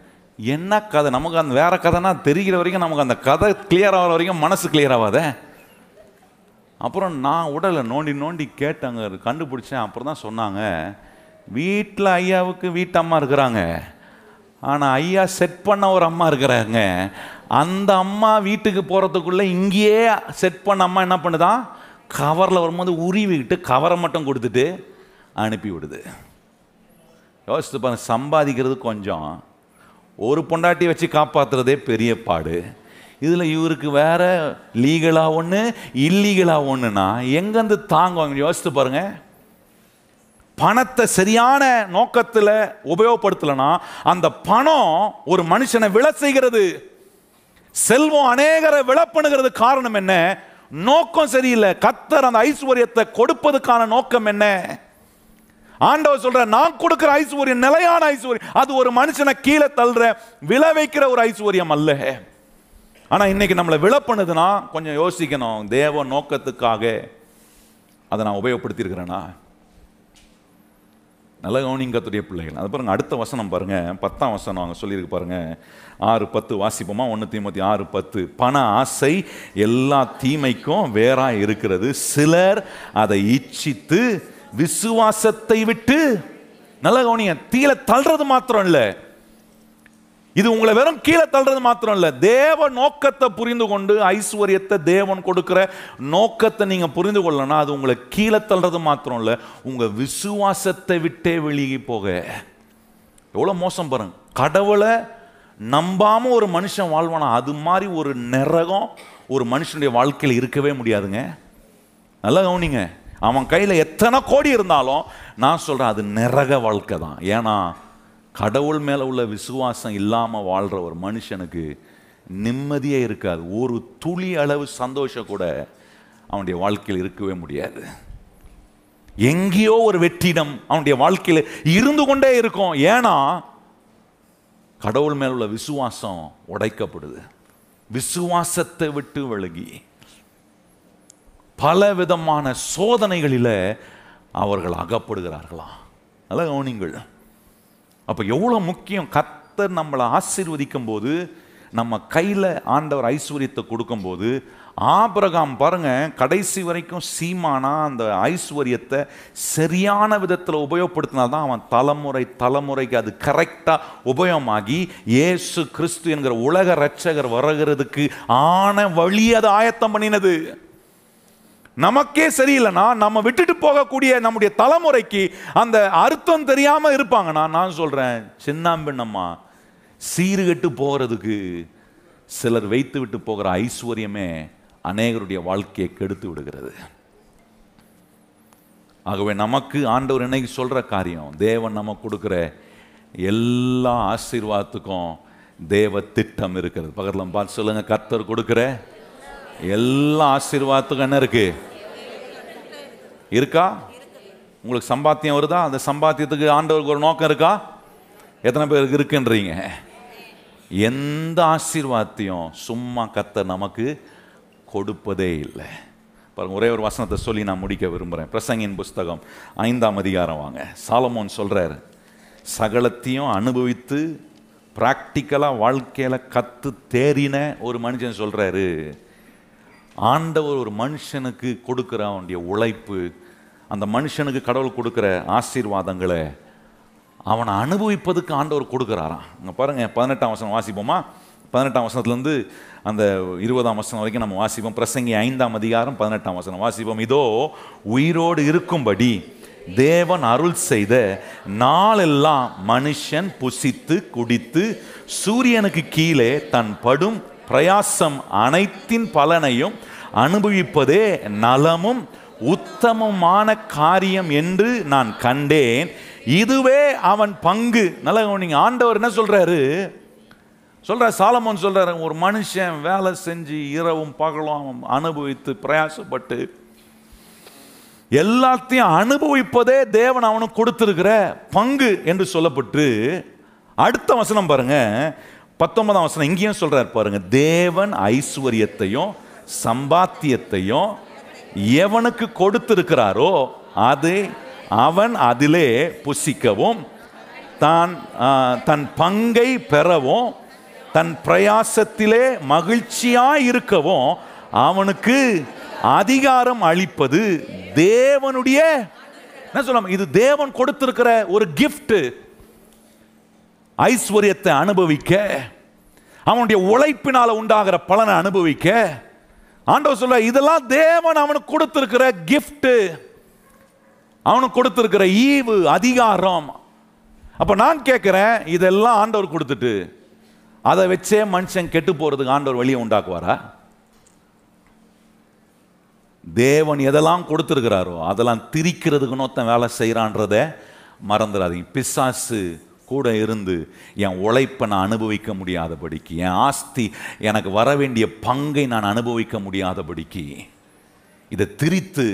என்ன கதை? நமக்கு அந்த வேற கதைனா தெரிகிற வரைக்கும் நமக்கு அந்த கதை கிளியர் ஆகிற வரைக்கும் மனசு கிளியர் ஆகாதே. அப்புறம் நான் உடலை நோண்டி நோண்டி கேட்டாங்க, கண்டுபிடிச்சேன். அப்புறம் தான் சொன்னாங்க, வீட்டில் ஐயாவுக்கு வீட்டம்மா இருக்கிறாங்க, ஆனால் ஐயா செட் பண்ண ஒரு அம்மா இருக்கிறாங்க. அந்த அம்மா வீட்டுக்கு போகிறதுக்குள்ளே இங்கேயே செட் பண்ண அம்மா என்ன பண்ணுதான், கவரில் வரும்போது உருவிக்கிட்டு கவரை மட்டும் கொடுத்துட்டு அனுப்பி விடுது. யோசித்து பாருங்க, சம்பாதிக்கிறது கொஞ்சம், ஒரு பொண்டாட்டி வச்சு காப்பாற்றுறதே பெரிய பாடு. இதில் இவருக்கு வேற லீகலாக ஒன்று இல்லீகலாக ஒன்றுனா எங்கேருந்து தாங்குவாங்க? யோசித்து பாருங்க. பணத்தை சரியான நோக்கத்தில் உபயோகப்படுத்தலைன்னா அந்த பணம் ஒரு மனுஷனை விழ செய்கிறது. செல்வம் அநேகரை விழப்பண்ணுகிறது. காரணம் என்ன? நோக்கம் சரியில்லை. கர்த்தர் அந்த ஐஸ்வர்யத்தை கொடுப்பதுக்கான நோக்கம் என்ன? ஆண்டவர் சொல்ற, நான் கொடுக்கிற ஐஸ்வர்யம் நிலையான ஐஸ்வர்யம், அது ஒரு மனுஷனை கீழே தள்ளுற விளை வைக்கிற ஒரு ஐஸ்வர்யம் அல்ல. ஆனா இன்னைக்கு நம்மளை விழ பண்ணுதுன்னா கொஞ்சம் யோசிக்கணும், தேவ நோக்கத்துக்காக அதை நான் உபயோகப்படுத்தி இருக்கிறேனா? நல்ல கவனிங்கத்துடைய பிள்ளைகள். அது பாருங்க, அடுத்த வசனம் பாருங்க, பத்தாம் வசனம் அவங்க சொல்லியிருக்கு பாருங்க, ஆறு பத்து வாசிப்போமா? ஒன்று தீமோத்தி ஆறு பத்து. பண ஆசை எல்லா தீமைக்கும் வேறா இருக்கிறது, சிலர் அதை இச்சித்து விசுவாசத்தை விட்டு, நல்ல கவனிங்க, கீழே தள்ளுறது மாத்திரம் இல்லை, இது உங்களை வெறும் கீழே தள்ளுறது மாத்திரம் இல்லை, தேவ நோக்கத்தை புரிந்து கொண்டு ஐஸ்வர்யத்தை தேவன் கொடுக்கிற நோக்கத்தை நீங்க புரிந்து கொள்ளனா அது உங்களை கீழே தள்ளுறது மாத்திரம் இல்லை, உங்க விசுவாசத்தை விட்டே வெளியே போக. எவ்வளவு மோசம் பாருங்க, கடவுளை நம்பாம ஒரு மனுஷன் வாழ்வானா? அது மாதிரி ஒரு நரகம் ஒரு மனுஷனுடைய வாழ்க்கையில் இருக்கவே முடியாதுங்க. நல்லா கவனிங்க, அவன் கையில் எத்தனை கோடி இருந்தாலும் நான் சொல்கிறேன் அது நரக வாழ்க்கை தான். ஏன்னா கடவுள் மேலே உள்ள விசுவாசம் இல்லாமல் வாழ்கிற ஒரு மனுஷனுக்கு நிம்மதியே இருக்காது. ஒரு துளி அளவு சந்தோஷம் கூட அவனுடைய வாழ்க்கையில் இருக்கவே முடியாது. எங்கேயோ ஒரு வெற்றிடம் அவனுடைய வாழ்க்கையில் இருந்து கொண்டே இருக்கும். ஏன்னா கடவுள் மேலே உள்ள விசுவாசம் உடைக்கப்படுது, விசுவாசத்தை விட்டு விலகி பல விதமான சோதனைகளில் அவர்கள் அகப்படுகிறார்களாம். நல்ல கவனிங்கள். அப்போ எவ்வளோ முக்கியம், கர்த்தர் நம்மளை ஆசீர்வதிக்கும் போது, நம்ம கையில் ஆண்டவர் ஐஸ்வர்யத்தை கொடுக்கும்போது. ஆபிரகாம் பாருங்கள், கடைசி வரைக்கும் சீமானா அந்த ஐஸ்வர்யத்தை சரியான விதத்தில் உபயோகப்படுத்தினா தான் அவன் தலைமுறை தலைமுறைக்கு அது கரெக்டாக உபயோகமாகி இயேசு கிறிஸ்து என்கிற உலக இரட்சகர் வருகிறதுக்கு ஆன வழி அது ஆயத்தம் பண்ணினது. நமக்கே சரியில்லைன்னா நம்ம விட்டுட்டு போகக்கூடிய நம்முடைய தலைமுறைக்கு அந்த அர்த்தம் தெரியாமல் இருப்பாங்கன்னா, நான் சொல்கிறேன் சின்னாம்பின்னம்மா சீர்கட்டு போகிறதுக்கு சிலர் வைத்து விட்டு போகிற ஐஸ்வர்யமே அநேகருடைய வாழ்க்கையை கெடுத்து விடுகிறது. ஆகவே நமக்கு ஆண்டவர் இன்னைக்கு சொல்கிற காரியம், தேவன் நமக்கு கொடுக்குற எல்லா ஆசீர்வாதத்துக்கும் தேவ திட்டம் இருக்கிறது. பக்கத்தில் பார்த்து சொல்லுங்க, கர்த்தர் கொடுக்குற எல்லா ஆசீர்வாதத்துக்கும் என்ன இருக்கு? இருக்கா? உங்களுக்கு சம்பாத்தியம் வருதா? அந்த சம்பாத்தியத்துக்கு ஆண்டவருக்கு ஒரு நோக்கம் இருக்கா? எத்தனை பேருக்கு இருக்குன்றீங்க? எந்த ஆசீர்வாதத்தையும் சும்மா கர்த்தர் நமக்கு கொடுப்பதே இல்லை. பாருங்க, ஒரே ஒரு வசனத்தை சொல்லி நான் முடிக்க விரும்புகிறேன். பிரசங்கின் புஸ்தகம் ஐந்தாம் அதிகாரம் வாங்க. சாலமோன் சொல்கிறார், சகலத்தையும் அனுபவித்து ப்ராக்டிக்கலாக வாழ்க்கையில் கற்று தேறின ஒரு மனுஷன் சொல்கிறாரு, ஆண்டவர் ஒரு மனுஷனுக்கு கொடுக்குற அவனுடைய உழைப்பு, அந்த மனுஷனுக்கு கடவுள் கொடுக்குற ஆசீர்வாதங்களை அவனை அனுபவிப்பதுக்கு ஆண்டவர் கொடுக்குறாராம். அங்கே பாருங்கள், பதினெட்டாம் வசனம் வாசிப்போமா? பதினெட்டாம் வசனத்துலேருந்து அந்த இருபதாம் வசனம் வரைக்கும் நம்ம வாசிப்போம். பிரசங்கி ஐந்தாம் அதிகாரம் பதினெட்டாம் வசனம் வாசிப்போம். இதோ உயிரோடு இருக்கும்படி தேவன் அருள் செய்த நாளெல்லாம் மனுஷன் புசித்து குடித்து சூரியனுக்கு கீழே தன் படும் பிரயாசம் அனைத்தின் பலனையும் அனுபவிப்பதே நலமும் உத்தமமான காரியம் என்று நான் கண்டேன், இதுவே அவன் பங்கு. நல்ல கவனிங்க, ஆண்டவர் என்ன சொல்றாரு சொல்ற சாலமோன் சொல்றாரு, ஒரு மனுஷன் வேலை செஞ்சு இரவும் பகலும் அனுபவித்து பிரயாசப்பட்டு எல்லாத்தையும் அனுபவிப்பதே தேவன் அவனுக்கு கொடுத்திருக்கிற பங்கு என்று சொல்லப்பட்டு, அடுத்த வசனம் பாருங்க, பத்தொன்பதாம் வசனம் இங்கேயும் சொல்றாரு பாருங்க, தேவன் ஐஸ்வர்யத்தையும் சம்பாத்தியத்தையும் எவனுக்கு கொடுத்திருக்கிறாரோ அது அவன் அதிலே புசிக்கவும் தான் தன் பங்கை பெறவும் தன் பிரயாசத்திலே மகிழ்ச்சியாய் இருக்கவும் அவனுக்கு அதிகாரம் அளிப்பது தேவனுடைய. என்ன சொல்லலாம், இது தேவன் கொடுத்திருக்கிற ஒரு கிஃப்ட். ஐஸ்வர்யத்தை அனுபவிக்க, அவனுடைய உழைப்பினால் உண்டாகிற பலனை அனுபவிக்க, ஆண்டவர் சொல்ற இதெல்லாம் தேவன் அவனுக்கு கொடுத்திருக்கிற கிஃப்ட், அவனுக்கு கொடுத்திருக்கிற ஈவு, அதிகாரம். அப்ப நான் கேட்கிறேன், இதெல்லாம் ஆண்டவர் கொடுத்துட்டு அதை வச்சே மனுஷன் கெட்டு போறதுக்கு ஆண்டவர் வழியை உண்டாக்குவாரா? தேவன் எதெல்லாம் கொடுத்திருக்கிறாரோ அதெல்லாம் திரிக்கிறதுக்கு நோத்தம் வேலை செய்யறான்றத மறந்துடாதீங்க. பிசாசு கூட இருந்து என் உழைப்பை நான் அனுபவிக்க முடியாதபடிக்கு, என் ஆஸ்தி எனக்கு வர வேண்டிய பங்கை நான் அனுபவிக்க முடியாதபடிக்கு இதை திரித்து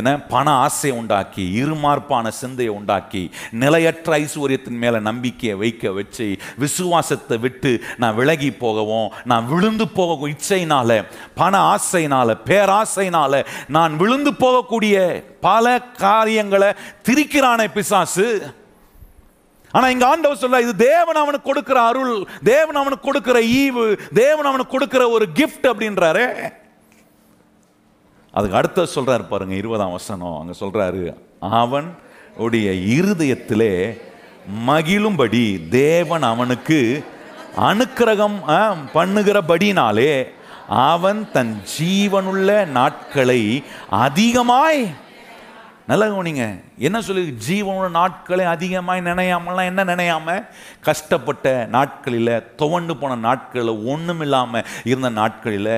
என்ன பண ஆசையை உண்டாக்கி, இருமார்பான சிந்தையை உண்டாக்கி, நிலையற்ற ஐஸ்வர்யத்தின் மேலே நம்பிக்கையை வைக்க வச்சு விசுவாசத்தை விட்டு நான் விலகி போகவும், நான் விழுந்து போக இச்சையினால, பண ஆசையினால, பேராசையினால நான் விழுந்து போகக்கூடிய பல காரியங்களை திரிக்கிறானே பிசாசு. ஆனால் இங்கே ஆண்டவர் சொல்ல, இது தேவன் அவனுக்கு கொடுக்குற அருள், தேவன் அவனுக்கு கொடுக்குற ஈவு, தேவன் அவனுக்கு கொடுக்குற ஒரு கிஃப்ட் அப்படின்றாரு. அதுக்கு அடுத்த சொல்றாரு பாருங்க, இருபதாம் வசனம் அங்க சொல்றாரு, அவன் உடைய இருதயத்திலே மகிழும்படி தேவன் அவனுக்கு அனுக்கிரகம் பண்ணுகிறபடினாலே அவன் தன் ஜீவனுள்ள நாட்களை அதிகமாய். நல்லா கவனிங்க, என்ன சொல்லி, ஜீவனுள்ள நாட்களை அதிகமாய் நினையாமலாம், என்ன நினையாம, கஷ்டப்பட்ட நாட்களில், துவண்டு போன நாட்களில், ஒன்றும் இல்லாமல் இருந்த நாட்களில்,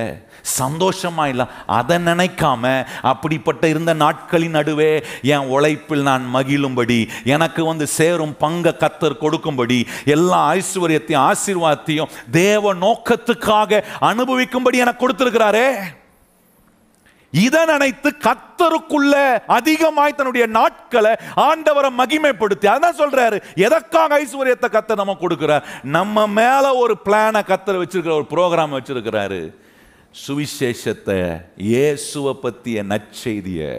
சந்தோஷமாக இல்லை அதை நினைக்காம, அப்படிப்பட்ட இருந்த நாட்களின் நடுவே என் உழைப்பில் நான் மகிழும்படி, எனக்கு வந்து சேரும் பங்கை கர்த்தர் கொடுக்கும்படி, எல்லா ஐஸ்வர்யத்தையும் ஆசீர்வாதத்தையும் தேவ நோக்கத்துக்காக அனுபவிக்கும்படி எனக்கு கொடுத்திருக்கிறாரே, இதை நினைத்து கர்த்தருக்குள்ள அதிகமாய் தன்னுடைய நாட்களை ஆண்டவரை மகிமைப்படுத்தி, அதான் சொல்றாரு, எதற்காக ஐஸ்வர்யத்தை கர்த்தர் நம்ம கொடுக்கிறார்? நம்ம மேல ஒரு பிளானை கர்த்தர் வச்சிருக்கிற, ஒரு ப்ரோக்ராம் வச்சிருக்கிறாரு. சுவிசேஷத்தை, இயேசுவை பற்றிய நற்செய்தியை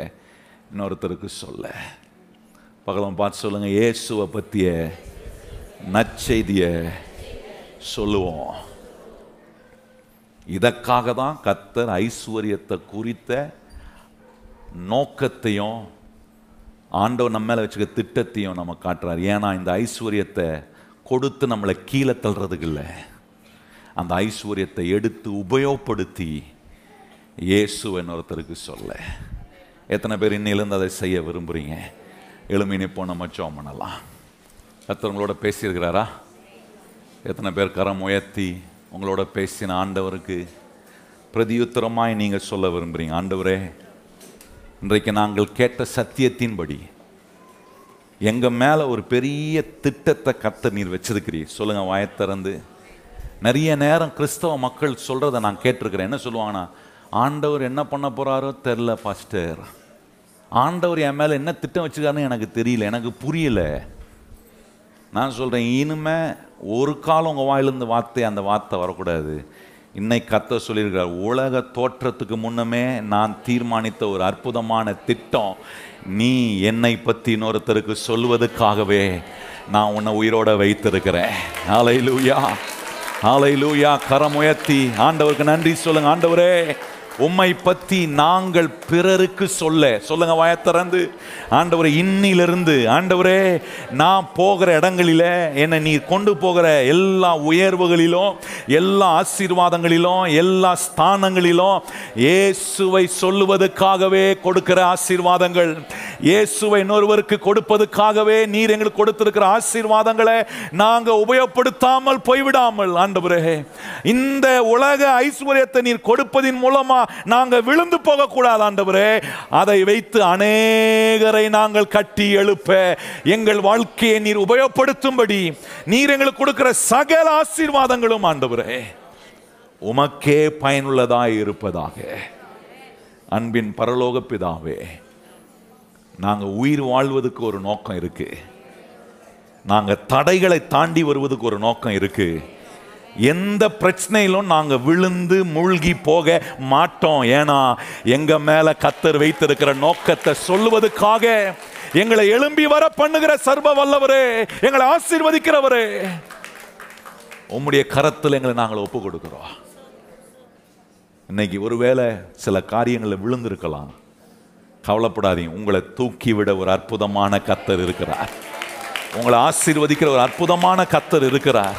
இன்னொருத்தருக்கு சொல்ல. பகலம் பார்த்து சொல்லுங்க, இயேசுவை பற்றிய நற்செய்தியை சொல்லுவோம். இதற்காக தான் கர்த்தர் ஐஸ்வர்யத்தை குறித்த நோக்கத்தையும் ஆண்டவர் நம்ம மேலே வச்சுக்க திட்டத்தையும் நம்ம காட்டுறார். ஏன்னா இந்த ஐஸ்வர்யத்தை கொடுத்து நம்மளை கீழே தள்ளுறதுக்கு இல்லை, அந்த ஐஸ்வர்யத்தை எடுத்து உபயோகப்படுத்தி இயேசுவின் ஒருத்தருக்கு சொல்ல. எத்தனை பேர் இன்னிலிருந்து அதை செய்ய விரும்புகிறீங்க? எழுமி நிற்போம், நம்ம ஜெபம் பண்ணலாம். கர்த்தங்களோட பேசியிருக்கிறாரா? எத்தனை பேர் கரம் உயர்த்தி உங்களோட பேசின ஆண்டவருக்கு பிரதியுத்தரமாய் நீங்கள் சொல்ல விரும்புகிறீங்க? ஆண்டவரே, இன்றைக்கு நாங்கள் கேட்ட சத்தியத்தின்படி எங்கள் மேலே ஒரு பெரிய திட்டத்தை கர்த்தர் நீர் வச்சிருக்கிறீ. சொல்லுங்கள் வாயத்திறந்து. நிறைய நேரம் கிறிஸ்தவ மக்கள் சொல்கிறத நான் கேட்டிருக்கிறேன். என்ன சொல்லுவாங்கன்னா, ஆண்டவர் என்ன பண்ண போகிறாரோ தெரில பாஸ்டர், ஆண்டவர் என் மேலே என்ன திட்டம் வச்சுக்காருன்னு எனக்கு தெரியல, எனக்கு புரியல. நான் சொல்கிறேன், இனிமேல் ஒரு காலம் உங்கள் வாயிலிருந்து வார்த்தை அந்த வார்த்தை வரக்கூடாது. இன்னைக்கு கர்த்தர் சொல்லியிருக்கிறார், உலக தோற்றத்துக்கு முன்னமே நான் தீர்மானித்த ஒரு அற்புதமான திட்டம் நீ என்னை பற்றி இன்னொருத்தருக்கு சொல்வதற்காகவே நான் உன்னை உயிரோட வைத்திருக்கிறேன். ஹல்லேலூயா, ஹல்லேலூயா. கரம் உயர்த்தி ஆண்டவருக்கு நன்றி சொல்லுங்க. ஆண்டவரே, உம்மை பற்றி நாங்கள் பிறருக்கு சொல்ல, சொல்லுங்க வாயை திறந்து, ஆண்டவரே இன்னிலிருந்து ஆண்டவரே நான் போகிற இடங்களில் என்னை நீ கொண்டு போகிற எல்லா உயர்வுகளிலும் எல்லா ஆசீர்வாதங்களிலும் எல்லா ஸ்தானங்களிலும் இயேசுவை சொல்லுவதற்காகவே கொடுக்கிற ஆசீர்வாதங்கள், இயேசுவை இன்னொருவருக்கு கொடுப்பதற்காகவே நீர் எங்களுக்கு கொடுத்திருக்கிற ஆசீர்வாதங்களை நாங்கள் உபயோகப்படுத்தாமல் போய்விடாமல் ஆண்டவரே, இந்த உலக ஐஸ்வர்யத்தை நீர் கொடுப்பதின் மூலமா நாங்கள் விழுந்து போக கூடாது ஆண்டவரே. அதை வைத்து அநேகரை நாங்கள் கட்டி எழுப்ப எங்கள் வாழ்க்கையை நீர் உபயோகப்படுத்தும்படி நீர் எங்களுக்கு கொடுக்கிற சகல ஆசீர்வாதங்களும் ஆண்டவரே உமக்கே பயனுள்ளதாய் இருப்பதாக. அன்பின் பரலோக பிதாவே, நாங்கள் உயிர் வாழ்வதற்கு ஒரு நோக்கம் இருக்கு, நாங்கள் தடைகளை தாண்டி வருவதற்கு ஒரு நோக்கம் இருக்கு. எந்த பிரச்சனையிலும் நாங்கள் விழுந்து மூழ்கி போக மாட்டோம். ஏன்னா எங்கள் மேலே கர்த்தர் வைத்திருக்கிற நோக்கத்தை சொல்லுவதற்காக எங்களை எழும்பி வர பண்ணுகிற சர்வ வல்லவரே, எங்களை ஆசீர்வதிக்கிறவரே, உம்முடைய கரத்தில் எங்களை நாங்கள் ஒப்பு கொடுக்கிறோம். இன்னைக்கு ஒருவேளை சில காரியங்களில் விழுந்திருக்கலாம், கவலைப்படாதீங்க. உங்களை தூக்கிவிட ஒரு அற்புதமான கர்த்தர் இருக்கிறார், உங்களை ஆசீர்வதிக்கிற ஒரு அற்புதமான கர்த்தர் இருக்கிறார்.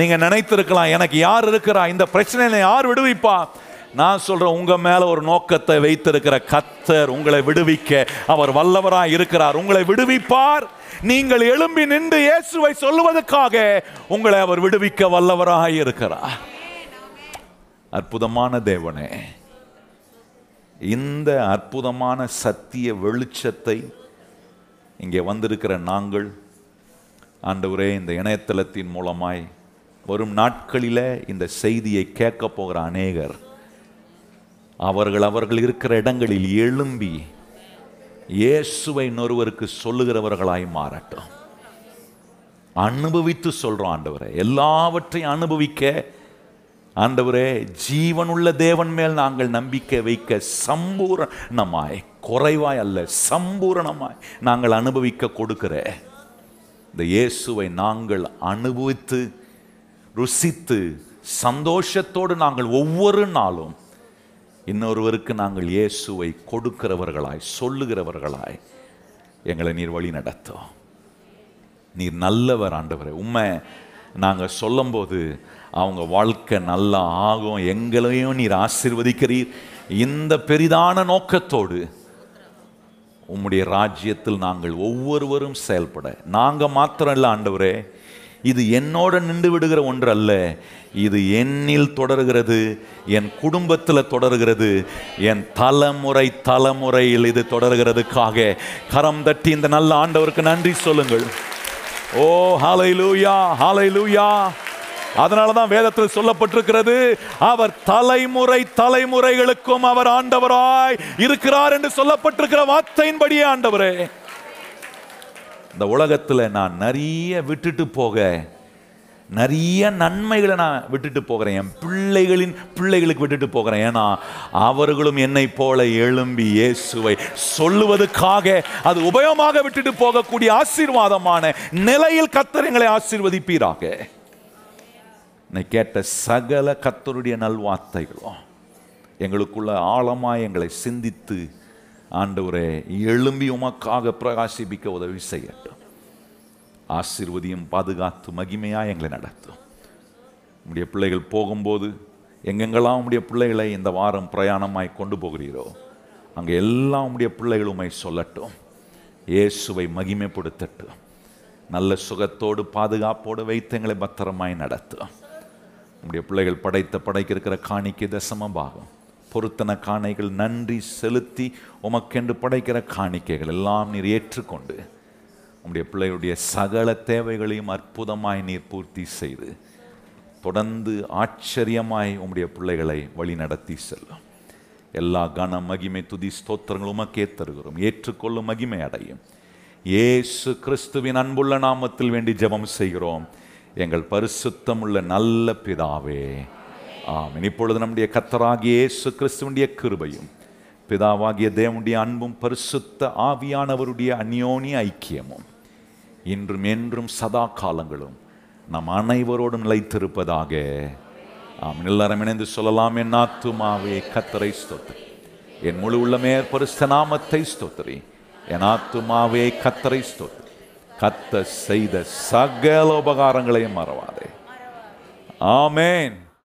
நீங்க நினைத்திருக்கலாம், எனக்கு யார் இருக்கிறா, இந்த பிரச்சனையில யார் விடுவிப்பா? நான் சொல்றேன், உங்க மேல ஒரு நோக்கத்தை வைத்திருக்கிற கர்த்தர் உங்களை விடுவிக்க அவர் வல்லவராய் இருக்கிறார். உங்களை விடுவிப்பார். நீங்கள் எழும்பி நின்று இயேசுவை சொல்லுவதற்காக உங்களை அவர் விடுவிக்க வல்லவராய் இருக்கிறார். அற்புதமான தேவனே, இந்த அற்புதமான சத்திய வெளிச்சத்தை இங்கே வந்திருக்கிற நாங்கள் ஆண்டவரே இந்த இணையதளத்தின் மூலமாய் வரும் நாட்களில் இந்த செய்தியை கேட்க போகிற அநேகர் அவர்கள் அவர்கள் இருக்கிற இடங்களில் எழும்பி இயேசுவை இன்னொருவருக்கு சொல்லுகிறவர்களாய் மாறட்டும். அனுபவித்து சொல்கிறோம் ஆண்டவரே, எல்லாவற்றையும் அனுபவிக்க ஆண்டவரே, ஜீவனுள்ள தேவன் மேல் நாங்கள் நம்பிக்கை வைக்க சம்பூரணமாய், குறைவாய் அல்ல சம்பூரணமாய் நாங்கள் அனுபவிக்க கொடுக்கிற இந்த இயேசுவை நாங்கள் அனுபவித்து ருசித்து சந்தோஷத்தோடு நாங்கள் ஒவ்வொரு நாளும் இன்னொருவருக்கு நாங்கள் இயேசுவை கொடுக்கிறவர்களாய் சொல்லுகிறவர்களாய் எங்களை நீர் வழி நடத்தும். நீர் நல்லவர் ஆண்டவரே. உம்மை நாங்கள் சொல்லும் போது அவங்க வாழ்க்கை நல்லா ஆகும். எங்களையும் நீர் ஆசீர்வதிக்கிறீர். இந்த பெரிதான நோக்கத்தோடு உம்முடைய ராஜ்யத்தில் நாங்கள் ஒவ்வொருவரும் செயல்பட, நாங்கள் மாத்திரம் இல்லை ஆண்டவரே, இது என்னோட நின்று விடுகிற ஒன்று அல்ல, இது என்னில் தொடர்கிறது, என் குடும்பத்தில் தொடர்கிறது, என் தலைமுறை தலைமுறையில் இது தொடர்கிறதுக்காக கரம் தட்டி இந்த நல்ல ஆண்டவருக்கு நன்றி சொல்லுங்கள். ஓ ஹல்லேலூயா, ஹல்லேலூயா. அதனாலதான் வேதத்தில் சொல்லப்பட்டிருக்கிறது, அவர் தலைமுறை தலைமுறைகளுக்கும் அவர் ஆண்டவராய் இருக்கிறார் என்று சொல்லப்பட்டிருக்கிற வார்த்தையின்படியே ஆண்டவரே, இந்த உலகத்தில் நான் நிறைய விட்டுட்டு போக, நிறைய நன்மைகளை நான் விட்டுட்டு போகிறேன், என் பிள்ளைகளின் பிள்ளைகளுக்கு விட்டுட்டு போகிறேன். ஏன்னா அவர்களும் என்னை போல எழும்பி இயேசுவை சொல்லுவதற்காக அது உபயோகமாக விட்டுட்டு போகக்கூடிய ஆசீர்வாதமான நிலையில் கர்த்தர்களை ஆசீர்வதிப்பீராக. நான் கேட்ட சகல கர்த்தருடைய நல்வார்த்தைகளும் எங்களுக்குள்ள ஆழமாக எங்களை சிந்தித்து ஆண்டவரே எழும்பி உமக்காக பிரகாசிப்பிக்க உதவி செய்யட்டும். ஆசீர்வதியும் பாதுகாத்து மகிமையாக எங்களை நடத்தும். நம்முடைய பிள்ளைகள் போகும்போது எங்கெங்கெல்லாம் உம்முடைய பிள்ளைகளை இந்த வாரம் பிரயாணமாய் கொண்டு போகிறீரோ அங்கே எல்லாம் உம்முடைய பிள்ளைகளுமை சொல்லட்டும், இயேசுவை மகிமைப்படுத்தட்டும், நல்ல சுகத்தோடு பாதுகாப்போடு வைத்து எங்களை பத்திரமாய் நடத்தும். உம்முடைய பிள்ளைகள் படைத்த படைக்க இருக்கிற காணிக்கை தசமபாகம் பொருத்தன காணிகள் நன்றி செலுத்தி உமக்கென்று படைக்கிற காணிக்கைகள் எல்லாம் நீர் ஏற்றுக்கொண்டு உம்முடைய பிள்ளைகளுடைய சகல தேவைகளையும் அற்புதமாய் நீர் பூர்த்தி செய்து தொடர்ந்து ஆச்சரியமாய் உம்முடைய பிள்ளைகளை வழி நடத்தி செல்லும். எல்லா கன மகிமை துதி ஸ்தோத்திரங்களும் உமக்கே தருகிறோம். ஏற்றுக்கொள்ளும் மகிமை அடையும் இயேசு கிறிஸ்துவின் அன்புள்ள நாமத்தில் வேண்டி ஜெபம் செய்கிறோம் எங்கள் பரிசுத்தமுள்ள நல்ல பிதாவே, ஆமென். இப்பொழுது நம்முடைய கர்த்தராகிய இயேசு கிறிஸ்துவனுடைய கிருபையும் பிதாவாகிய தேவனுடைய அன்பும் பரிசுத்த ஆவியானவருடைய அந்யோன்ய ஐக்கியமும் இன்றும் என்றும் சதா காலங்களும் நம் அனைவரோடும் நிலைத்திருப்பதாக. ஆமென். எல்லாரும் இணைந்து சொல்லலாம். என் ஆத்துமாவே கர்த்தரை ஸ்தோத்திரி, என் முழு உள்ளமே பரிசுத்த நாமத்தை ஸ்தோத்திரி, என் ஆத்துமாவே கர்த்தரை ஸ்தோத்திரி, கர்த்தர் செய்த சகல உபகாரங்களையும் மறவாதே. ஆமென்.